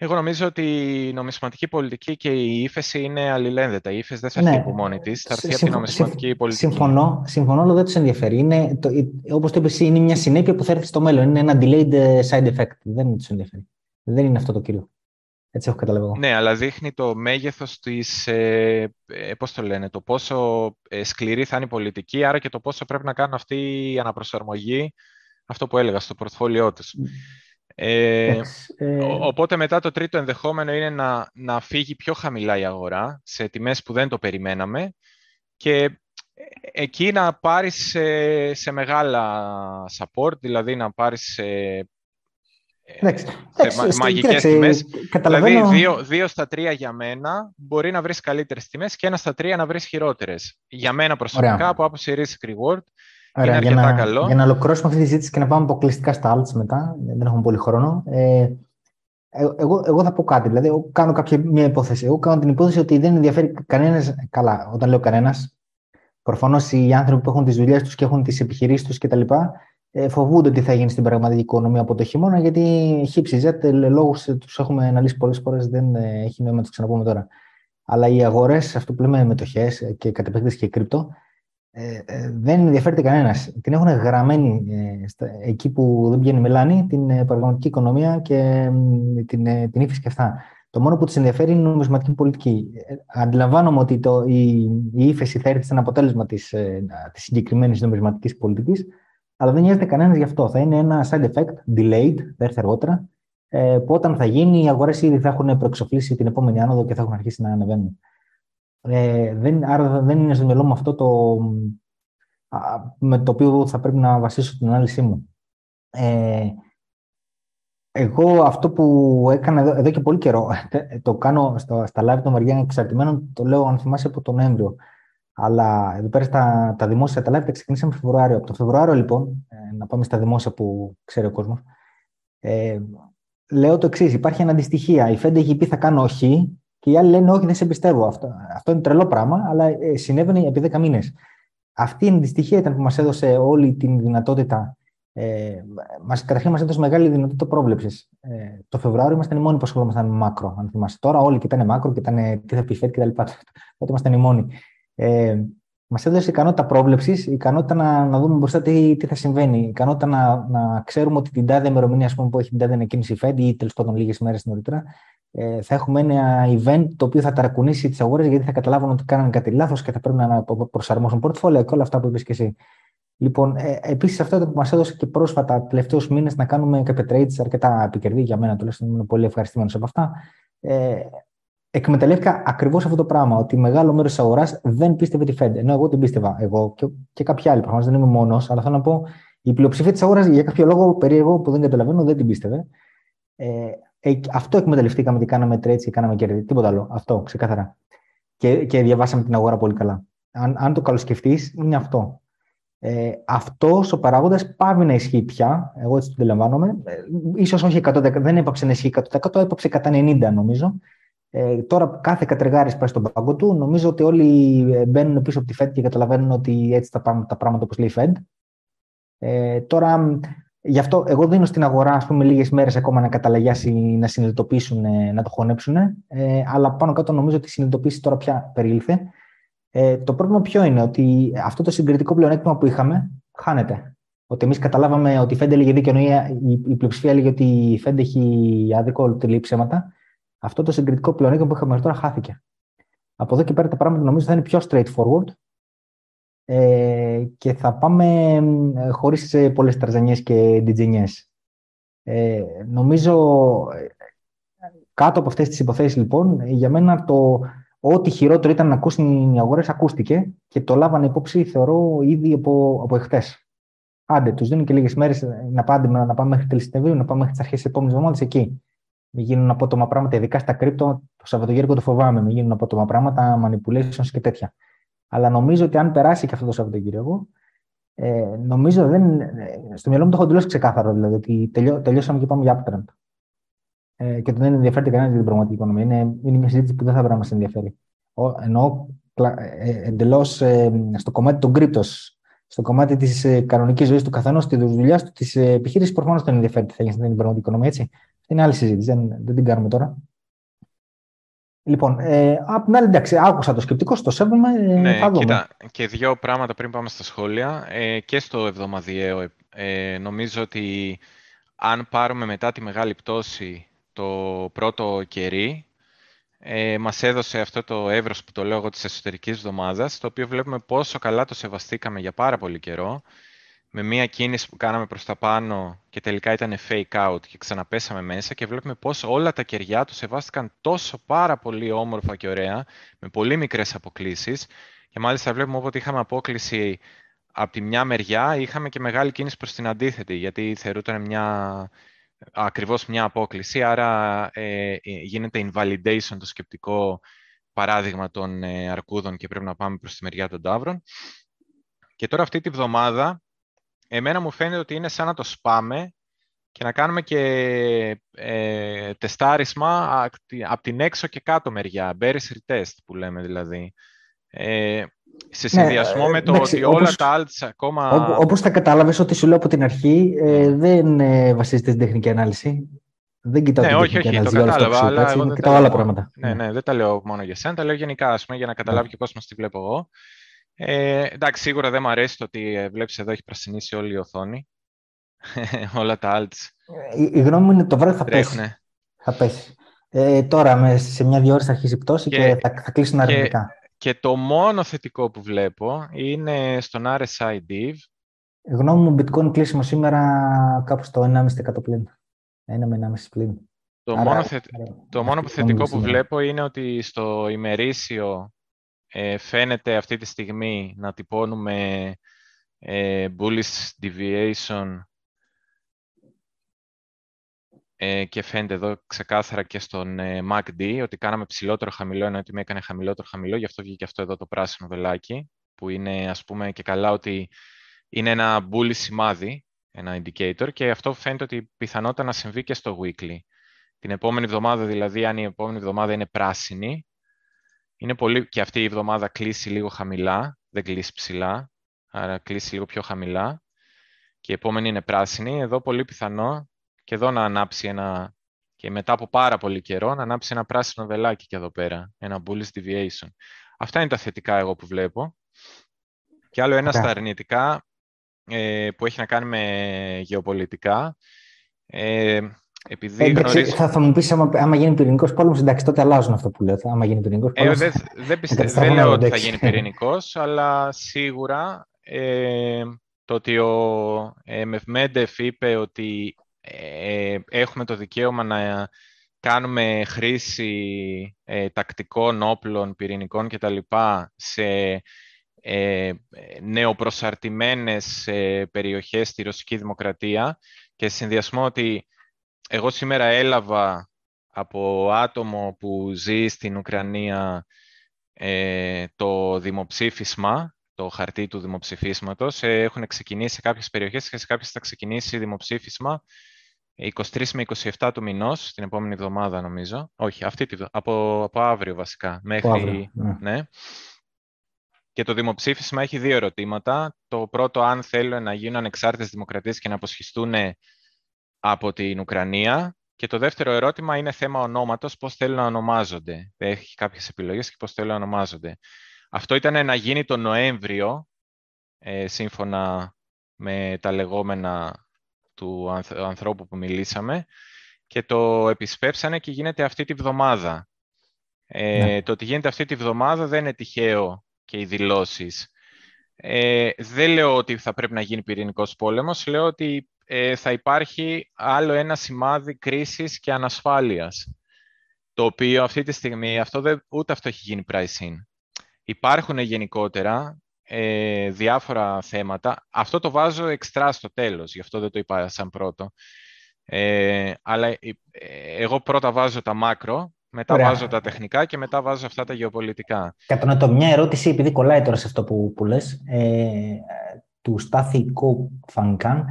Εγώ νομίζω ότι η νομισματική πολιτική και η ύφεση είναι αλληλένδετα. Η ύφεση δεν θα έρθει ναι. από μόνη της, θα έρθει Συμφ... από τη νομισματική πολιτική. Συμφωνώ, συμφωνώ, αλλά δεν τους ενδιαφέρει. Είναι, το, όπως το είπες, είναι μια συνέπεια που θα έρθει στο μέλλον. Είναι ένα delayed side effect. Δεν τους ενδιαφέρει. Δεν είναι αυτό το κύριο. Έτσι έχω καταλάβει εγώ. Ναι, αλλά δείχνει το μέγεθος της, ε, πώς το λένε, το πόσο σκληρή θα είναι η πολιτική, άρα και το πόσο πρέπει να κάνουν αυτή η αναπροσαρμογή, αυτό που έλεγα, στο πορτφόλιό τους. Ε, οπότε μετά το τρίτο ενδεχόμενο είναι να, να φύγει πιο χαμηλά η αγορά σε τιμές που δεν το περιμέναμε και εκεί να πάρεις σε, σε μεγάλα support, δηλαδή να πάρεις σε, εντάξει, σε εντάξει, μαγικές εντάξει, τιμές. Καταλαβαίνω... Δηλαδή, δύο, δύο στα τρία για μένα μπορεί να βρεις καλύτερες τιμές και ένα στα τρία να βρεις χειρότερες. Για μένα προσωπικά, ωραία, από άποψη risk reward, ωραία, είναι αρκετά για να, καλό. Για να ολοκληρώσουμε αυτή τη συζήτηση και να πάμε αποκλειστικά στα alts μετά, δεν έχουμε πολύ χρόνο. Ε, Εγώ, εγώ θα πω κάτι. Δηλαδή, εγώ κάνω κάποια μια υπόθεση. Εγώ κάνω την υπόθεση ότι δεν ενδιαφέρει κανένας. Καλά, όταν λέω κανένας, προφανώς οι άνθρωποι που έχουν τις δουλειές τους και έχουν τις επιχειρήσεις τους κτλ. Φοβούνται τι θα γίνει στην πραγματική οικονομία από το χειμώνα, γιατί χύψιζεται. Λόγους τους έχουμε αναλύσει πολλές φορές, δεν έχει νόημα να τους ξαναπούμε τώρα. Αλλά οι αγορές, αυτό που λέμε μετοχές και κατ' επέκταση και κρυπτο, δεν ενδιαφέρεται κανένας. Την έχουν γραμμένη εκεί που δεν πηγαίνει μελάνη, την πραγματική οικονομία και την, την ύφεση και αυτά. Το μόνο που τους ενδιαφέρει είναι η νομισματική πολιτική. Αντιλαμβάνομαι ότι το, η, η ύφεση θα έρθει σαν αποτέλεσμα της, της συγκεκριμένης νομισματικής πολιτικής, αλλά δεν νοιάζεται κανένας γι' αυτό. Θα είναι ένα side effect, delayed, θα έρθει αργότερα, που όταν θα γίνει οι αγορές ήδη θα έχουν προεξοφλήσει την επόμενη άνοδο και θα έχουν αρχίσει να ανεβαίνουν. Ε, δεν, άρα δεν είναι στο μυαλό μου αυτό το, με το οποίο θα πρέπει να βασίσω την ανάλυση μου. Ε, εγώ αυτό που έκανα εδώ, εδώ και πολύ καιρό, το κάνω στο, στα live των Μαριάννα Εξαρτημένων, το λέω αν θυμάσαι από τον Νοέμβριο, αλλά εδώ πέρα στα, τα δημόσια τα live τα ξεκινήσαμε στο Φεβρουάριο. Από το Φεβρουάριο λοιπόν, ε, να πάμε στα δημόσια που ξέρει ο κόσμος, ε, λέω το εξής, υπάρχει αναντιστοιχεία, η Fed έχει πει θα κάνω όχι, και οι άλλοι λένε όχι, δεν σε πιστεύω. Αυτό, αυτό είναι τρελό πράγμα, αλλά ε, συνέβαινε επί δέκα μήνες. Αυτή η αντιστοιχεία ήταν που μας έδωσε όλη την δυνατότητα. Ε, μας, καταρχήν μας έδωσε μεγάλη δυνατότητα πρόβλεψης. Ε, το Φεβρουάριο ήμασταν οι μόνοι που ασχολούμασταν με μάκρο, αν θυμάστε. Τώρα όλοι κοιτάνε μάκρο, κοιτάνε τι θα πει η Fed κτλ. Τότε ήμασταν οι μόνοι. Ε, μας έδωσε ικανότητα πρόβλεψης, ικανότητα να, να δούμε μπροστά τι, τι θα συμβαίνει, ικανότητα να, να ξέρουμε ότι την τάδε ημερομηνία, ας πούμε, που έχει την τάδε ανακοίνηση η Fed ή τέλος πάντων λίγες μέρες νωρίτερα. Θα έχουμε ένα event το οποίο θα ταρακουνήσει τις αγορές, γιατί θα καταλάβουν ότι κάνανε κάτι λάθος και θα πρέπει να προσαρμόσουν πορτφόλια και όλα αυτά που είπες και εσύ. Λοιπόν, επίσης αυτό που μας έδωσε και πρόσφατα, τελευταίους μήνες, να κάνουμε κάποια trades αρκετά επικερδή για μένα, τουλάχιστον είμαι πολύ ευχαριστημένος από αυτά. Ε, εκμεταλλεύτηκα ακριβώς αυτό το πράγμα, ότι μεγάλο μέρος της αγοράς δεν πίστευε τη Fed. Ενώ εγώ την πίστευα, εγώ και, και κάποιοι άλλοι, προφανώς δεν είμαι μόνος, αλλά θέλω να πω η πλειοψηφία της αγοράς για κάποιο λόγο περίεργο που δεν καταλαβαίνω δεν την πίστευε. Ε, Ε, αυτό εκμεταλλευτήκαμε και κάναμε trades και κάναμε κέρδη. Τίποτα άλλο. Αυτό, ξεκάθαρα. Και, και διαβάσαμε την αγορά πολύ καλά. Αν, αν το καλοσκεφτείς, είναι αυτό. Ε, αυτός ο παράγοντας πάβει να ισχύει πια. Εγώ έτσι το αντιλαμβάνομαι. Ε, ίσως όχι εκατό τοις εκατό, δεν έπαψε να ισχύει εκατό τοις εκατό, έπαψε κατά ενενήντα τοις εκατό νομίζω. Ε, τώρα κάθε κατεργάρης πάει στον πάγκο του. Νομίζω ότι όλοι μπαίνουν πίσω από τη Fed και καταλαβαίνουν ότι έτσι θα πάμε τα πράγματα όπως λέει η Fed. Ε, τώρα. Γι' αυτό εγώ δίνω στην αγορά, ας πούμε, λίγες μέρες ακόμα να καταλαγιάσει, να συνειδητοποιήσουν, να το χωνέψουν. Ε, αλλά πάνω κάτω νομίζω ότι η συνειδητοποίηση τώρα πια περίληθε. Ε, το πρόβλημα ποιο είναι, ότι αυτό το συγκριτικό πλεονέκτημα που είχαμε χάνεται. Ότι εμείς καταλάβαμε ότι η Fed έλεγε δίκαιο, η πλειοψηφία έλεγε ότι η Fed έχει άδικο, ότι λέει ψέματα. Αυτό το συγκριτικό πλεονέκτημα που είχαμε μέχρι τώρα χάθηκε. Από εδώ και πέρα τα πράγματα νομίζω θα είναι πιο straightforward. Ε, και θα πάμε ε, χωρίς ε, πολλές ταρζανιές και ντιτζενιές. Ε, νομίζω κάτω από αυτές τις υποθέσεις λοιπόν, για μένα το ό,τι χειρότερο ήταν να ακούσουν οι αγορές ακούστηκε και το λάβανε υπόψη θεωρώ ήδη από, από εχθές. Άντε, τους δίνουν και λίγες μέρες να πάμε, να πάμε μέχρι τέλη Σεπτεμβρίου, να πάμε μέχρι τις αρχές της επόμενης εβδομάδας εκεί. Μην γίνουν απότομα πράγματα, ειδικά στα κρύπτο, το Σαββατογέρικο το φοβάμαι, μην γίνουν απότομα πράγματα, manipulations και τέτοια. Αλλά νομίζω ότι αν περάσει και αυτό το Σαββατοκύριακο, ε, νομίζω δεν. Στο μυαλό μου το έχω εντελώς ξεκάθαρο, δηλαδή ότι τελειώ, τελειώσαμε και πάμε για uptrend. Ε, και ότι δεν ενδιαφέρεται κανένας για την πραγματική οικονομία. Είναι, είναι μια συζήτηση που δεν θα πρέπει να μας ενδιαφέρει. Ο, εννοώ ε, εντελώς ε, στο κομμάτι των κρύπτος, στο κομμάτι της ε, κανονικής ζωής του καθενός, της δουλειάς του, της ε, επιχείρησης, προφανώς δεν ενδιαφέρει τι θα γίνει στην πραγματική οικονομία. Έτσι. Είναι άλλη συζήτηση, δεν, δεν την κάνουμε τώρα. Λοιπόν, ε, απ' την άλλη, εντάξει, άκουσα το σκεπτικό, το σέβομαι, ναι, θα δούμε. Κοίτα, και δύο πράγματα πριν πάμε στα σχόλια. Ε, και στο εβδομαδιαίο, ε, νομίζω ότι αν πάρουμε μετά τη μεγάλη πτώση το πρώτο κερί, ε, μας έδωσε αυτό το εύρος που το λέω εγώ της εσωτερικής εβδομάδας, το οποίο βλέπουμε πόσο καλά το σεβαστήκαμε για πάρα πολύ καιρό, με μία κίνηση που κάναμε προς τα πάνω και τελικά ήταν fake out και ξαναπέσαμε μέσα και βλέπουμε πως όλα τα κεριά το σεβάστηκαν τόσο πάρα πολύ όμορφα και ωραία, με πολύ μικρές αποκλίσεις Και μάλιστα βλέπουμε όποτε είχαμε απόκληση από τη μια μεριά, είχαμε και μεγάλη κίνηση προς την αντίθετη, γιατί θεωρούταν μια, ακριβώς μια απόκληση, άρα ε, γίνεται invalidation το σκεπτικό παράδειγμα των ε, αρκούδων και πρέπει να πάμε προς τη μεριά των ταύρων. Και τώρα αυτή τη βδομάδα, εμένα μου φαίνεται ότι είναι σαν να το σπάμε και να κάνουμε και ε, τεστάρισμα από την έξω και κάτω μεριά, bearish retest που λέμε δηλαδή. Ε, σε συνδυασμό ναι, με το εντάξει, ότι όλα όπως, τα alts ακόμα... Ό, όπως τα κατάλαβες, ό,τι σου λέω από την αρχή, ε, δεν ε, βασίζεται στην τεχνική ανάλυση. Δεν κοιτάω ναι, την όχι, τεχνική όχι, ανάλυση. Το κατάλαβα, αλλά έτσι, δεν κοιτάω τα άλλα πράγματα. Ναι, ναι, δεν τα λέω μόνο για σένα, τα λέω γενικά, ας πούμε, για να καταλάβει ναι. και πώς μας τη βλέπω εγώ. Ε, εντάξει, σίγουρα δεν μου αρέσει το ότι βλέπεις εδώ έχει πρασινίσει όλη η οθόνη. όλα τα alts. Η, η γνώμη μου είναι το βράδυ θα πέσει. Ναι. Θα πέσει. Ε, τώρα, σε μια-δυο ώρες θα αρχίσει η πτώση και, και θα, θα κλείσουν αρνητικά. Και το μόνο θετικό που βλέπω είναι στον αρ ες άι Div. Γνώμη μου, bitcoin κλείσιμο σήμερα κάπου στο ενάμιση τοις εκατό πλήν. ένα με ενάμιση τοις εκατό πλήν. Το, άρα, μόνο, θε... άρα, το μόνο που θετικό που σήμερα. βλέπω είναι ότι στο ημερήσιο ε, φαίνεται αυτή τη στιγμή να τυπώνουμε ε, bullish deviation ε, και φαίνεται εδώ ξεκάθαρα και στον ε, μακ ντι ότι κάναμε ψηλότερο χαμηλό, ενώ ότι με έκανε χαμηλότερο χαμηλό, γι' αυτό βγήκε αυτό εδώ το πράσινο βελάκι, που είναι ας πούμε και καλά ότι είναι ένα bullish σημάδι, ένα indicator, και αυτό φαίνεται ότι πιθανότατα να συμβεί και στο weekly. Την επόμενη εβδομάδα δηλαδή, αν η επόμενη εβδομάδα είναι πράσινη, είναι πολύ... και αυτή η εβδομάδα κλείσει λίγο χαμηλά, δεν κλείσει ψηλά, άρα κλείσει λίγο πιο χαμηλά, και η επόμενη είναι πράσινη, εδώ πολύ πιθανό και εδώ να ανάψει ένα, και μετά από πάρα πολύ καιρό, να ανάψει ένα πράσινο βελάκι και εδώ πέρα, ένα bullish deviation. Αυτά είναι τα θετικά εγώ που βλέπω. Και άλλο ένα yeah. στα αρνητικά, ε, που έχει να κάνει με γεωπολιτικά. Ε, επειδή ε, γνωρίζω... θα, θα μου πεις, άμα, άμα γίνει πυρηνικός πόλεμος, εντάξει, τότε αλλάζουν αυτό που λέω. Άμα γίνει πυρηνικός πόλεμος... Ε, δεν δεν, πιστε, εντάξει, δεν λέω ότι θα γίνει πυρηνικός, αλλά σίγουρα ε, το ότι ο ε, Μεφμέντεφ είπε ότι Ε, έχουμε το δικαίωμα να κάνουμε χρήση ε, τακτικών όπλων, πυρηνικών κτλ. Σε ε, νεοπροσαρτημένες ε, περιοχές στη Ρωσική Δημοκρατία, και συνδυασμό ότι εγώ σήμερα έλαβα από άτομο που ζει στην Ουκρανία ε, το δημοψήφισμα, το χαρτί του δημοψηφίσματος, ε, έχουν ξεκινήσει σε κάποιες περιοχές και σε κάποιες θα ξεκινήσει δημοψήφισμα εικοστή τρίτη με εικοστή εβδόμη του μηνός, την επόμενη εβδομάδα νομίζω. Όχι, αυτή τη, από, από αύριο βασικά. Μέχρι, αύριο, ναι. Ναι. Και το δημοψήφισμα έχει δύο ερωτήματα. Το πρώτο, αν θέλουν να γίνουν ανεξάρτητες δημοκρατίες και να αποσχιστούν από την Ουκρανία. Και το δεύτερο ερώτημα είναι θέμα ονόματος, πώς θέλουν να ονομάζονται. Έχει κάποιες επιλογές και πώς θέλουν να ονομάζονται. Αυτό ήταν να γίνει τον Νοέμβριο, ε, σύμφωνα με τα λεγόμενα του ανθ, ανθρώπου που μιλήσαμε, και το επισπεύσανε και γίνεται αυτή τη βδομάδα. Ε, ναι. Το ότι γίνεται αυτή τη βδομάδα δεν είναι τυχαίο, και οι δηλώσεις. Ε, δεν λέω ότι θα πρέπει να γίνει πυρηνικός πόλεμος, λέω ότι ε, θα υπάρχει άλλο ένα σημάδι κρίσης και ανασφάλειας, το οποίο αυτή τη στιγμή αυτό δεν, ούτε αυτό έχει γίνει price in. Υπάρχουν γενικότερα ε, διάφορα θέματα. Αυτό το βάζω εξτρά στο τέλος, γι' αυτό δεν το είπα σαν πρώτο. Ε, αλλά ε, εγώ πρώτα βάζω τα μάκρο, μετά Ωραία. βάζω τα τεχνικά και μετά βάζω αυτά τα γεωπολιτικά. Κατανοητό, μια ερώτηση, επειδή κολλάει τώρα σε αυτό που, που λες, ε, του Στάθη Κοφανκάν.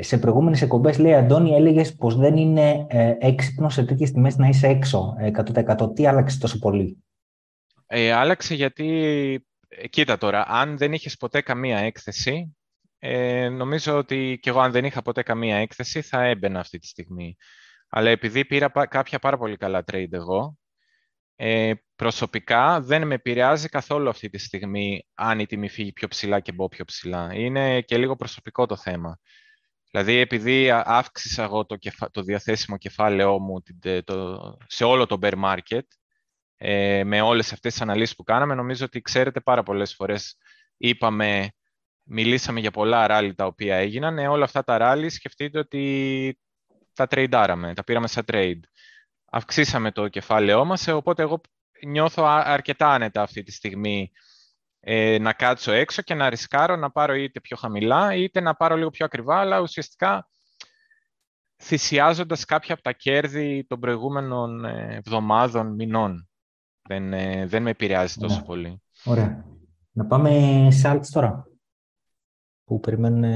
Σε προηγούμενες εκπομπές, λέει, Αντώνη, έλεγες πως δεν είναι ε, έξυπνο σε τέτοιες τιμές να είσαι έξω εκατό τοις εκατό. Τι άλλαξε τόσο πολύ? Ε, άλλαξε γιατί, κοίτα τώρα, αν δεν είχες ποτέ καμία έκθεση, ε, νομίζω ότι κι εγώ αν δεν είχα ποτέ καμία έκθεση θα έμπαινα αυτή τη στιγμή. Αλλά επειδή πήρα πα, κάποια πάρα πολύ καλά trade εγώ, ε, προσωπικά δεν με επηρεάζει καθόλου αυτή τη στιγμή αν η τιμή φύγει πιο ψηλά και μπω πιο ψηλά. Είναι και λίγο προσωπικό το θέμα. Δηλαδή επειδή αύξησα εγώ το, κεφα, το διαθέσιμο κεφάλαιό μου το, σε όλο το bear market, Ε, με όλες αυτές τις αναλύσεις που κάναμε, νομίζω ότι ξέρετε πάρα πολλές φορές είπαμε, μιλήσαμε για πολλά ράλι τα οποία έγιναν. Ε, όλα αυτά τα ράλι σκεφτείτε ότι τα τρέιντάραμε, τα πήραμε σαν trade. Αυξήσαμε το κεφάλαιό μας, οπότε εγώ νιώθω αρκετά άνετα αυτή τη στιγμή ε, να κάτσω έξω και να ρισκάρω να πάρω είτε πιο χαμηλά, είτε να πάρω λίγο πιο ακριβά, αλλά ουσιαστικά θυσιάζοντας κάποια από τα κέρδη των προηγούμενων εβδομάδων, μηνών. Δεν, ε, δεν με επηρεάζει τόσο Ωραία. πολύ. Ωραία. Να πάμε σε alt τώρα, που περιμένουν...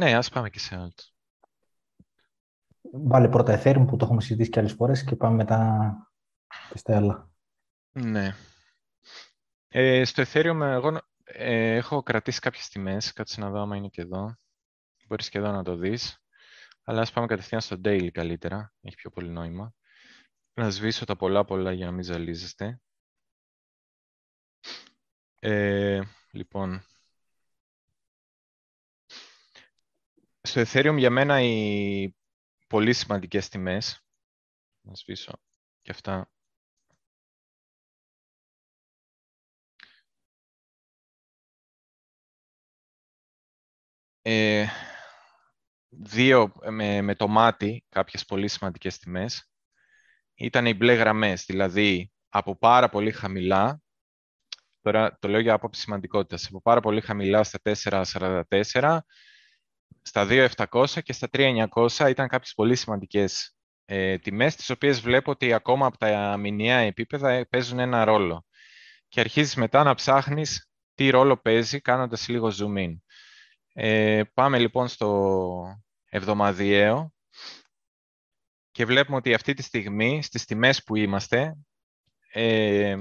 Ναι, ας πάμε και σε alt. Βάλε πρώτα Ethereum, που το έχουμε συζητήσει και άλλες φορές, και πάμε μετά στα άλλα. Ναι. Ε, στο Ethereum εγώ ε, έχω κρατήσει κάποιες τιμές. Κάτσε να δω άμα είναι και εδώ. Μπορείς και εδώ να το δεις. Αλλά ας πάμε κατευθείαν στο daily καλύτερα. Έχει πιο πολύ νόημα. Να σβήσω τα πολλά πολλά για να μην ζαλίζεστε. Ε, λοιπόν... Στο Ethereum για μένα οι πολύ σημαντικές τιμές. Να σβήσω και αυτά. Ε, δύο με, με το μάτι κάποιες πολύ σημαντικές τιμές ήταν οι μπλε γραμμές, δηλαδή από πάρα πολύ χαμηλά, τώρα το λέω για άποψη σημαντικότητας, από πάρα πολύ χαμηλά στα τέσσερα σαράντα τέσσερα, στα δύο χιλιάδες επτακόσια και στα τρία χιλιάδες εννιακόσια ήταν κάποιες πολύ σημαντικές ε, τιμές, τις οποίες βλέπω ότι ακόμα από τα μηνιαία επίπεδα παίζουν ένα ρόλο και αρχίζεις μετά να ψάχνεις τι ρόλο παίζει κάνοντας λίγο zoom in. Ε, πάμε λοιπόν στο εβδομαδιαίο και βλέπουμε ότι αυτή τη στιγμή, στις τιμές που είμαστε, ε,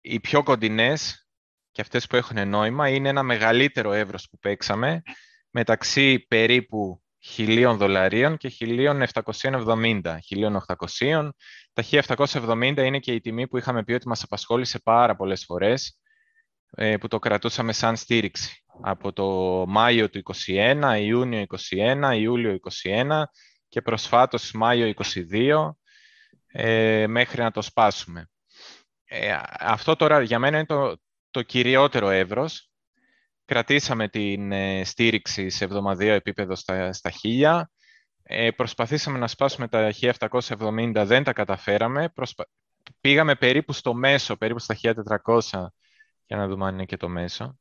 οι πιο κοντινές και αυτές που έχουν νόημα είναι ένα μεγαλύτερο εύρος που παίξαμε μεταξύ περίπου χίλιων δολαρίων και χίλια επτακόσια εβδομήντα, χίλια οκτακόσια. Τα χίλια επτακόσια εβδομήντα είναι και η τιμή που είχαμε πει ότι μας απασχόλησε πάρα πολλές φορές, που το κρατούσαμε σαν στήριξη. Από το Μάιο του είκοσι ένα, Ιούνιο είκοσι ένα, Ιούλιο είκοσι ένα και προσφάτως Μάιο είκοσι δύο ε, μέχρι να το σπάσουμε. Ε, αυτό τώρα για μένα είναι το, το κυριότερο εύρος. Κρατήσαμε την ε, στήριξη σε εβδομαδιαίο επίπεδο στα, στα χίλια. Ε, προσπαθήσαμε να σπάσουμε τα χίλια επτακόσια εβδομήντα, δεν τα καταφέραμε. Προσπα... Πήγαμε περίπου στο μέσο, περίπου στα χίλια τετρακόσια. Για να δούμε αν είναι και το μέσο.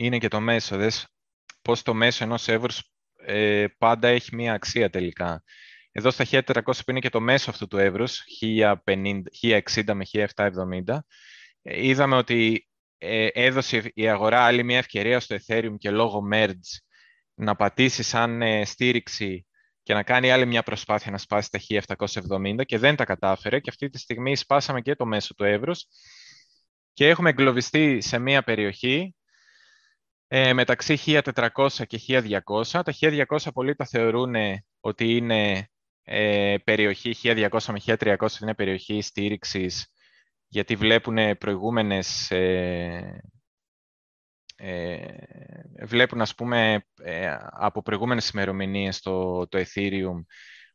Είναι και το μέσο, δες πώς το μέσο ενός εύρους ε, πάντα έχει μία αξία τελικά. Εδώ στα χίλια τετρακόσια που είναι και το μέσο αυτού του εύρους, χίλια εξήντα με χίλια επτακόσια εβδομήντα, ε, είδαμε ότι ε, έδωσε η αγορά άλλη μία ευκαιρία στο Ethereum και λόγω merge να πατήσει σαν ε, στήριξη και να κάνει άλλη μια προσπάθεια να σπάσει τα χίλια επτακόσια εβδομήντα και δεν τα κατάφερε και αυτή τη στιγμή σπάσαμε και το μέσο του εύρους. Και έχουμε εγκλωβιστεί σε μία περιοχή ε, μεταξύ χίλια τετρακόσια και χίλια διακόσια. Τα χίλια διακόσια πολλοί τα θεωρούν ότι είναι ε, περιοχή χίλια διακόσια με χίλια τριακόσια, είναι περιοχή στήριξης, γιατί βλέπουν προηγούμενες... Ε, ε, βλέπουν, ας πούμε, ε, από προηγούμενες ημερομηνίες το, το Ethereum,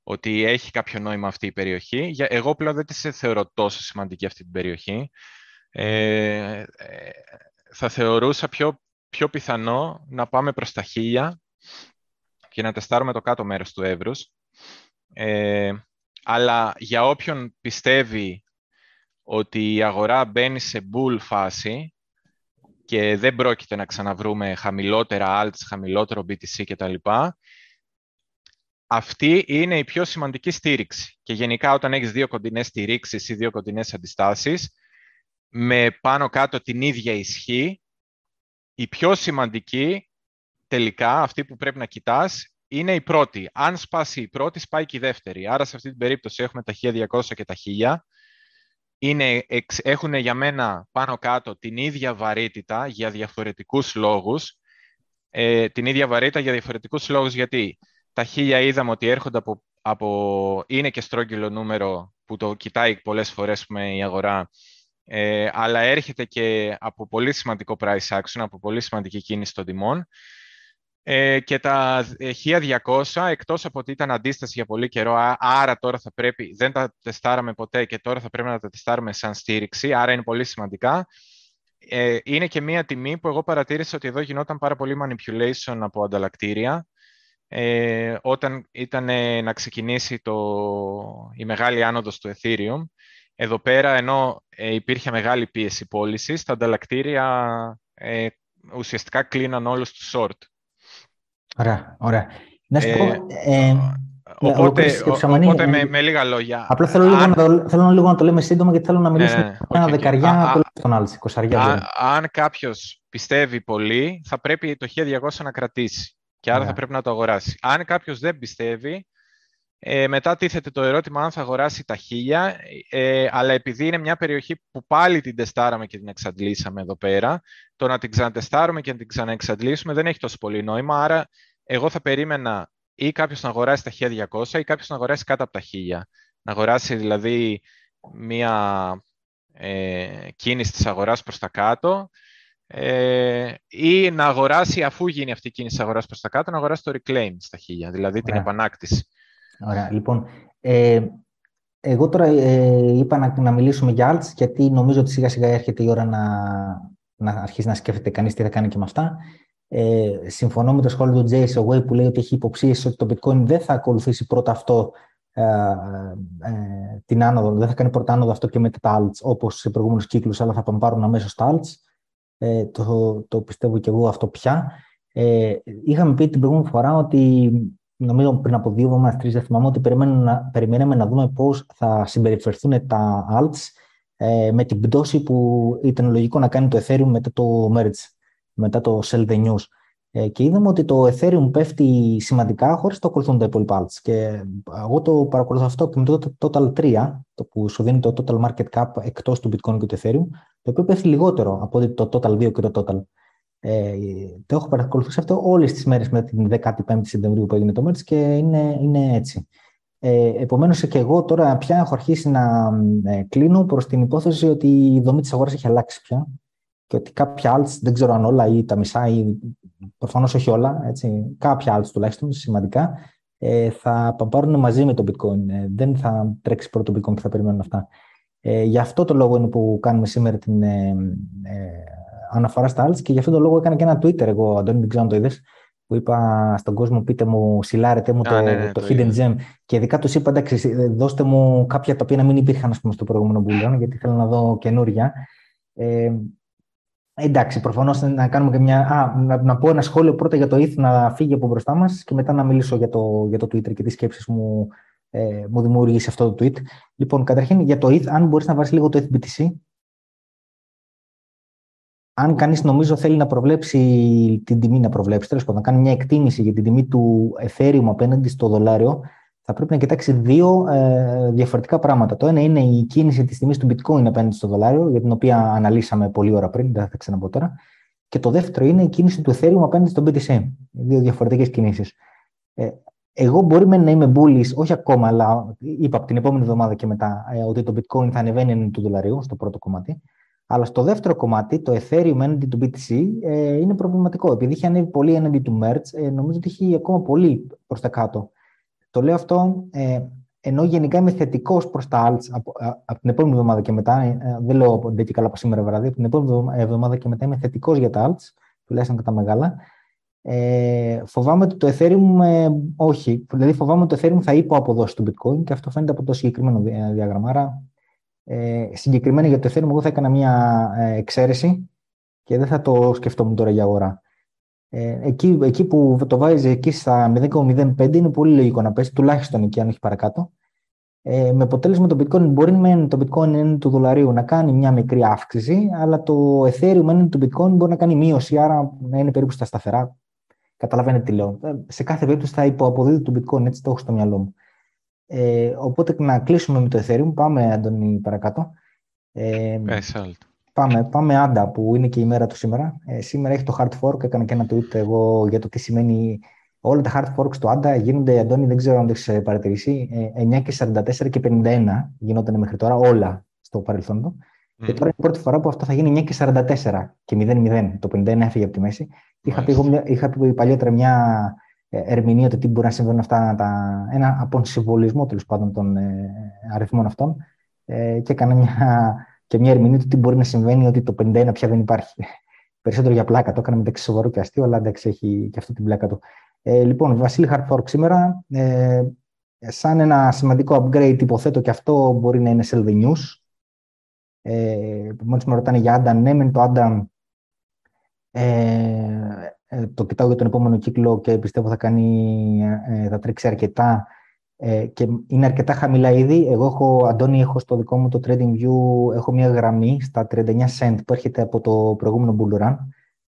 ότι έχει κάποιο νόημα αυτή η περιοχή. Εγώ πλέον δεν τη θεωρώ τόσο σημαντική αυτή την περιοχή. Ε, θα θεωρούσα πιο, πιο πιθανό να πάμε προς τα χίλια και να τεστάρουμε το κάτω μέρος του εύρους. Ε, αλλά για όποιον πιστεύει ότι η αγορά μπαίνει σε bull φάση και δεν πρόκειται να ξαναβρούμε χαμηλότερα alts, χαμηλότερο μπι τι σι κτλ, αυτή είναι η πιο σημαντική στήριξη. Και γενικά όταν έχεις δύο κοντινές στηρίξεις ή δύο κοντινές αντιστάσεις, με πάνω κάτω την ίδια ισχύ, η πιο σημαντική τελικά, αυτή που πρέπει να κοιτάς, είναι η πρώτη. Αν σπάσει η πρώτη, σπάει και η δεύτερη. Άρα σε αυτή την περίπτωση έχουμε τα χίλια διακόσια και τα χίλια. Είναι, έχουν για μένα πάνω κάτω την ίδια βαρύτητα για διαφορετικούς λόγους. Ε, την ίδια βαρύτητα για διαφορετικούς λόγους, γιατί τα χίλια είδαμε ότι έρχονται από, από... είναι και στρόγγυλο νούμερο που το κοιτάει πολλές φορές με η αγορά, Ε, αλλά έρχεται και από πολύ σημαντικό price action, από πολύ σημαντική κίνηση των τιμών. Ε, και τα χίλια διακόσια, εκτός από ότι ήταν αντίσταση για πολύ καιρό, άρα τώρα θα πρέπει, δεν τα τεστάραμε ποτέ και τώρα θα πρέπει να τα τεστάρουμε σαν στήριξη, άρα είναι πολύ σημαντικά. Ε, είναι και μία τιμή που εγώ παρατήρησα ότι εδώ γινόταν πάρα πολύ manipulation από ανταλλακτήρια, ε, όταν ήταν ε, να ξεκινήσει το, η μεγάλη άνοδος του Ethereum. Εδώ πέρα, ενώ ε, υπήρχε μεγάλη πίεση πώλησης, τα ανταλλακτήρια ε, ουσιαστικά κλείναν όλους τους short. Ωραία, ωραία. Να σου πω... Ε, ε, οπότε, οπότε με, με λίγα λόγια... Απλώς θέλω, αν... να το, θέλω λίγο να το λέμε σύντομα, γιατί θέλω να μιλήσουμε ναι, ένα okay, δεκαριά, α, να το λέμε στον άλλο, εικοσαριά. Α, α, αν κάποιος πιστεύει πολύ, θα πρέπει το χίλια διακόσια να κρατήσει και άρα yeah. θα πρέπει να το αγοράσει. Αν κάποιος δεν πιστεύει, ε, μετά τίθεται το ερώτημα αν θα αγοράσει τα χίλια, ε, αλλά επειδή είναι μια περιοχή που πάλι την τεστάραμε και την εξαντλήσαμε εδώ πέρα, το να την ξανατεστάρουμε και να την ξαναεξαντλήσουμε δεν έχει τόσο πολύ νόημα, άρα εγώ θα περίμενα ή κάποιος να αγοράσει τα χίλια διακόσια ή κάποιος να αγοράσει κάτω από τα χίλια. Να αγοράσει δηλαδή μια ε, κίνηση της αγοράς προς τα κάτω, Ε, ή να αγοράσει, αφού γίνει αυτή η κίνηση αγοράς προς τα κάτω, να αγοράσει το reclaim στα χίλια, δηλαδή Ωραία. την επανάκτηση. Ωραία, λοιπόν, ε, εγώ τώρα ε, είπα να, να μιλήσουμε για alts, γιατί νομίζω ότι σιγά σιγά έρχεται η ώρα να, να αρχίσει να σκέφτεται κανείς τι θα κάνει και με αυτά. Ε, συμφωνώ με το σχόλιο του Jason Way που λέει ότι έχει υποψίες ότι το bitcoin δεν θα ακολουθήσει πρώτα αυτό ε, ε, την άνοδο, δεν θα κάνει πρώτα άνοδο αυτό και μετά τα alts, όπως σε προηγούμενους κύκλους, αλλά θα πάρουν αμέσως τα alts. Ε, το, το πιστεύω και εγώ αυτό πια. Ε, είχαμε πει την προηγούμενη φορά ότι, νομίζω πριν από δύο εβδομάδες, τρεις, δεν θυμάμαι, ότι περιμέναμε να δούμε πώς θα συμπεριφερθούν τα alts ε, με την πτώση που ήταν λογικό να κάνει το Ethereum μετά το merge, μετά το sell the news. Ε, και είδαμε ότι το Ethereum πέφτει σημαντικά χωρίς το ακολουθούν τα υπόλοιπα alts. Και εγώ το παρακολουθώ αυτό και με το Total τρία, το που σου δίνει το Total Market Cap εκτός του Bitcoin και του Ethereum, το οποίο πέφτει λιγότερο από ότι το Total δύο και το Total. Ε, το έχω παρακολουθήσει αυτό όλες τις μέρες μετά την δεκάτη πέμπτη Σεπτεμβρίου που έγινε το Merge και είναι, είναι έτσι. Ε, επομένως και εγώ τώρα πια έχω αρχίσει να ε, κλείνω προς την υπόθεση ότι η δομή της αγοράς έχει αλλάξει πια και ότι κάποια alts, δεν ξέρω αν όλα ή τα μισά ή προφανώς όχι όλα, έτσι, κάποια alts τουλάχιστον σημαντικά, ε, θα πάρουν μαζί με το bitcoin. Ε, δεν θα τρέξει πρώτο το bitcoin και θα περιμένουν αυτά. Ε, γι' αυτό το λόγο είναι που κάνουμε σήμερα την ε, ε, αναφορά στα alts και γι' αυτό το λόγο έκανα και ένα Twitter εγώ, Αντώνη, δεν ξέρω αν το είδες, που είπα στον κόσμο πείτε μου, σιλάρετε μου το, ναι, ναι, το, το hidden gem και ειδικά τους είπα εντάξει, δώστε μου κάποια τα οποία να μην υπήρχαν ας πούμε, στο προηγούμενο bullion γιατί θέλω να δω καινούρια. Ε, εντάξει, προφανώς να κάνουμε και μια... Α, να, να πω ένα σχόλιο πρώτα για το ι θ να φύγει από μπροστά μας και μετά να μιλήσω για το, για το Twitter και τις σκέψεις μου Ε, μου δημιούργησε αυτό το tweet. Λοιπόν, καταρχήν για το ι θ, αν μπορείς να βάλεις λίγο το F B T C. Αν κανείς νομίζω θέλει να προβλέψει την τιμή, να προβλέψει, τέλος πάντων, να κάνει μια εκτίμηση για την τιμή του Ethereum απέναντι στο δολάριο, θα πρέπει να κοιτάξει δύο ε, διαφορετικά πράγματα. Το ένα είναι η κίνηση της τιμής του bitcoin απέναντι στο δολάριο, για την οποία αναλύσαμε πολλή ώρα πριν, δεν θα ξαναπώ τώρα. Και το δεύτερο είναι η κίνηση του Ethereum απέναντι στο B T C. Δύο διαφορετικές κινήσεις. Ε, Εγώ μπορεί να είμαι bullish, όχι ακόμα, αλλά είπα από την επόμενη εβδομάδα και μετά ε, ότι το bitcoin θα ανεβαίνει του δολαρίου στο πρώτο κομμάτι. Αλλά στο δεύτερο κομμάτι, το Ethereum έναντι του B T C ε, είναι προβληματικό. Επειδή είχε ανέβει πολύ έναντι του Merge, ε, νομίζω ότι είχε ακόμα πολύ προς τα κάτω. Το λέω αυτό, ε, ενώ γενικά είμαι θετικός προς τα alts από, από την επόμενη εβδομάδα και μετά. Ε, ε, δεν λέω δεν και καλά από σήμερα βράδυ. Από την επόμενη εβδομάδα και μετά είμαι θετικός για τα alts, τουλάχιστον κατά μεγάλα. Ε, φοβάμαι ότι το Ethereum ε, όχι, δηλαδή φοβάμαι ότι το Ethereum θα υποαποδώσει το Bitcoin και αυτό φαίνεται από το συγκεκριμένο διάγραμμα. Άρα ε, συγκεκριμένα για το Ethereum εγώ θα έκανα μια ε, εξαίρεση και δεν θα το σκεφτόμουν τώρα για αγορά. Ε, εκεί, εκεί που το βάζει εκεί στα μηδέν κόμμα μηδέν πέντε είναι πολύ λογικό να πέσει, τουλάχιστον εκεί αν όχι παρακάτω. Ε, με αποτέλεσμα το Bitcoin μπορεί με το Bitcoin εν του δολαρίου να κάνει μια μικρή αύξηση, αλλά το Ethereum εν του Bitcoin μπορεί να κάνει μείωση, άρα να είναι περίπου στα σταθερά. Καταλαβαίνετε τι λέω. Σε κάθε περίπτωση θα υποαποδίδει το bitcoin, έτσι το έχω στο μυαλό μου. Ε, οπότε να κλείσουμε με το Ethereum. Πάμε, Αντώνη, παρακάτω. Ε, πάμε, πάμε άντα, που είναι και η μέρα του σήμερα. Ε, σήμερα έχει το hard fork. Έκανα και ένα tweet εγώ για το τι σημαίνει. Όλα τα hard forks του άντα γίνονται, Αντώνη, δεν ξέρω αν το έχεις παρατηρήσει. Ε, εννιά και σαράντα τέσσερα και πενήντα ένα γινόταν μέχρι τώρα, όλα στο παρελθόν του. Mm. Και τώρα είναι η πρώτη φορά που αυτό θα γίνει εννιά και σαράντα τέσσερα και μηδέν μηδέν. Το πενήντα ένα έφυγε από τη μέση. Είχα πει, μια, είχα πει παλιότερα μια ερμηνεία ότι τι μπορεί να συμβαίνουν αυτά, τα, ένα αποσυμβολισμό τέλος πάντων των ε, αριθμών αυτών ε, και έκανα μια, και μια ερμηνεία ότι τι μπορεί να συμβαίνει ότι το πενήντα ένα πια δεν υπάρχει. Περισσότερο για πλάκα το έκανα μεταξύ σοβαρό και αστείο, αλλά εντάξει έχει και αυτή την πλάκα του. Ε, λοιπόν, Βασίλη hard fork σήμερα, ε, σαν ένα σημαντικό upgrade υποθέτω και αυτό μπορεί να είναι sell the news. Ε, μόλις με ρωτάνε για Άντα, ναι, μεν το Άντα ε, το κοιτάω για τον επόμενο κύκλο και πιστεύω θα, κάνει, ε, θα τρέξει αρκετά ε, και είναι αρκετά χαμηλά ήδη. Εγώ, έχω, Αντώνη, έχω στο δικό μου το TradingView, έχω μια γραμμή στα τριάντα εννέα cent που έρχεται από το προηγούμενο Bull Run,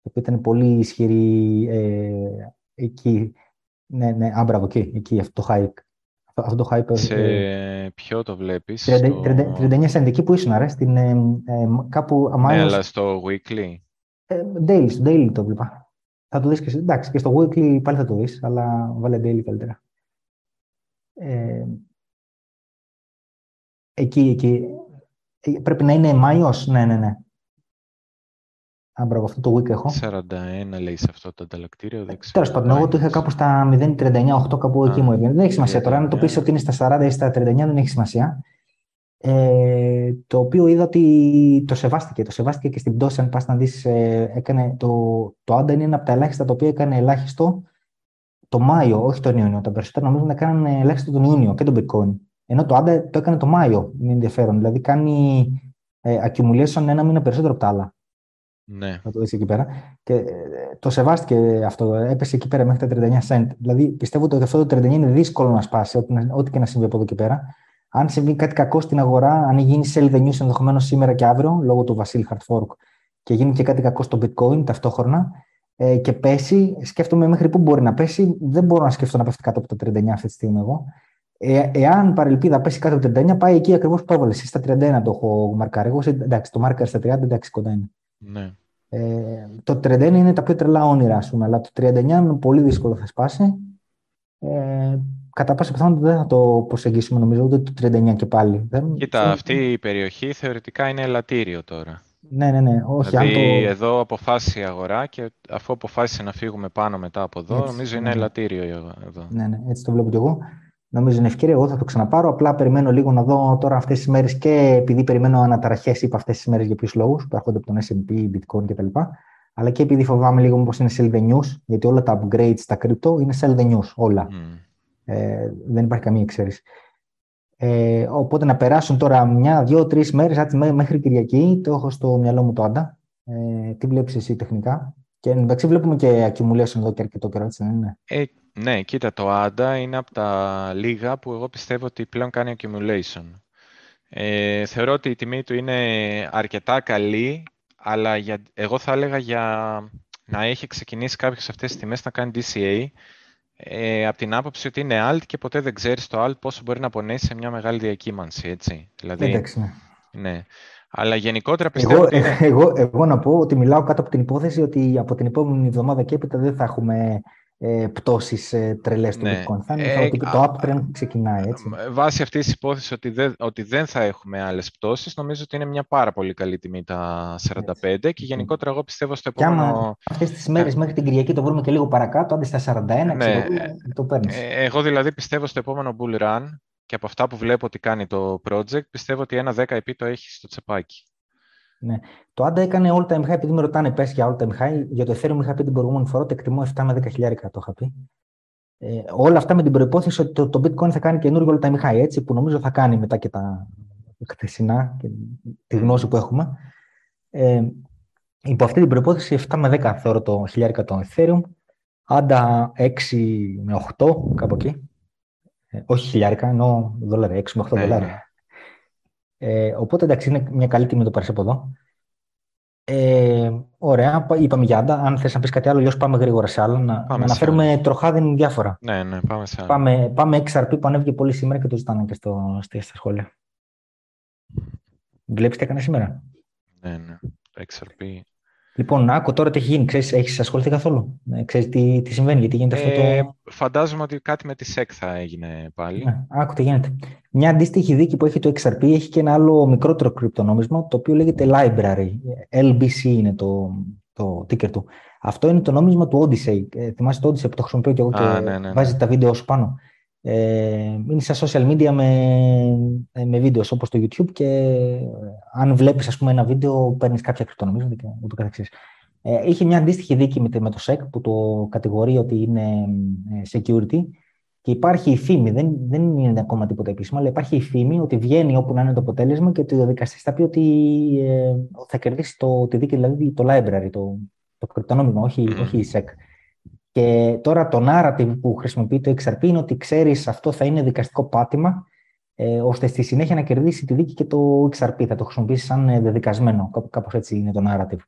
που ήταν πολύ ισχυρή ε, εκεί. Ναι, ναι, άμπραβο, εκεί, εκεί αυτό το hike. Αυτό το hype, σε ε, ποιο το βλέπεις? τριάντα εννέα cent εκεί που ήσουν, ρε, στην, ε, ε, κάπου... Ναι, μάλλον, αλλά στο weekly. Ε, daily, στο daily το βλέπα. Θα το δεις και, εντάξει, και στο weekly πάλι θα το δεις, αλλά βάλε daily καλύτερα. Ε, εκεί, εκεί. Ε, πρέπει να είναι Μάιος, ναι, ναι, ναι. Α, μπράβο, αυτό το week έχω. σαράντα ένα λέει σε αυτό το ανταλλακτήριο. Τέλος πάντων, εγώ το είχα κάπου στα μηδέν κόμμα τριάντα εννέα οκτώ, κάπου εκεί μου έβγαινε. Δεν έχει σημασία τώρα. Αν το πεις ότι είναι στα σαράντα ή στα τριάντα εννέα, δεν έχει σημασία. Ε, το οποίο είδα ότι το σεβάστηκε. Το σεβάστηκε και στην πτώση. Αν πας να δεις, ε, έκανε το, το Άντα είναι ένα από τα ελάχιστα τα οποία έκανε ελάχιστο το Μάιο, όχι τον Ιούνιο. Τα περισσότερα νομίζω να έκαναν ελάχιστο τον Ιούνιο και τον Bitcoin. Ενώ το Άντα το έκανε το Μάιο. Είναι ενδιαφέρον. Δηλαδή κάνει ε, accumulation ένα μήνα περισσότερο από τα άλλα. Ναι. Να το δεις εκεί πέρα. Και το σεβάστηκε αυτό. Έπεσε εκεί πέρα μέχρι τα τριάντα εννέα cent. Δηλαδή πιστεύω ότι αυτό το τριάντα εννέα είναι δύσκολο να σπάσει, ό,τι, ό,τι και να συμβεί από εδώ και πέρα. Αν συμβεί κάτι κακό στην αγορά, αν γίνει sell the news ενδεχομένως σήμερα και αύριο, λόγω του Βασίλη Hard Fork, και γίνει και κάτι κακό στο Bitcoin ταυτόχρονα ε, και πέσει, σκέφτομαι μέχρι πού μπορεί να πέσει. Δεν μπορώ να σκεφτώ να πέφτει κάτω από τα τριάντα εννέα αυτή τη στιγμή εγώ. Ε, εάν παρελπίδα πέσει κάτω από τα τριάντα εννέα, πάει εκεί ακριβώς που έβαλε. Στα τριάντα ένα το έχω μαρκάρει. Εγώ, εντάξει, το μάρκαρ στα τριάντα, εντάξει, κοντά είναι. Ναι. Ε, το τριάντα ένα είναι τα πιο τρελά όνειρα, ας πούμε, αλλά το τριάντα εννέα είναι πολύ δύσκολο θα σπάσει. Ε, κατά πάσα πιθανότητα δεν θα το προσεγγίσουμε, νομίζω, ούτε το τριάντα εννέα και πάλι. Κοίτα, δεν... αυτή η περιοχή θεωρητικά είναι ελαττήριο τώρα. Ναι, ναι, ναι. Όχι, δηλαδή, αν το... εδώ αποφάσισε η αγορά και αφού αποφάσισε να φύγουμε πάνω μετά από εδώ, έτσι, νομίζω ναι. Είναι ελαττήριο εδώ. Ναι, ναι, έτσι το βλέπω κι εγώ. Νομίζω είναι ευκαιρία, εγώ θα το ξαναπάρω. Απλά περιμένω λίγο να δω τώρα αυτές τις μέρες και επειδή περιμένω αναταραχές, είπα αυτές τις μέρες για ποιους λόγους που έρχονται από τον ες εντ πι, Bitcoin κτλ. Αλλά και επειδή φοβάμαι λίγο μήπως είναι sell the news, γιατί όλα τα upgrades στα crypto είναι sell the news. Όλα. Mm. Ε, δεν υπάρχει καμία εξαίρεση. Ε, οπότε να περάσουν τώρα μια, δύο, τρεις μέρες μέχρι Κυριακή. Το έχω στο μυαλό μου το Άντα. Ε, τι βλέπεις εσύ τεχνικά? Και εντάξει, βλέπουμε και accumulation εδώ και αρκετό καιρό, έτσι δεν είναι? Ε, ναι, κοίτα, το Άντα είναι από τα λίγα που εγώ πιστεύω ότι πλέον κάνει accumulation. Ε, θεωρώ ότι η τιμή του είναι αρκετά καλή, αλλά για, εγώ θα έλεγα για να έχει ξεκινήσει κάποιος αυτές τις τιμές να κάνει ντι σι έι, ε, από την άποψη ότι είναι alt και ποτέ δεν ξέρεις το alt πόσο μπορεί να απονέσει σε μια μεγάλη διακύμανση, έτσι. Δηλαδή, εντάξει, ναι. Ναι. Αλλά γενικότερα πιστεύω. Εγώ, ότι... εγώ, εγώ, εγώ να πω ότι μιλάω κάτω από την υπόθεση ότι από την επόμενη εβδομάδα και έπειτα δεν θα έχουμε ε, πτώσεις ε, τρελές του ναι. Bitcoin. Θα είναι ε, θα, α, το uptrend ξεκινάει, έτσι. Βάσει αυτή τη υπόθεση ότι δεν, ότι δεν θα έχουμε άλλες πτώσεις, νομίζω ότι είναι μια πάρα πολύ καλή τιμή τα σαράντα πέντε, έτσι. Και γενικότερα εγώ πιστεύω στο επόμενο. Και άμα αυτές τις μέρες μέχρι την Κυριακή το βρούμε και λίγο παρακάτω, αντί στα σαράντα ένα, ναι. Ξέρω, το παίρνεις. Ε, εγώ δηλαδή πιστεύω στο επόμενο bull run. Και από αυτά που βλέπω ότι κάνει το project, πιστεύω ότι ένα δέκα επί το έχει στο τσεπάκι. Ναι. Το Άντα έκανε all time high, επειδή με ρωτάνε πες για all time high. Για το Ethereum είχα πει την προηγούμενη φορά, το εκτιμώ επτά με δέκα χιλιάδες, το είχα πει. Ε, όλα αυτά με την προϋπόθεση ότι το, το Bitcoin θα κάνει καινούργιο all time high, έτσι, που νομίζω θα κάνει μετά και τα χθεσινά και τη γνώση που έχουμε. Ε, υπό αυτή την προϋπόθεση επτά με δέκα θεωρώ το χιλιάρικα το Ethereum. Άντα έξι με οκτώ, κάπου εκεί. Ε, όχι χιλιάρικα, ενώ δολάρια, έξι με οκτώ δολάρια. Ε, οπότε εντάξει, είναι μια καλή τιμή το πάρεις από εδώ. Ε, ωραία, είπαμε για Άντα. Αν θες να πεις κάτι άλλο, αλλιώς πάμε γρήγορα σε άλλο. Να αναφέρουμε τροχάδιν διάφορα. Ναι, ναι, πάμε σε άλλο. Πάμε, πάμε εξ αρ πι που ανέβηκε πολύ σήμερα και το ζητάνε και στο, στα σχόλια. Βλέπεις τι έκανε σήμερα? Ναι, ναι, εξ αρ πι. Λοιπόν, άκου τώρα τι έχει γίνει. Ξέρεις, έχεις ασχοληθεί καθόλου? Ξέρεις τι, τι συμβαίνει, γιατί γίνεται αυτό ε, το... Φαντάζομαι ότι κάτι με τη ΣΕΚ θα έγινε πάλι. Ναι, άκου τι γίνεται. Μια αντίστοιχη δίκη που έχει το εξ αρ πι έχει και ένα άλλο μικρότερο κρυπτονόμισμα, το οποίο λέγεται Library. ελ μπι σι είναι το, το ticker του. Αυτό είναι το νόμισμα του Odyssey. Ε, θυμάσαι το Odyssey που το χρησιμοποιώ και εγώ και ναι, ναι, ναι. Βάζει τα βίντεο σου πάνω. Ε, είναι στα social media με, με βίντεο όπως το YouTube και αν βλέπεις ας πούμε ένα βίντεο παίρνεις κάποια κρυπτονομίσματα και ούτω καθεξής. Ε, είχε μια αντίστοιχη δίκη με το ΣΕΚ που το κατηγορεί ότι είναι security Και υπάρχει η φήμη, δεν, δεν είναι ακόμα τίποτα επίσημα, αλλά υπάρχει η φήμη ότι βγαίνει όπου να είναι το αποτέλεσμα και ότι ο δικαστής θα πει ότι ε, θα κερδίσει το, τη δίκη, δηλαδή το library, το, το κρυπτονόμημα, όχι, mm. όχι η ΣΕΚ. Και τώρα το narrative που χρησιμοποιεί το εξ αρ πι είναι ότι ξέρεις, αυτό θα είναι δικαστικό πάτημα, ε, ώστε στη συνέχεια να κερδίσει τη δίκη και το εξ αρ πι. Θα το χρησιμοποιήσει σαν δεδικασμένο. Κάπως έτσι είναι το narrative.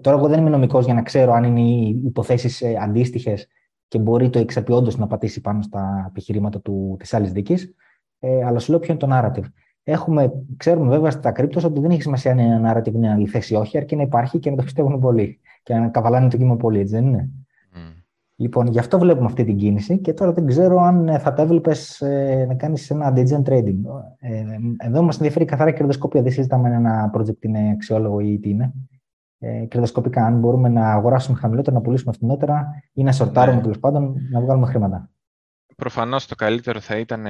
Τώρα, εγώ δεν είμαι νομικός για να ξέρω αν είναι οι υποθέσεις αντίστοιχες και μπορεί το εξ αρ πι όντως να πατήσει πάνω στα επιχειρήματα του, της άλλης δίκης. Ε, αλλά σου λέω ποιο είναι το narrative. Έχουμε, ξέρουμε βέβαια στα κρύπτος ότι δεν έχει σημασία αν ένα narrative είναι αληθές ή όχι, αρκεί να υπάρχει και να το πιστεύουν πολλοί. Και να καβαλάνε το κύμα πολύ, έτσι δεν είναι. Mm. Λοιπόν, γι' αυτό βλέπουμε αυτή την κίνηση και τώρα δεν ξέρω αν θα τα έβλεπες ε, να κάνεις ένα anti-gen trading. Ε, ε, εδώ μας ενδιαφέρει καθαρά κερδοσκοπία. Δεν συζητάμε αν ένα project είναι αξιόλογο ή τι είναι. Ε, κερδοσκοπικά, αν μπορούμε να αγοράσουμε χαμηλότερα, να πουλήσουμε φθηνότερα ή να σορτάρουμε, ναι, τέλος πάντων, να βγάλουμε χρήματα. Προφανώς το καλύτερο θα ήταν,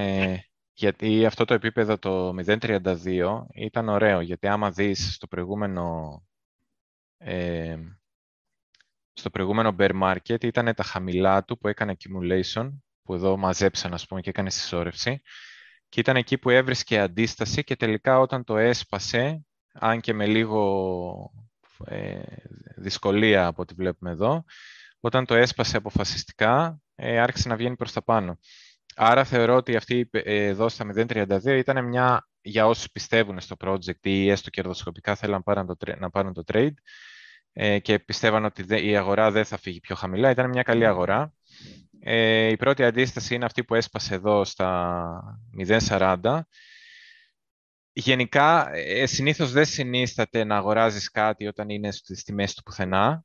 γιατί αυτό το επίπεδο το μηδέν κόμμα τριάντα δύο ήταν ωραίο, γιατί άμα δεις στο προηγούμενο, ε, στο προηγούμενο bear market ήταν τα χαμηλά του που έκανε accumulation, που εδώ μαζέψαν ας πούμε και έκανε συσσόρευση και ήταν εκεί που έβρισκε αντίσταση και τελικά όταν το έσπασε, αν και με λίγο Ε, δυσκολία από ό,τι βλέπουμε εδώ, όταν το έσπασε αποφασιστικά, ε, άρχισε να βγαίνει προς τα πάνω. Άρα θεωρώ ότι αυτή ε, εδώ στα μηδέν κόμμα τριάντα δύο ήταν μια, για όσους πιστεύουν στο project ή έστω κερδοσκοπικά θέλαν πάρουν το, να πάρουν το trade ε, και πιστεύαν ότι δε, η αγορά δεν θα φύγει πιο χαμηλά, ήταν μια καλή αγορά. Ε, η πρώτη αντίσταση είναι αυτή που έσπασε εδώ στα μηδέν κόμμα σαράντα. Γενικά, συνήθως δεν συνίσταται να αγοράζεις κάτι όταν είναι στις τιμές του πουθενά.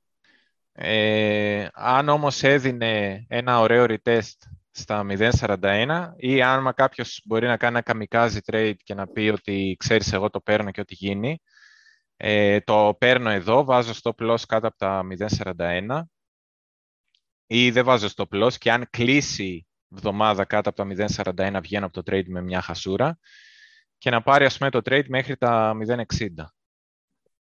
Ε, αν όμως έδινε ένα ωραίο retest στα μηδέν κόμμα σαράντα ένα ή αν κάποιος μπορεί να κάνει ένα καμικάζι trade και να πει ότι ξέρεις εγώ το παίρνω και ό,τι γίνει, ε, το παίρνω εδώ, βάζω stop loss κάτω από τα μηδέν κόμμα σαράντα ένα ή δεν βάζω stop loss και αν κλείσει εβδομάδα κάτω από τα μηδέν κόμμα σαράντα ένα βγαίνω από το trade με μια χασούρα και να πάρει, ας πούμε, το trade μέχρι τα μηδέν κόμμα εξήντα.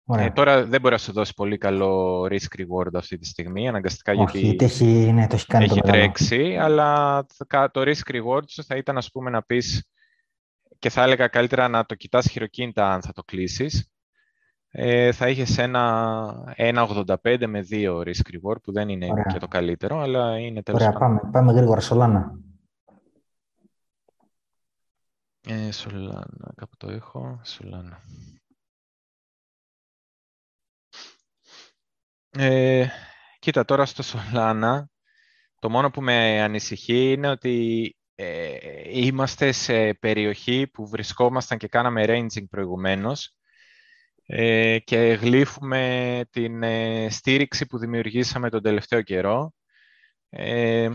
Ε, τώρα δεν μπορεί να σου δώσει πολύ καλό risk-reward αυτή τη στιγμή, αναγκαστικά. Όχι, γιατί έχει, ναι, το έχει, κάνει έχει το τρέξει, αλλά το risk-reward σου θα ήταν, ας πούμε, να πεις, και θα έλεγα καλύτερα να το κοιτάς χειροκίνητα αν θα το κλείσεις, ε, θα είχες ένα ένα ογδόντα πέντε με δύο risk-reward, που δεν είναι, ωραία, και το καλύτερο, αλλά είναι τέλος. Ωραία, πάμε, πάμε γρήγορα, Solana. Ε, Solana, κάπου το έχω, Solana. Ε, κοίτα, τώρα στο Solana, το μόνο που με ανησυχεί είναι ότι ε, είμαστε σε περιοχή που βρισκόμασταν και κάναμε ranging προηγουμένως ε, και γλύφουμε την ε, στήριξη που δημιουργήσαμε τον τελευταίο καιρό. Ε,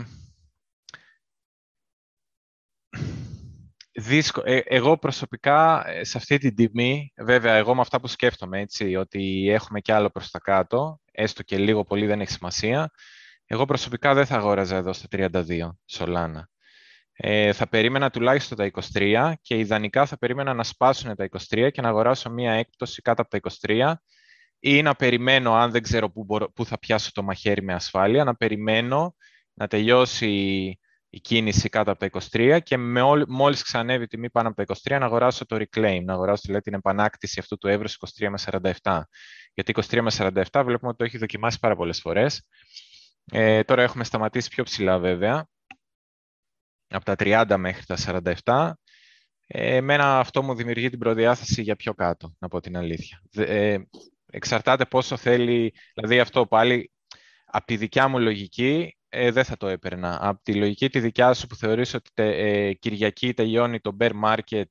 Δύσκο. Ε, εγώ προσωπικά σε αυτή την τιμή, βέβαια εγώ με αυτά που σκέφτομαι, έτσι, ότι έχουμε κι άλλο προς τα κάτω, έστω και λίγο πολύ δεν έχει σημασία, εγώ προσωπικά δεν θα αγόραζα εδώ στα τριάντα δύο Solana. Ε, θα περίμενα τουλάχιστον τα είκοσι τρία και ιδανικά θα περίμενα να σπάσουν τα είκοσι τρία και να αγοράσω μία έκπτωση κάτω από τα είκοσι τρία ή να περιμένω, αν δεν ξέρω πού, μπορώ, πού θα πιάσω το μαχαίρι με ασφάλεια, να περιμένω να τελειώσει η κίνηση κάτω από τα είκοσι τρία και με όλ, μόλις ξανέβει η τιμή πάνω από τα είκοσι τρία να αγοράσω το reclaim, να αγοράσω δηλαδή την επανάκτηση αυτού του εύρους είκοσι τρία με σαράντα επτά. Γιατί είκοσι τρία με σαράντα επτά βλέπουμε ότι το έχει δοκιμάσει πάρα πολλές φορές. Ε, τώρα έχουμε σταματήσει πιο ψηλά βέβαια, από τα τριάντα μέχρι τα σαράντα επτά. Ε, εμένα αυτό μου δημιουργεί την προδιάθεση για πιο κάτω, να πω την αλήθεια. Ε, εξαρτάται πόσο θέλει, δηλαδή αυτό πάλι από τη δικιά μου λογική, Ε, δεν θα το έπαιρνα. Από τη λογική τη δικιά σου που θεωρείς ότι τε, ε, Κυριακή τελειώνει το bear market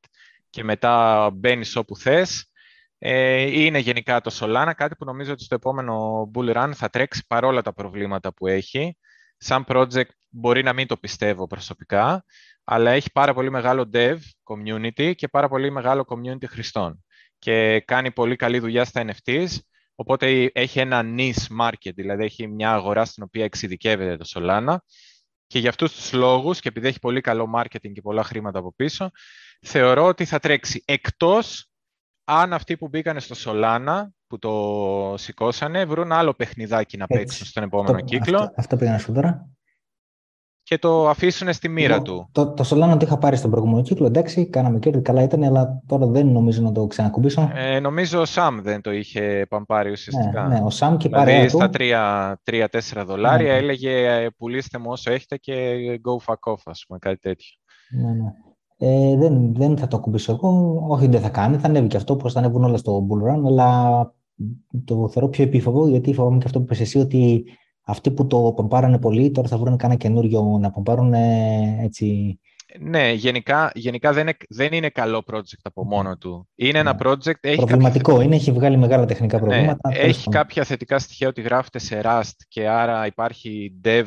και μετά μπαίνεις όπου θες, ε, είναι γενικά το Solana κάτι που νομίζω ότι στο επόμενο bull run θα τρέξει παρόλα τα προβλήματα που έχει. Σαν project μπορεί να μην το πιστεύω προσωπικά, αλλά έχει πάρα πολύ μεγάλο dev community και πάρα πολύ μεγάλο community χρηστών και κάνει πολύ καλή δουλειά στα εν εφ τις. Οπότε έχει ένα niche market, δηλαδή έχει μια αγορά στην οποία εξειδικεύεται το Solana και για αυτούς τους λόγους και επειδή έχει πολύ καλό marketing και πολλά χρήματα από πίσω, θεωρώ ότι θα τρέξει, εκτός αν αυτοί που μπήκανε στο Solana, που το σηκώσανε, βρουν άλλο παιχνιδάκι να παίξουν στον επόμενο αυτό, κύκλο. Αυτό, αυτό πήγα να σου τώρα. και το αφήσουν στη μοίρα το, του. Το, το Solana το είχα πάρει στον προηγούμενο κύκλο, εντάξει, κάναμε κέρδη, καλά ήταν, αλλά τώρα δεν νομίζω να το ξανακουμπήσω. Ε, νομίζω ο Sam δεν το είχε πάρει ουσιαστικά. Ναι, ναι, ο Sam και δηλαδή παρέα του. Δηλαδή στα τρία τέσσερα δολάρια, ναι, έλεγε πουλήστε μου όσο έχετε και go fuck off, ας πούμε, κάτι τέτοιο. Ναι, ναι. Ε, δεν, δεν θα το ακουμπήσω εγώ, όχι δεν θα κάνει, θα ανέβει και αυτό, όπως θα ανέβουν όλα στο bull run, αλλά το θεωρώ πιο επίφοβο, γιατί φοβάμαι και αυτό που είπες εσύ, ότι αυτοί που το πομπάρανε πολύ, τώρα θα βρουν κανένα καινούριο να πομπάρουν έτσι. Ναι, γενικά, γενικά δεν, είναι, δεν είναι καλό project από μόνο του. Είναι ναι. ένα project... Έχει προβληματικό κάποια... είναι, έχει βγάλει μεγάλα τεχνικά προβλήματα. Ναι, έχει κάποια θετικά στοιχεία ότι γράφεται σε Rust και άρα υπάρχει dev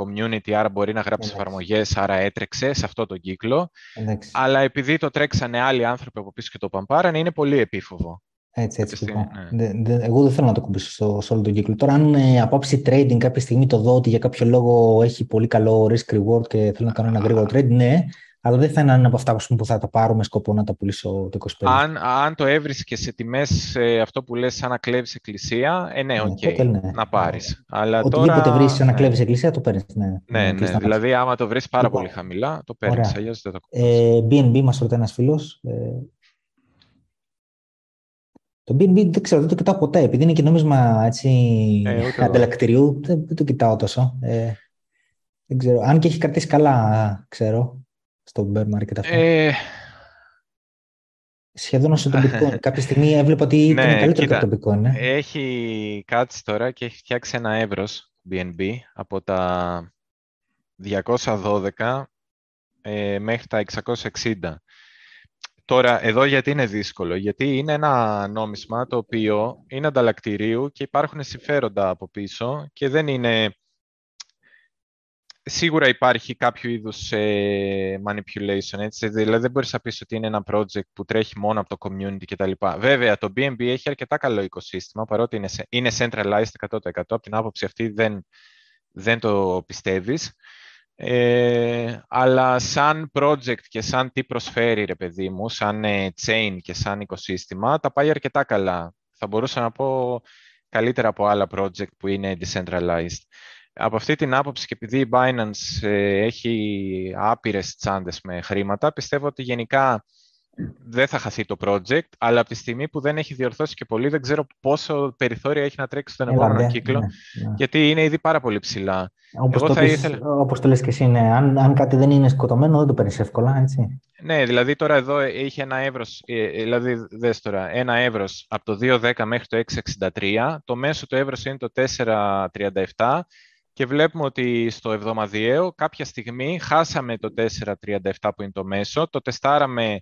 community, άρα μπορεί να γράψει εφαρμογές, άρα έτρεξε σε αυτό τον κύκλο. Εντάξει. Αλλά επειδή το τρέξανε άλλοι άνθρωποι από πίσω και το παμπάρανε, είναι πολύ επίφοβο. Έτσι, έτσι. Ναι. Εγώ δεν θέλω να το κουμπίσω σε όλο τον κύκλο. Τώρα, αν ε, από άψη trading κάποια στιγμή το δω ότι για κάποιο λόγο έχει πολύ καλό risk-reward και θέλω να κάνω ένα γρήγορο trade, ναι, αλλά δεν θα είναι ένα από αυτά που θα τα πάρω με σκοπό να τα πουλήσω το είκοσι πέντε. Αν, αν το έβρισκε σε τιμές ε, αυτό που λες, σαν να κλέβεις εκκλησία, ε, ναι, οκ, okay, ναι, να πάρεις. Αλλά οτιδήποτε τώρα... βρεις σαν να κλέβεις εκκλησία, το παίρνεις. Ναι, ναι, ναι, ναι, δηλαδή άμα το βρεις πάρα λοιπόν, πολύ χαμηλά, το παίρνεις. Αλλιώς δεν το κουμπίσεις. μπι εν μπι μας ρωτάει ένας φίλος. Το μπι εν μπι δεν ξέρω, δεν το κοιτάω ποτέ, επειδή είναι και νόμισμα έτσι, ε, ανταλλακτηρίου, δεν, δεν το κοιτάω τόσο. Ε, δεν ξέρω, αν και έχει κρατήσει καλά, ξέρω, στο bear market αυτό. Ε... Σχεδόν όσο το bitcoin. Κάποια στιγμή έβλεπα ότι ήταν ναι, καλύτερο κοίτα, από το bitcoin. Ναι. Έχει κάτσει τώρα και έχει φτιάξει ένα εύρος μπι εν μπι από τα διακόσια δώδεκα ε, μέχρι τα εξακόσια εξήντα. Τώρα, εδώ γιατί είναι δύσκολο, γιατί είναι ένα νόμισμα το οποίο είναι ανταλλακτηρίου και υπάρχουν συμφέροντα από πίσω και δεν είναι... Σίγουρα υπάρχει κάποιο είδους ε, manipulation, έτσι, δηλαδή δεν μπορείς να πεις ότι είναι ένα project που τρέχει μόνο από το community κτλ. Βέβαια, το μπι εν μπι έχει αρκετά καλό οικοσύστημα, παρότι είναι, είναι centralized εκατό τοις εκατό, από την άποψη αυτή δεν, δεν το πιστεύεις. Ε, αλλά σαν project και σαν τι προσφέρει, ρε παιδί μου, σαν ε, chain και σαν οικοσύστημα, τα πάει αρκετά καλά. Θα μπορούσα να πω καλύτερα από άλλα project που είναι decentralized. Από αυτή την άποψη και επειδή η Binance ε, έχει άπειρες τσάντες με χρήματα, πιστεύω ότι γενικά δεν θα χαθεί το project, αλλά από τη στιγμή που δεν έχει διορθώσει και πολύ, δεν ξέρω πόσο περιθώριο έχει να τρέξει στον επόμενο κύκλο, ναι, ναι. γιατί είναι ήδη πάρα πολύ ψηλά. Όπως Εγώ το, θα πεις, ήθελα... όπως το λες και εσύ, ναι. αν, αν κάτι δεν είναι σκοτωμένο, δεν το παίρνεις εύκολα, έτσι. Ναι, δηλαδή τώρα εδώ είχε ένα εύρος, δηλαδή δες τώρα, ένα εύρος από το δύο δέκα μέχρι το έξι εξήντα τρία, το μέσο του εύρος είναι το τέσσερα τριάντα επτά, και βλέπουμε ότι στο εβδομαδιαίο κάποια στιγμή χάσαμε το τέσσερα τριάντα επτά που είναι το μέσο, το τεστάραμε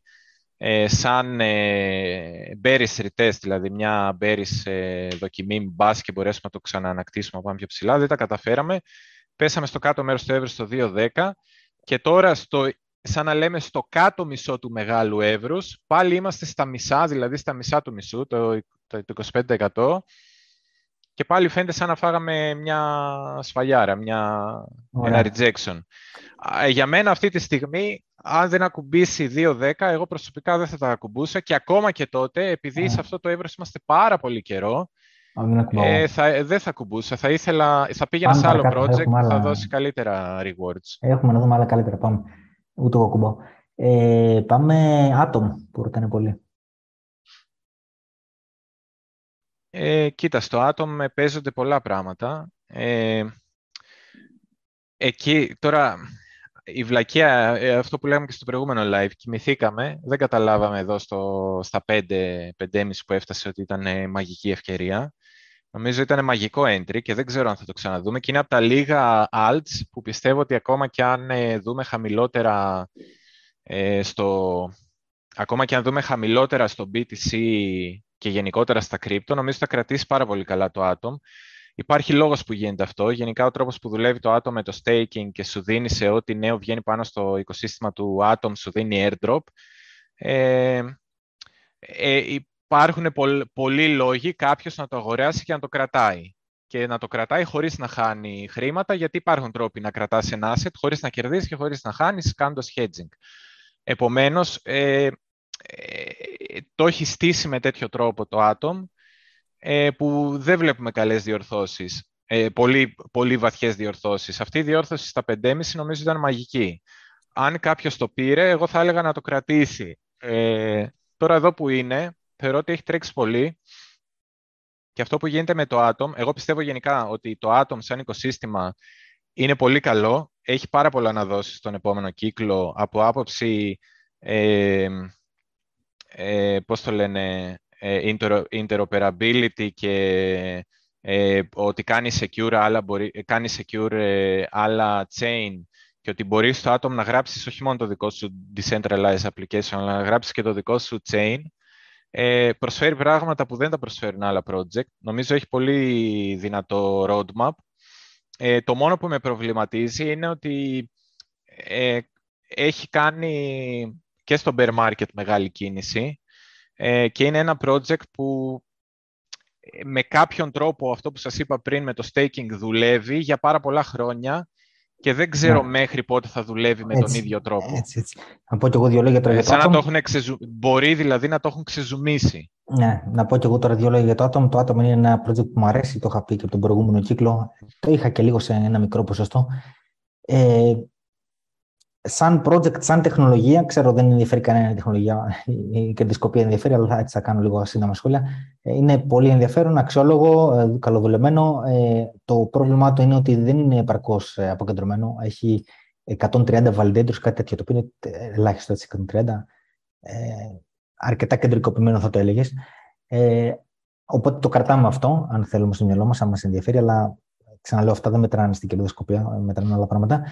Ε, σαν ε, bearish retest, δηλαδή μια bearish ε, δοκιμή, μπας και μπορέσουμε να το ξαναανακτήσουμε, πάμε πιο ψηλά, δεν τα καταφέραμε. Πέσαμε στο κάτω μέρος του εύρου στο δύο δέκα και τώρα, στο, σαν να λέμε, στο κάτω μισό του μεγάλου εύρους, πάλι είμαστε στα μισά, δηλαδή στα μισά του μισού, το, το, το είκοσι πέντε τοις εκατό, και πάλι φαίνεται σαν να φάγαμε μια σφαλιάρα, μια, ένα rejection. Για μένα αυτή τη στιγμή, αν δεν ακουμπήσει δύο δέκα, εγώ προσωπικά δεν θα τα ακουμπούσα και ακόμα και τότε, επειδή yeah. σε αυτό το εύρος είμαστε πάρα πολύ καιρό, yeah. ε, θα, δεν θα ακουμπούσα. Θα, ήθελα, θα πήγαινα Πάμε σε άλλο παρακάτω, project που άλλα... θα δώσει καλύτερα rewards. Έχουμε να δούμε άλλα καλύτερα. Πάμε. Ούτε εγώ ακουμπάω. Ε, πάμε Atom που ρωτάνε πολύ. Ε, κοίτα, στο Atom παίζονται πολλά πράγματα. Ε, εκεί τώρα... Η βλακεία, αυτό που λέγαμε και στο προηγούμενο live, κοιμηθήκαμε, δεν καταλάβαμε εδώ στο, στα πέντε πέντε και μισό που έφτασε ότι ήταν μαγική ευκαιρία. Νομίζω ήταν μαγικό entry και δεν ξέρω αν θα το ξαναδούμε και είναι από τα λίγα alts που πιστεύω ότι ακόμα και αν δούμε χαμηλότερα ε, στο, ακόμα και αν δούμε χαμηλότερα στο μπι τι σι και γενικότερα στα crypto, νομίζω θα κρατήσει πάρα πολύ καλά το Atom. Υπάρχει λόγος που γίνεται αυτό. Γενικά ο τρόπος που δουλεύει το Atom με το staking και σου δίνει σε ό,τι νέο βγαίνει πάνω στο οικοσύστημα του Atom, σου δίνει airdrop. Ε, ε, υπάρχουν πολλ, πολλοί λόγοι κάποιος να το αγοράσει και να το κρατάει. Και να το κρατάει χωρίς να χάνει χρήματα, γιατί υπάρχουν τρόποι να κρατάς ένα asset χωρίς να κερδίσεις και χωρίς να χάνεις, κάνοντας hedging. Επομένως, ε, ε, το έχει στήσει με τέτοιο τρόπο το Atom, που δεν βλέπουμε καλές διορθώσεις. Ε, πολύ, πολύ βαθιές διορθώσεις. Αυτή η διόρθωση στα πεντέμισι νομίζω ήταν μαγική. Αν κάποιος το πήρε, εγώ θα έλεγα να το κρατήσει. Ε, τώρα εδώ που είναι, θεωρώ ότι έχει τρέξει πολύ. Και αυτό που γίνεται με το Atom, εγώ πιστεύω γενικά ότι το Atom σαν οικοσύστημα είναι πολύ καλό. Έχει πάρα πολλά να δώσει στον επόμενο κύκλο από άποψη, ε, ε, πώς το λένε, ε, interoperability και... Ε, ότι κάνει secure, άλλα, μπορεί, κάνει secure ε, άλλα chain και ότι μπορείς στο Atom να γράψεις όχι μόνο το δικό σου decentralized application, αλλά να γράψεις και το δικό σου chain. Ε, προσφέρει πράγματα που δεν τα προσφέρουν άλλα project. Νομίζω έχει πολύ δυνατό roadmap. Ε, το μόνο που με προβληματίζει είναι ότι ε, έχει κάνει και στο bear market μεγάλη κίνηση ε, και είναι ένα project που με κάποιον τρόπο, αυτό που σας είπα πριν με το staking, δουλεύει για πάρα πολλά χρόνια και δεν ξέρω yeah. μέχρι πότε θα δουλεύει με έτσι, τον ίδιο τρόπο. Έτσι, έτσι. Να πω και εγώ δύο λόγια τώρα ε, για το Atom. Να το έχουν εξεζου... Μπορεί δηλαδή να το έχουν ξεζουμίσει. Ναι, να πω και εγώ τώρα δύο λόγια για το Atom. Το Atom είναι ένα project που μου αρέσει, το είχα πει και από τον προηγούμενο κύκλο. Το είχα και λίγο σε ένα μικρό ποσοστό. Ε, σαν project, σαν τεχνολογία, ξέρω δεν ενδιαφέρει κανένα τεχνολογία, η κερδισκοπία ενδιαφέρει, αλλά έτσι θα κάνω λίγο σύντομα σχόλια. Είναι πολύ ενδιαφέρον, αξιόλογο, καλοδουλεμένο. Το πρόβλημά του είναι ότι δεν είναι επαρκώς αποκεντρωμένο. Έχει εκατόν τριάντα validators, κάτι τέτοιο, το οποίο είναι ελάχιστο έτσι, εκατόν τριάντα. Αρκετά κεντρικοποιημένο θα το έλεγες. Οπότε το κρατάμε αυτό, αν θέλουμε στο μυαλό μας, αν μας ενδιαφέρει, αλλά ξαναλέω αυτά δεν μετράνε στην κερδισκοπία, μετράνε άλλα πράγματα.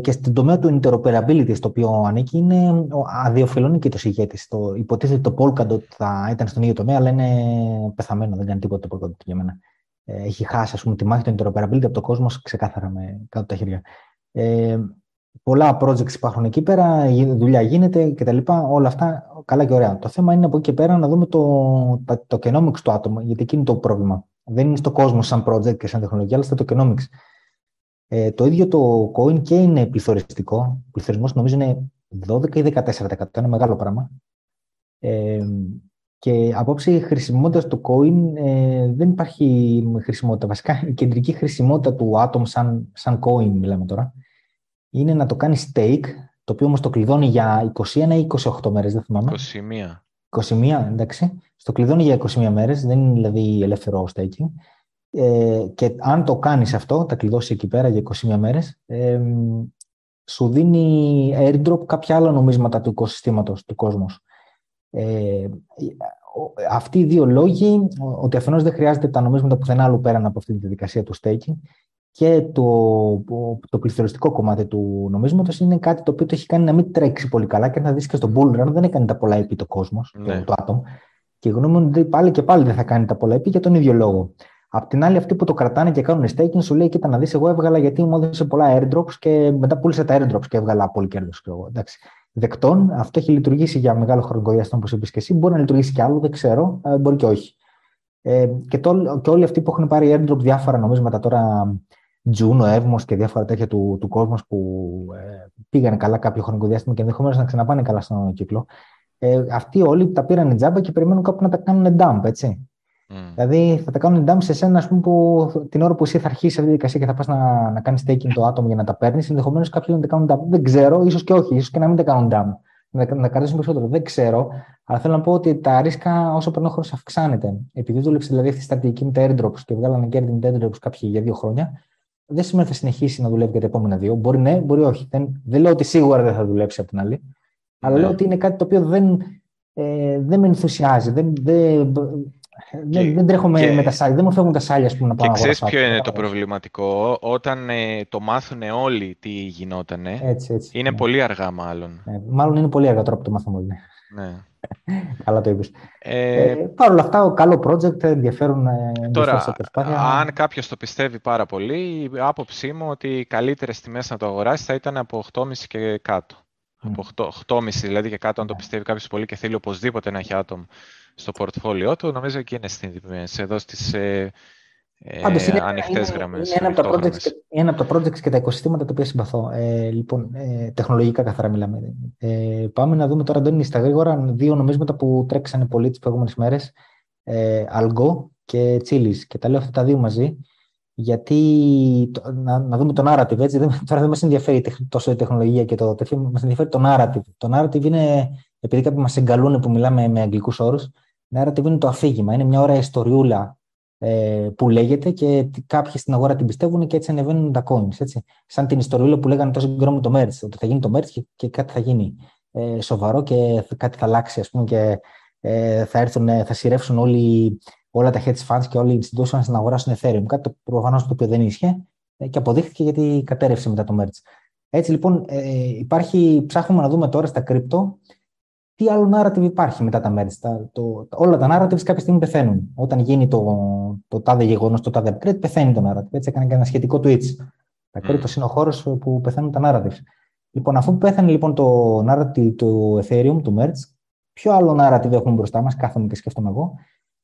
Και στην τομέα του interoperability, στο οποίο ανήκει, είναι αδιοφελώνει και το ηγέτης. Το υποτίθεται το Polkadot θα ήταν στον ίδιο τομέα, αλλά είναι πεθαμένο, δεν κάνει τίποτα το Polkadot για μένα. Έχει χάσει, ας πούμε, τη μάχη του interoperability από το κόσμο ξεκάθαρα με κάτω τα χέρια. Ε, πολλά projects υπάρχουν εκεί πέρα, δουλειά γίνεται κτλ. Όλα αυτά καλά και ωραία. Το θέμα είναι από εκεί και πέρα να δούμε το, το, το economics του άτομου, γιατί εκεί είναι το πρόβλημα. Δεν είναι στο κόσμο σαν project και σαν τεχνολογία, αλλά στα το economics. Ε, το ίδιο το coin και είναι πληθωριστικό. Ο πληθωρισμός νομίζω είναι δώδεκα ή δεκατέσσερα τοις εκατό, ένα μεγάλο πράγμα. Ε, και απόψε χρησιμότητας του coin ε, δεν υπάρχει χρησιμότητα. Βασικά η κεντρική χρησιμότητα του Atom σαν, σαν coin, μιλάμε τώρα, είναι να το κάνει stake, το οποίο όμως το κλειδώνει για είκοσι ένα ή είκοσι οκτώ μέρες, δεν θυμάμαι. είκοσι μία. είκοσι μία, εντάξει. Στο κλειδώνει για είκοσι μία μέρες, δεν είναι δηλαδή ελεύθερο staking. Ε, και αν το κάνεις αυτό, τα κλειδώσει εκεί πέρα για είκοσι μία μέρες, ε, σου δίνει airdrop κάποια άλλα νομίσματα του οικοσυστήματος, του κόσμου. Ε, αυτοί οι δύο λόγοι, ότι αφενός δεν χρειάζεται τα νομίσματα πουθενά άλλου πέραν από αυτή τη διαδικασία του staking και το, το πληθωριστικό κομμάτι του νομίσματος είναι κάτι το οποίο το έχει κάνει να μην τρέξει πολύ καλά και να δεις και στον bull run δεν έκανε τα πολλά επί το κόσμος, ναι. το, το άτομο και γνώμη ότι πάλι και πάλι δεν θα κάνει τα πολλά επί για τον ίδιο λόγο. Απ' την άλλη, αυτοί που το κρατάνε και κάνουν staking, σου λέει: Κοίτα, να δεις, εγώ έβγαλα γιατί μου έδωσε πολλά airdrops και μετά πούλησα τα airdrops και έβγαλα πολύ κέρδος. Δεκτών, αυτό έχει λειτουργήσει για μεγάλο χρονικό διάστημα, όπως είπες και εσύ. Μπορεί να λειτουργήσει κι άλλο, δεν ξέρω, μπορεί και όχι. Ε, και, το, και όλοι αυτοί που έχουν πάρει airdrop διάφορα νομίσματα τώρα, Juno, Evmos και διάφορα τέτοια του, του κόσμου που ε, πήγανε καλά κάποιο χρονικό διάστημα και ενδεχομένως να ξαναπάνε καλά στον κύκλο. Ε, αυτοί όλοι τα πήραν τζάμπα και περιμένουν κάπου να τα κάνουν dump, έτσι. Mm. Δηλαδή θα τα κάνουν dump σε σένα, ας πούμε, που την ώρα που εσύ θα αρχίσεις αυτή τη διαδικασία και θα πας να, να κάνεις staking το άτομο για να τα παίρνεις, ενδεχομένως κάποιοι να τα κάνουν dump. Δεν ξέρω, ίσως και όχι, ίσως και να μην τα κάνουν dump. Να, να κρατήσουν περισσότερο. Δεν ξέρω, αλλά θέλω να πω ότι τα ρίσκα όσο περνάει ο χρόνος αυξάνεται. Επειδή δούλεψε δηλαδή αυτή η στρατηγική με τα airdrops και βγάλανε κέρδη με τα airdrops κάποιοι για δύο χρόνια, δεν σημαίνει ότι θα συνεχίσει να δουλεύει για τα επόμενα δύο. Μπορεί ναι, μπορεί όχι. Δεν, δεν λέω ότι σίγουρα δεν θα δουλέψει από την άλλη, αλλά yeah. λέω ότι είναι κάτι το οποίο δεν, ε, δεν με ενθουσιάζει. Δεν, δεν, Δεν, δεν τρέχω με, με τα σάλια, δεν μου φεύγουν τα σάλια, ας πούμε, να πάω να αγοράσω. Ξέρεις ποιο είναι το προβληματικό, όταν ε, το μάθουν όλοι τι γινότανε, έτσι, έτσι, είναι ναι. πολύ αργά μάλλον. Ε, μάλλον είναι πολύ αργά τώρα που το μάθαμε όλοι. Ναι. Καλά το είπες. Ε, ε, Παρ' όλα αυτά, καλό project, ενδιαφέρον. Τώρα, αν κάποιος το πιστεύει πάρα πολύ, η άποψή μου ότι οι καλύτερες τιμές να το αγοράσει θα ήταν από οκτώ κόμμα πέντε και κάτω. Από οκτώ κόμμα πέντε δηλαδή και κάτω, αν το πιστεύει κάποιος πολύ και θέλει οπωσδήποτε να έχει άτομο στο πορτφόλιό του, νομίζω και είναι εδώ στις ε, ε, ανοιχτές γραμμές. Είναι, είναι, ένα projects, είναι από τα projects και τα οικοσυστήματα τα οποία συμπαθώ. Ε, λοιπόν, ε, τεχνολογικά καθαρά μιλάμε. Ε, πάμε να δούμε τώρα, Αντώνη, στα γρήγορα δύο νομίσματα που τρέξανε πολύ τις προηγούμενες μέρες. Ε, Algo και Chili's. Και τα λέω αυτά τα δύο μαζί. Γιατί να, να δούμε το narrative, έτσι, δεν, τώρα δεν μας ενδιαφέρει τόσο η τεχνολογία και το τέτοιο, μας ενδιαφέρει το narrative. Το narrative είναι, επειδή κάποιοι μας εγκαλούν που μιλάμε με αγγλικούς όρους, narrative είναι το αφήγημα, είναι μια ώρα ιστοριούλα ε, που λέγεται και κάποιοι στην αγορά την πιστεύουν και έτσι ανεβαίνουν τα coins, έτσι. Σαν την ιστοριούλα που λέγανε τόσο καιρό με το merge, ότι θα γίνει το merge και, και κάτι θα γίνει ε, σοβαρό και κάτι θα αλλάξει, ας πούμε, και ε, θα, έρθουν, θα σειρεύσουν όλοι... Όλα τα hedge funds και όλοι οι institutions να αγοράσουν Ethereum. Κάτι το προφανώς το οποίο δεν ίσχυε και αποδείχθηκε γιατί κατέρευσε μετά το merge. Έτσι λοιπόν, ε, υπάρχει, ψάχνουμε να δούμε τώρα στα crypto τι άλλο narrative υπάρχει μετά τα merge. Τα, το, όλα τα narratives κάποια στιγμή πεθαίνουν. Όταν γίνει το, το τάδε γεγονός, το τάδε upgrade, πεθαίνει το narrative. Έτσι έκανα και ένα σχετικό tweet. Τα crypto είναι ο χώρος που πεθαίνουν τα narratives. Λοιπόν, αφού πέθανε λοιπόν το narrative του Ethereum, του merge, ποιο άλλο narrative έχουμε μπροστά μας, κάθομαι και σκέφτομαι εγώ.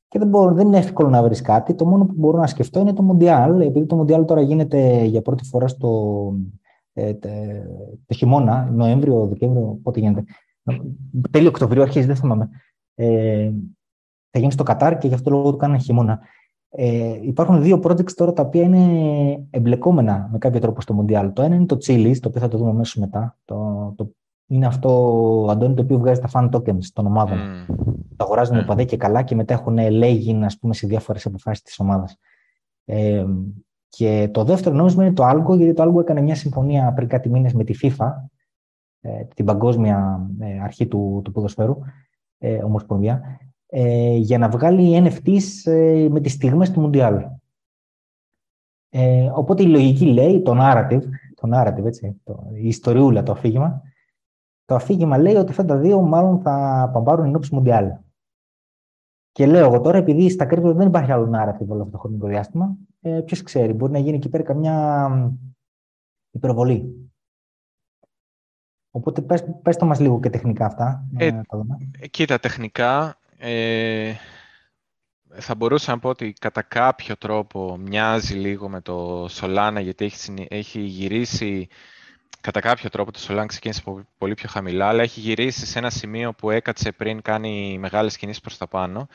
Και δεν, μπορώ, δεν είναι εύκολο να βρεις κάτι. Το μόνο που μπορώ να σκεφτώ είναι το Mondial. Επειδή το Mondial τώρα γίνεται για πρώτη φορά στο, ε, τε, το χειμώνα, Νοέμβριο, Δεκέμβριο, πότε γίνεται. Τέλειο Οκτωβρίου, αρχίζει, δεν θυμάμαι. Ε, θα γίνει στο Κατάρ και γι' αυτό λόγο το κάνανε χειμώνα. Ε, υπάρχουν δύο projects τώρα τα οποία είναι εμπλεκόμενα με κάποιο τρόπο στο Mondial. Το ένα είναι το Chili's, το οποίο θα το δούμε αμέσως μετά. Το, το, είναι αυτό, Αντώνη, το οποίο βγάζει τα fan tokens των ομάδων. Mm. Τα αγοράζουν οι mm. οπαδοί και καλά και μετά έχουν λέγει, ας πούμε, σε διάφορες αποφάσεις της ομάδας. Ε, και το δεύτερο νόμισμα είναι το Algo, γιατί το Algo έκανε μια συμφωνία πριν κάτι μήνες με τη FIFA, ε, την παγκόσμια ε, αρχή του, του ποδοσφαίρου, ε, ομοσπονδία, ε, για να βγάλει εν εφ τις ε, με τις στιγμές του Mundial. Ε, οπότε η λογική λέει, το narrative, το narrative έτσι, το, η ιστοριούλα, το αφήγημα, το αφήγημα λέει ότι αυτά τα δύο μάλλον θα παμπάρουν εν ώψη Mundial. Και λέω εγώ τώρα, επειδή στα κρύπτο δεν υπάρχει άλλο narrative όλο αυτό το χρονικό διάστημα, ε, ποιος ξέρει, μπορεί να γίνει εκεί πέρα καμιά υπερβολή. Οπότε πες, πες το μας λίγο και τεχνικά αυτά. Ε, να τα δούμε. Κοίτα, τεχνικά ε, θα μπορούσα να πω ότι κατά κάποιο τρόπο μοιάζει λίγο με το Solana, γιατί έχει, έχει γυρίσει... Κατά κάποιο τρόπο το Solana ξεκίνησε πολύ πιο χαμηλά, αλλά έχει γυρίσει σε ένα σημείο που έκατσε πριν κάνει μεγάλες κινήσεις προς τα πάνω.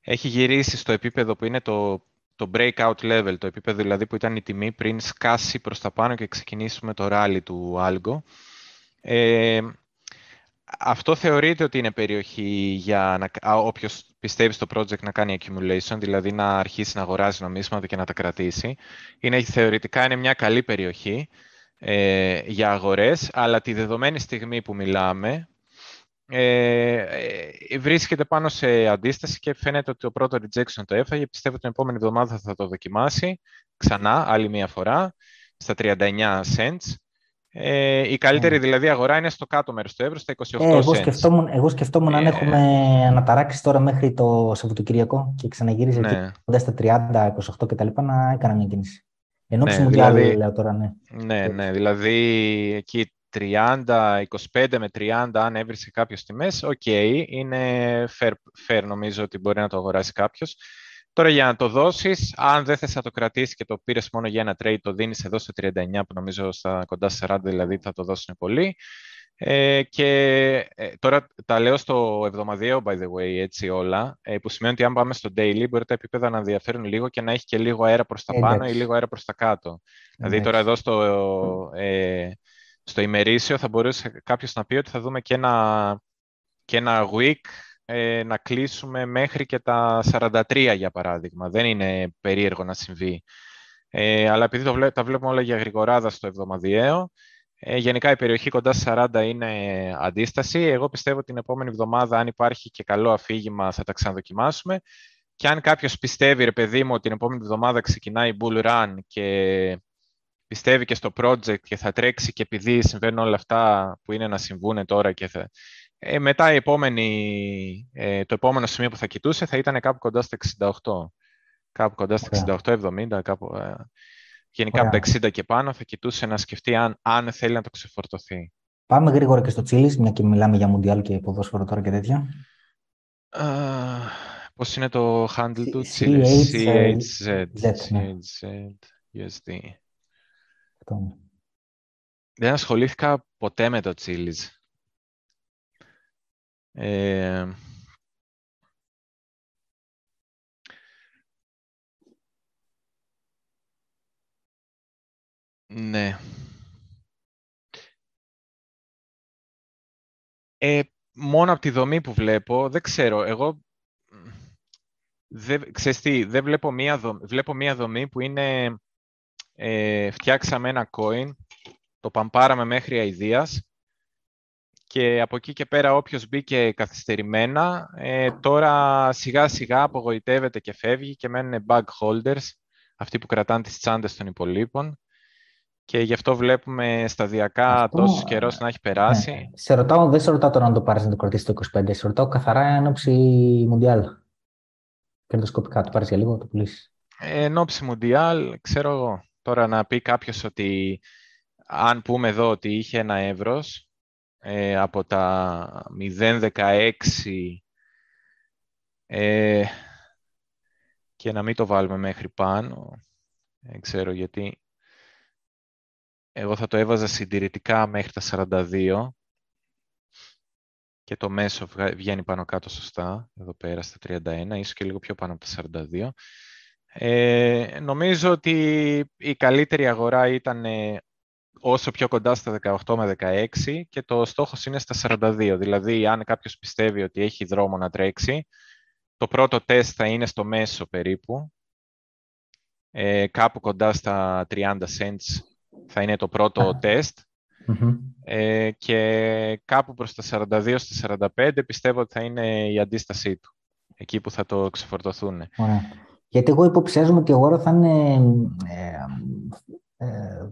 Έχει γυρίσει στο επίπεδο που είναι το, το breakout level, το επίπεδο δηλαδή που ήταν η τιμή πριν σκάσει προς τα πάνω και ξεκινήσουμε το rally του Algo. Ε, αυτό θεωρείται ότι είναι περιοχή για όποιος πιστεύει στο project να κάνει accumulation, δηλαδή να αρχίσει να αγοράζει νομίσματα και να τα κρατήσει. Είναι, θεωρητικά είναι μια καλή περιοχή. Ε, για αγορές, αλλά τη δεδομένη στιγμή που μιλάμε ε, ε, βρίσκεται πάνω σε αντίσταση και φαίνεται ότι το πρώτο rejection το έφαγε. Πιστεύω ότι την επόμενη εβδομάδα θα το δοκιμάσει ξανά, άλλη μία φορά, στα τριάντα εννέα cents. Ε, η καλύτερη mm. δηλαδή αγορά είναι στο κάτω μέρος του εύρου, στα είκοσι οκτώ ε, εγώ cents. Σκεφτόμουν, εγώ σκεφτόμουν ε, αν έχουμε αναταράξει τώρα μέχρι το Σαββατοκύριακο και ξαναγύριζε ναι. εκεί στα τριάντα, είκοσι οκτώ κτλ. Να έκανα μια κίνηση. Ενώ ναι, δηλαδή, λέω τώρα, ναι. Ναι, ναι, δηλαδή εκεί τριάντα, είκοσι πέντε με τριάντα, αν έβρισε κάποιος τιμές, οκ, okay, είναι fair, fair, νομίζω ότι μπορεί να το αγοράσει κάποιος. Τώρα για να το δώσεις, αν δεν θες να το κρατήσεις και το πήρες μόνο για ένα trade, το δίνεις εδώ στο τριάντα εννέα, που νομίζω στα κοντά σαράντα, δηλαδή θα το δώσουν πολύ. Ε, και ε, τώρα τα λέω στο εβδομαδιαίο, by the way, έτσι όλα, ε, που σημαίνει ότι αν πάμε στο daily μπορεί τα επίπεδα να διαφέρουν λίγο και να έχει και λίγο αέρα προς τα πάνω ή λίγο αέρα προς τα κάτω. Δηλαδή τώρα εδώ στο, ε, στο ημερήσιο θα μπορούσε κάποιος να πει ότι θα δούμε και ένα, και ένα week ε, να κλείσουμε μέχρι και τα σαράντα τρία για παράδειγμα. Δεν είναι περίεργο να συμβεί. Ε, αλλά επειδή το βλέπ, τα βλέπουμε όλα για γρηγοράδα στο εβδομαδιαίο, Ε, γενικά η περιοχή κοντά στις σαράντα είναι αντίσταση. Εγώ πιστεύω ότι την επόμενη εβδομάδα, αν υπάρχει και καλό αφήγημα, θα τα ξαναδοκιμάσουμε. Και αν κάποιος πιστεύει, ρε παιδί μου, ότι την επόμενη εβδομάδα ξεκινάει bull run και πιστεύει και στο project και θα τρέξει και επειδή συμβαίνουν όλα αυτά που είναι να συμβούν τώρα και θα... Ε, μετά η επόμενη, ε, το επόμενο σημείο που θα κοιτούσε θα ήταν κάπου κοντά στα εξήντα οκτώ. Κάπου κοντά στα εξήντα οκτώ εβδομήντα, κάπου... Ε, γενικά από τα εξήντα και πάνω θα κοιτούσε να σκεφτεί αν, αν θέλει να το ξεφορτωθεί. Πάμε γρήγορα και στο Chili's, μια και μιλάμε για Mundial και ποδόσφαιρο τώρα και τέτοια. Uh, πώς είναι το handle του Chili's? σι έιτς ζετ γιου ες ντι. Δεν ασχολήθηκα ποτέ με το Chili's. Ε, Ναι. Ε, μόνο από τη δομή που βλέπω, δεν ξέρω. Εγώ, δεν, ξέρεις τι, δεν βλέπω, μία δομή, βλέπω μία δομή που είναι ε, φτιάξαμε ένα coin, το παμπάραμε μέχρι αηδίας και από εκεί και πέρα όποιος μπήκε καθυστερημένα, ε, τώρα σιγά σιγά απογοητεύεται και φεύγει και μένουν bug holders, αυτοί που κρατάνε τις τσάντες των υπολείπων. Και γι' αυτό βλέπουμε σταδιακά αυτό... τόσο καιρό να έχει περάσει. Ναι. Σε ρωτάω, δεν σε ρωτάω τώρα να το πάρει να το κρατήσει το είκοσι πέντε. Σε ρωτάω καθαρά εν ώψη Μουντιάλ. Κερδοσκοπικά, το πάρει για λίγο, το πουλήσει. Ε, εν ώψη Μουντιάλ, ξέρω εγώ. Τώρα να πει κάποιο ότι αν πούμε εδώ ότι είχε ένα ευρώ ε, από τα μηδέν κόμμα δεκαέξι ε, και να μην το βάλουμε μέχρι πάνω. Δεν ε, ξέρω γιατί. Εγώ θα το έβαζα συντηρητικά μέχρι τα σαράντα δύο και το μέσο βγαίνει πάνω κάτω σωστά, εδώ πέρα στα τριάντα ένα, ίσως και λίγο πιο πάνω από τα σαράντα δύο. Ε, νομίζω ότι η καλύτερη αγορά ήταν όσο πιο κοντά στα δεκαοκτώ με δεκαέξι και το στόχος είναι στα σαράντα δύο. Δηλαδή, αν κάποιος πιστεύει ότι έχει δρόμο να τρέξει, το πρώτο τεστ θα είναι στο μέσο περίπου, ε, κάπου κοντά στα τριάντα cents. Θα είναι το πρώτο τεστ mm-hmm. ε, και κάπου προς τα σαράντα δύο στα σαράντα πέντε πιστεύω ότι θα είναι η αντίστασή του, εκεί που θα το ξεφορτωθούν. Ωραία. Γιατί εγώ υποψιάζομαι ότι η αγορά θα, είναι, ε, ε,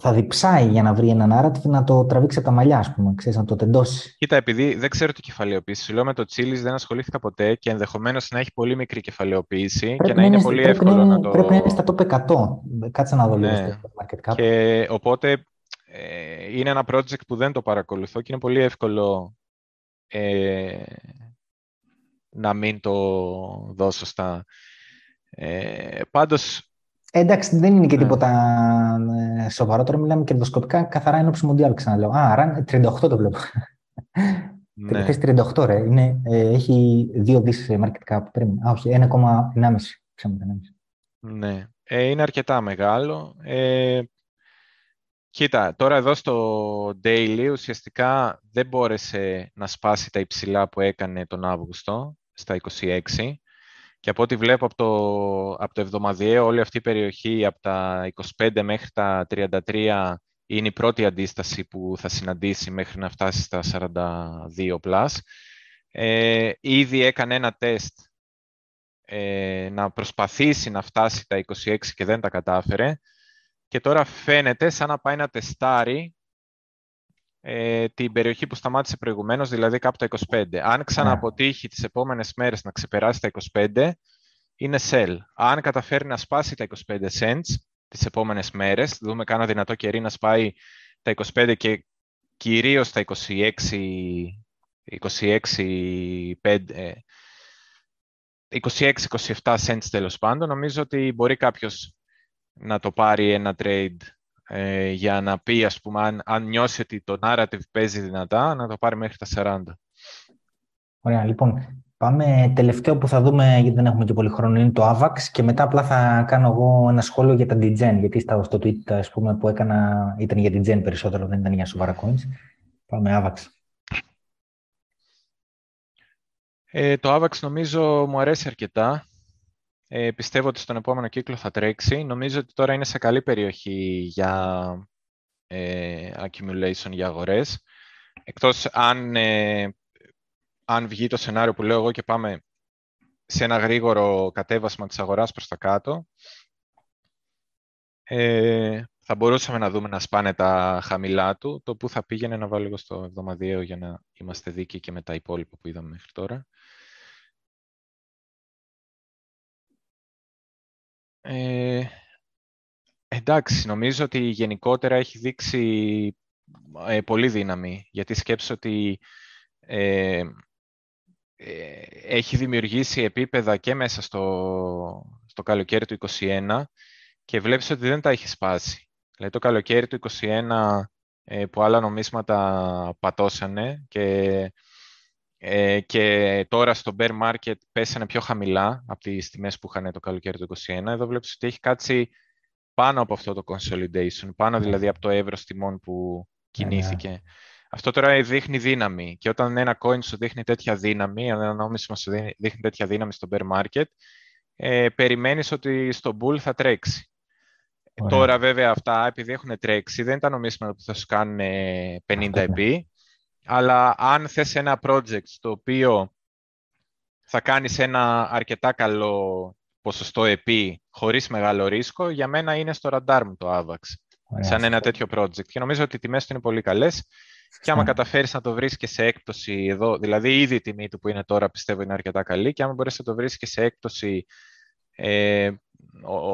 θα διψάει για να βρει έναν narrative να το τραβήξει από τα μαλλιά, ας πούμε, ξέρεις, να το τεντώσει. Κοίτα, επειδή δεν ξέρω τι κεφαλαιοποίηση, λέω με το Chili's δεν ασχολήθηκα ποτέ και ενδεχομένως να έχει πολύ μικρή κεφαλαιοποίηση και να είναι, είναι πολύ εύκολο να, είναι, να το... Πρέπει να είναι στα top εκατό. Κάτσε να δω λίγο στο market cap. Και οπότε ε, είναι ένα project που δεν το παρακολουθώ και είναι πολύ εύκολο ε, να μην το δώσω στα... Ε, πάντως... Εντάξει, δεν είναι και τίποτα ναι. σοβαρό. Τώρα μιλάμε κερδοσκοπικά, καθαρά είναι όψη Μουντιάλ, ξαναλέω. Α, άρα τριάντα οκτώ το βλέπω. Ναι. τριάντα οκτώ, ρε. Είναι, έχει δύο δις market cap πριν. Α, όχι, ένα κόμμα ενάμιση. Ναι, ε, είναι αρκετά μεγάλο. Ε, κοίτα, τώρα εδώ στο Daily ουσιαστικά δεν μπόρεσε να σπάσει τα υψηλά που έκανε τον Αύγουστο, στα είκοσι έξι. Και από ό,τι βλέπω από το, από το εβδομαδιαίο, όλη αυτή η περιοχή από τα είκοσι πέντε μέχρι τα τριάντα τρία είναι η πρώτη αντίσταση που θα συναντήσει μέχρι να φτάσει στα σαράντα δύο πλας. Ε, ήδη έκανε ένα τεστ ε, να προσπαθήσει να φτάσει τα είκοσι έξι και δεν τα κατάφερε. Και τώρα φαίνεται σαν να πάει να τεστάρει ε, την περιοχή που σταμάτησε προηγουμένως, δηλαδή κάπου τα είκοσι πέντε. Αν ξανααποτύχει τις επόμενες μέρες να ξεπεράσει τα είκοσι πέντε, είναι sell. Αν καταφέρει να σπάσει τα είκοσι πέντε cents τις επόμενες μέρες, δούμε κάνα δυνατό κερί να σπάει τα είκοσι πέντε και κυρίως τα είκοσι έξι, είκοσι έξι, είκοσι έξι είκοσι επτά cents τέλος πάντων, νομίζω ότι μπορεί κάποιος να το πάρει ένα trade Ε, για να πει, ας πούμε, αν, αν νιώσει ότι το narrative παίζει δυνατά, να το πάρει μέχρι τα σαράντα. Ωραία, λοιπόν, πάμε τελευταίο που θα δούμε, γιατί δεν έχουμε και πολύ χρόνο, είναι το Avax και μετά απλά θα κάνω εγώ ένα σχόλιο για τα DGen, γιατί στο tweet, ας πούμε, που έκανα ήταν για DGen περισσότερο, δεν ήταν για σοβαρά coins. Πάμε Avax. Ε, το Avax νομίζω μου αρέσει αρκετά. Ε, πιστεύω ότι στον επόμενο κύκλο θα τρέξει. Νομίζω ότι τώρα είναι σε καλή περιοχή για ε, accumulation, για αγορές. Εκτός αν, ε, αν βγει το σενάριο που λέω εγώ και πάμε σε ένα γρήγορο κατέβασμα της αγοράς προς τα κάτω, ε, θα μπορούσαμε να δούμε να σπάνε τα χαμηλά του. Το που θα πήγαινε να βάλω εγώ στο εβδομαδιαίο για να είμαστε δίκαιοι και με τα υπόλοιπα που είδαμε μέχρι τώρα. Ε, εντάξει, νομίζω ότι γενικότερα έχει δείξει ε, πολύ δύναμη, γιατί σκέψω ότι ε, ε, έχει δημιουργήσει επίπεδα και μέσα στο, στο καλοκαίρι του είκοσι ένα και βλέπεις ότι δεν τα έχει σπάσει. Δηλαδή το καλοκαίρι του είκοσι ένα ε, που άλλα νομίσματα πατώσανε και, ε, και τώρα στο bear market πέσανε πιο χαμηλά από τις τιμές που είχαν το καλοκαίρι του είκοσι ένα. Εδώ βλέπεις ότι έχει κάτσει πάνω από αυτό το consolidation, πάνω δηλαδή από το εύρος τιμών που κινήθηκε. Yeah, yeah. Αυτό τώρα δείχνει δύναμη και όταν ένα coin σου δείχνει τέτοια δύναμη, ένα νόμισμα σου δείχνει τέτοια δύναμη στο bear market, ε, περιμένεις ότι στο bull θα τρέξει. Yeah. Τώρα βέβαια αυτά, επειδή έχουν τρέξει, δεν τα νομίσματα που θα σου κάνουν πενήντα επί, αλλά αν θες ένα project στο οποίο θα κάνεις ένα αρκετά καλό ποσοστό επί χωρίς μεγάλο ρίσκο, για μένα είναι στο ραντάρ μου το Avax, ωραία, σαν ένα τέτοιο project. Και νομίζω ότι οι τιμές του είναι πολύ καλές και άμα καταφέρεις να το βρεις και σε έκπτωση εδώ, δηλαδή ήδη η τιμή του που είναι τώρα πιστεύω είναι αρκετά καλή και άμα μπορείς να το βρεις και σε έκπτωση ε,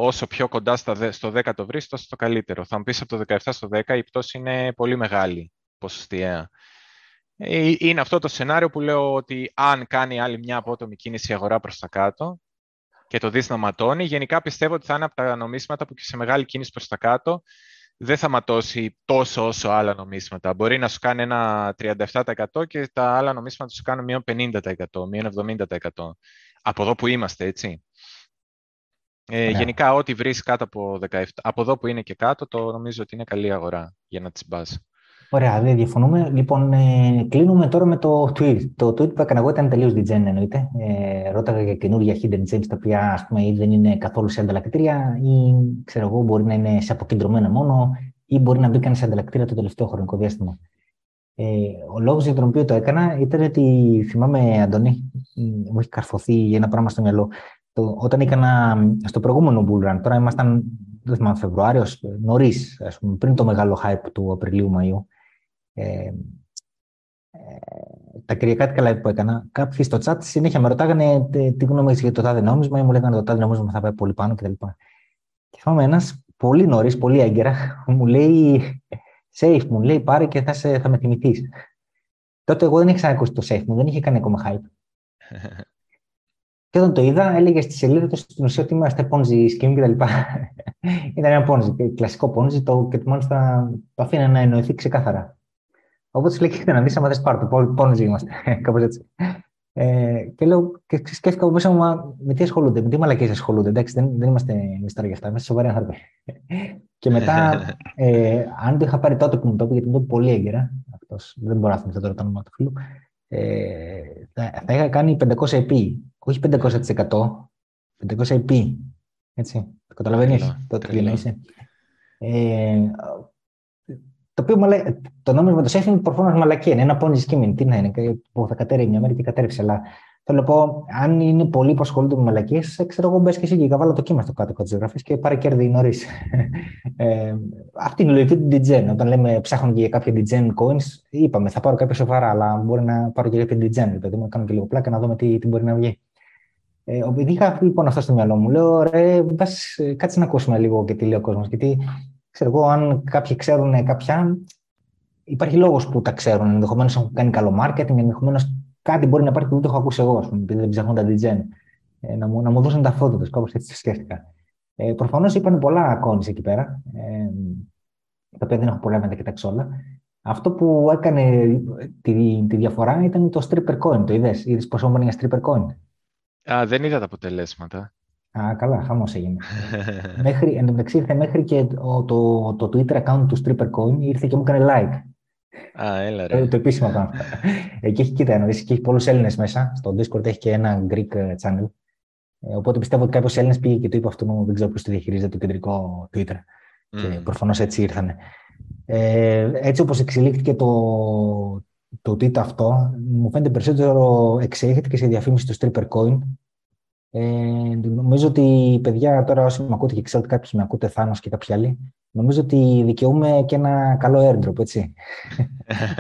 όσο πιο κοντά στα, στο δέκα το βρεις, τόσο το καλύτερο. Θα μου πεις από το δεκαεπτά στο δέκα η πτώση είναι πολύ μεγάλη ποσοστιαία. Είναι αυτό το σενάριο που λέω ότι αν κάνει άλλη μια απότομη κίνηση αγορά προς τα κάτω και το δεις να ματώνει, γενικά πιστεύω ότι θα είναι από τα νομίσματα που και σε μεγάλη κίνηση προς τα κάτω δεν θα ματώσει τόσο όσο άλλα νομίσματα. Μπορεί να σου κάνει ένα τριάντα επτά τοις εκατό και τα άλλα νομίσματα σου κάνουν μείον πενήντα τοις εκατό, μείον εβδομήντα τοις εκατό. Από εδώ που είμαστε, έτσι. Ε, ναι. Γενικά, ό,τι βρεις κάτω από δεκαεπτά, από εδώ που είναι και κάτω, το νομίζω ότι είναι καλή αγορά για να τις μπας. Ωραία, δεν διαφωνούμε. Λοιπόν, ε, κλείνουμε τώρα με το tweet. Το tweet που έκανα εγώ ήταν τελείως degen, εννοείται. Ε, ρώταγα για καινούργια hidden gems, τα οποία ας πούμε, ή δεν είναι καθόλου σε ανταλλακτήρια, ή ξέρω εγώ, μπορεί να είναι σε αποκεντρωμένα μόνο, ή μπορεί να μπήκαν σε ανταλλακτήρια το τελευταίο χρονικό διάστημα. Ε, ο λόγος για τον οποίο το έκανα ήταν ότι θυμάμαι, Αντώνη, μου έχει καρφωθεί ένα πράγμα στο μυαλό. Το, όταν έκανα στο προηγούμενο bull run, τώρα ήμασταν, δεν θυμάμαι, Φεβρουάριος, νωρίς, ας πούμε, πριν το μεγάλο hype του Απριλίου-Μαΐου. Ε, ε, τα κυριακάτικα live που έκανα, κάποιοι στο chat συνέχεια με ρωτάγανε τι γνώμη έχεις για το τάδε νόμισμα ή μου λέγανε το τάδε νόμισμα θα πάει πολύ πάνω κτλ. Και θυμάμαι ένας πολύ νωρίς, πολύ έγκαιρα, μου λέει safe, μου λέει πάρε και θα, σε, θα με θυμηθείς. Τότε εγώ δεν είχα ξανακούσει το safe μου, δεν είχε κάνει ακόμα hype. Και όταν το είδα, έλεγε στη σελίδα του στην ουσία ότι είμαστε Ponzi scheme κτλ. Ήταν ένα Ponzi, κλασικό Ponzi, το, και μάλιστα το αφήνα να εννοηθεί ξεκάθαρα. Οπότε σου λέει: Κοίτα να δεις, άμα θες πάρ' το, Ponzi είμαστε. Κάπως έτσι. Ε, και λέω: και σκέφτηκα μέσα μου, μα με τι ασχολούνται, με τι μαλακές ασχολούνται. Εντάξει, δεν, δεν είμαστε εμείς τώρα για αυτά, είμαστε σοβαροί άνθρωποι. Και μετά, ε, αν το είχα πάρει τότε που μου το είπε, γιατί μου το είπε πολύ έγκαιρα, αυτός, δεν μπορώ να θυμηθώ τώρα το όνομα του φίλου, ε, θα, θα είχα κάνει πεντακόσια επί. Όχι πεντακόσια τοις εκατό, πεντακόσια επί. Έτσι. Το καταλαβαίνεις τότε τι εννοείσαι. Το οποίο μαλα... το νόμισμα το safe είναι προφανώς μαλακή. Είναι ένα Ponzi scheme. Τι να είναι, που θα κατέρευε μια μέρα και κατέρευσε. Αλλά θέλω να πω, αν είναι πολλοί που ασχολούνται με μαλακίες, ξέρω εγώ, μπες και εσύ και καβάλα το κύμα στο κάτω της γραφής και πάρε κέρδη νωρίς. ε, αυτή είναι η λογική του degen. Όταν λέμε ψάχνουν και για κάποια degen coins, είπαμε θα πάρω κάποια σοβαρά, αλλά μπορεί να πάρω και κάποια degen. Δηλαδή, να κάνω και λίγο πλάκα να δούμε τι, τι μπορεί να βγει. Ε, επειδή είχα λοιπόν αυτό στο μυαλό μου, λέω ρε, μπας, κάτσε να ακούσουμε λίγο και τι λέει ο κόσμος. Γιατί ξέρω εγώ, αν κάποιοι ξέρουν κάποια, υπάρχει λόγος που τα ξέρουν. Ενδεχομένως έχουν κάνει καλό marketing, ενδεχομένως κάτι μπορεί να υπάρχει που δεν το έχω ακούσει εγώ, επειδή δεν ψάχνω τα degen. Ε, να, μου, να μου δώσουν τα φώτα τους, κάπως έτσι το σκέφτηκα. Ε, προφανώς είπαν πολλά coins εκεί πέρα, ε, τα οποία δεν έχω πολλά να τα κοιτάξω όλα. Αυτό που έκανε τη, τη διαφορά ήταν το stripper coin. Το είδες, είδες πόσο όμπανε για stripper coin. Α, δεν είδα τα αποτελέσματα. Α, καλά, χαμός έγινε. μέχρι, εν τω μεταξύ ήρθε μέχρι και το, το, το Twitter account του Stripper Coin, ήρθε και μου έκανε like. Α, έλα ρε. Το επίσημα πάνω. Εκεί έχει, κοίτα, εννοείς, και έχει πολλούς Έλληνες μέσα. Στο Discord έχει και ένα Greek channel. Ε, οπότε πιστεύω ότι κάποιος Έλληνας πήγε και του είπε αυτού, δεν ξέρω πώς το διαχειρίζεται το κεντρικό Twitter. Mm. Και προφανώς έτσι ήρθανε. Ε, έτσι όπως εξελίχθηκε το, το tweet αυτό, μου φαίνεται περισσότερο εξελίχθηκε και σε διαφήμιση του Stripper Coin. Ε, νομίζω ότι, παιδιά, τώρα όσοι με ακούτε και ξέρω ότι κάποιοι με ακούτε, Θάνος και κάποιοι άλλοι, νομίζω ότι δικαιούμαι και ένα καλό airdrop, έτσι.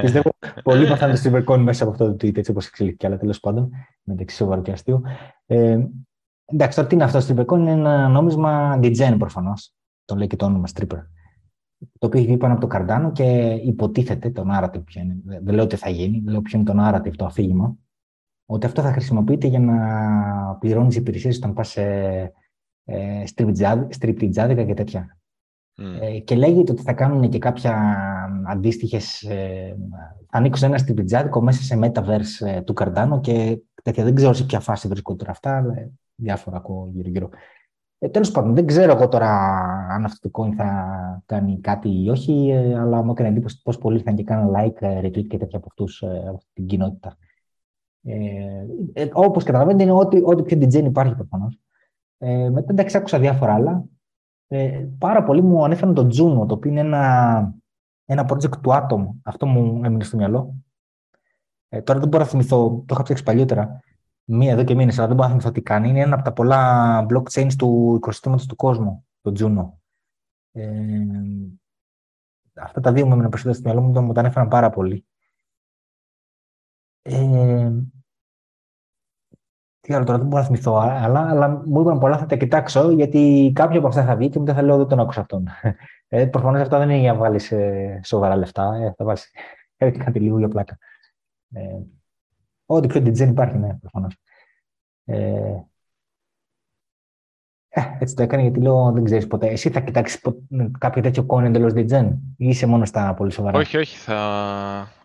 Πιστεύω πολύ μαθάνε το Stripper Coin μέσα από αυτό το tweet, έτσι όπως εξελίχθηκε, αλλά τέλος πάντων, μεταξύ σοβαρού και αστείου. Ε, εντάξει, τώρα τι είναι αυτό το Stripper Coin, είναι ένα νόμισμα degen προφανώς, το λέει και το όνομα Stripper. Το οποίο έχει βγει πάνω από το Cardano και υποτίθεται το narrative ποιο είναι. Δεν λέω ότι θα γίνει, λέω ποιο είναι το narrative, το αφήγημα. Ότι αυτό θα χρησιμοποιείται για να πληρώνεις υπηρεσίες όταν πας σε ε, στριπτιτζάδικα και τέτοια. Mm. Ε, και λέγεται ότι θα κάνουν και κάποια αντίστοιχες. Ε, θα ανοίξουν ένα στριπτιτζάδικο μέσα σε Metaverse ε, του Cardano και τέτοια. Δεν ξέρω σε ποια φάση βρίσκονται τώρα αυτά, αλλά διάφορα ακούω γύρω-γύρω. Ε, τέλος πάντων, δεν ξέρω εγώ τώρα αν αυτό το coin θα κάνει κάτι ή όχι, ε, αλλά μου έκανε εντύπωση πώς πολλοί ήρθαν και κάνουν like, retweet και τέτοια από αυτούς, ε, από την κοινότητα. Ε, ε, όπως καταλαβαίνετε, είναι ό,τι, ό,τι πιο ντιτζέν υπάρχει προφανώς. Ε, μετά εντάξει, άκουσα διάφορα άλλα. Ε, πάρα πολύ μου ανέφεραν το Juno, το οποίο είναι ένα, ένα project του Atom. Αυτό μου έμεινε στο μυαλό. Ε, τώρα δεν μπορώ να θυμηθώ, το είχα ψάξει παλιότερα. Μία εδώ και μήνες, αλλά δεν μπορώ να θυμηθώ τι κάνει. Είναι ένα από τα πολλά blockchains του οικοσυστήματος του κόσμου, το Juno. Ε, αυτά τα δύο μου έμειναν περισσότερο στο μυαλό μου, μου τα ανέφεραν πάρα πολύ. Ε, τι άλλο τώρα, δεν μπορώ να θυμηθώ, αλλά, αλλά μου είπαν πολλά, θα τα κοιτάξω, γιατί κάποιο από αυτά θα βγει και μετά θα λέω δεν τον άκουσα αυτόν. Ε, προφανώς αυτά δεν είναι για να βάλεις ε, σοβαρά λεφτά, ε, θα βάλεις κάτι λίγο για πλάκα. Ε, Ό,τι πιο ντιτζέν υπάρχει, ναι, προφανώς. Ε, έτσι το έκανε, γιατί λέω δεν ξέρεις ποτέ. Εσύ θα κοιτάξεις κάποιο τέτοιο coin εντελώς ντιτζέν ή είσαι μόνο στα πολύ σοβαρά? Όχι, όχι, θα...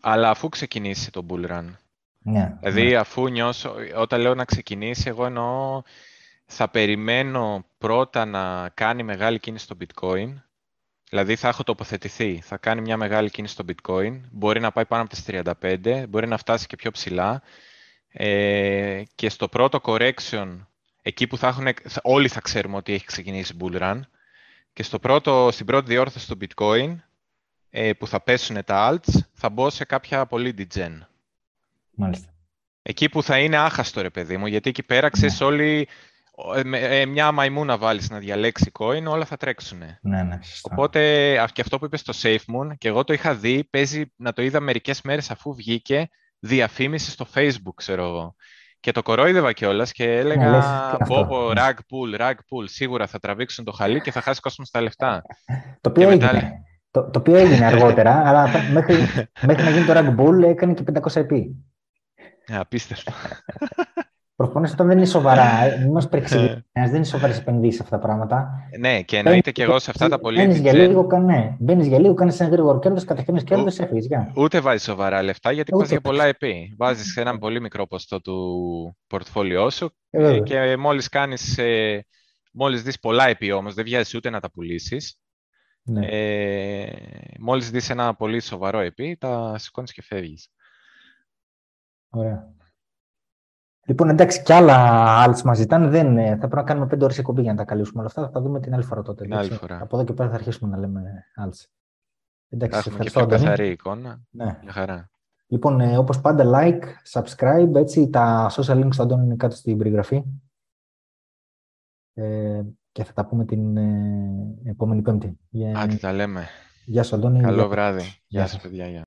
αλλά αφού ξεκινήσει το bull run. Ναι, δηλαδή, ναι. Αφού νιώσω, όταν λέω να ξεκινήσει, εγώ εννοώ θα περιμένω πρώτα να κάνει μεγάλη κίνηση στο bitcoin. Δηλαδή θα έχω τοποθετηθεί, θα κάνει μια μεγάλη κίνηση στο bitcoin, μπορεί να πάει πάνω από τις τριάντα πέντε, μπορεί να φτάσει και πιο ψηλά ε, και στο πρώτο correction, εκεί που θα έχουν, όλοι θα ξέρουμε ότι έχει ξεκινήσει bull run και στο πρώτο, στην πρώτη διόρθωση του bitcoin ε, που θα πέσουν τα alts, θα μπω σε κάποια πολύ degen. Μάλιστα. Εκεί που θα είναι άχαστο ρε παιδί μου, γιατί εκεί πέρα ξέρεις όλοι... μια μαϊμούνα βάλεις να διαλέξει coin, όλα θα τρέξουνε. Ναι, ναι, οπότε και αυτό που είπες στο SafeMoon, και εγώ το είχα δει, παίζει να το είδα μερικές μέρες αφού βγήκε διαφήμιση στο Facebook, ξέρω εγώ. Και το κορόιδευα κιόλας και έλεγα ναι, πω, rag pool, rag pool, σίγουρα θα τραβήξουν το χαλί και θα χάσει κόσμο στα λεφτά. Το οποίο έγινε, μετά... το, το οποίο έγινε αργότερα, αλλά μέχρι, μέχρι να γίνει το rag pool έκανε και πεντακόσια ι πι. Απίστευτο. Προφανώς όταν δεν είναι σοβαρά, μην μας περεξηγεί, δεν είναι σοβαρές επενδύσεις αυτά τα πράγματα. Ναι, και εννοείται και εγώ σε αυτά τα πολύ. Μπαίνεις για λίγο, ναι. Μπαίνεις για λίγο, κάνεις ένα γρήγορο κέρδος, κατευθύνεις κέρδος, έφυγες. Ούτε βάζεις σοβαρά λεφτά, γιατί πας για πολλά επί. Βάζεις έναν πολύ μικρό ποστό του πορτφόλιό σου ε, και μόλις κάνεις, ε, μόλις δεις πολλά επί όμως, δεν βιάζεις ούτε να τα πουλήσεις. Ναι. Ε, μόλις δεις ένα πολύ σοβαρό επί, τα σηκώνεις και φεύγεις. Ωραία. Λοιπόν, εντάξει, κι άλλα άλλες μας ζητάνε. Δεν, θα πρέπει να κάνουμε πέντε ώρες εκπομπή για να τα καλύψουμε όλα αυτά. Θα τα δούμε την άλλη φορά τότε. Άλλη δηλαδή. Φορά. Από εδώ και πέρα θα αρχίσουμε να λέμε άλλες. Εντάξει, θα έχουμε και πιο καθαρή εικόνα. Ναι. Για χαρά. Λοιπόν, ε, όπως πάντα, like, subscribe. Έτσι, τα social links θα τον είναι κάτω στην περιγραφή. Ε, και θα τα πούμε την ε, επόμενη Πέμπτη. Για... Άντε, τα λέμε. Γεια σου, Αντώνη. Καλό βράδυ. Γεια σας, παιδιά. Γεια.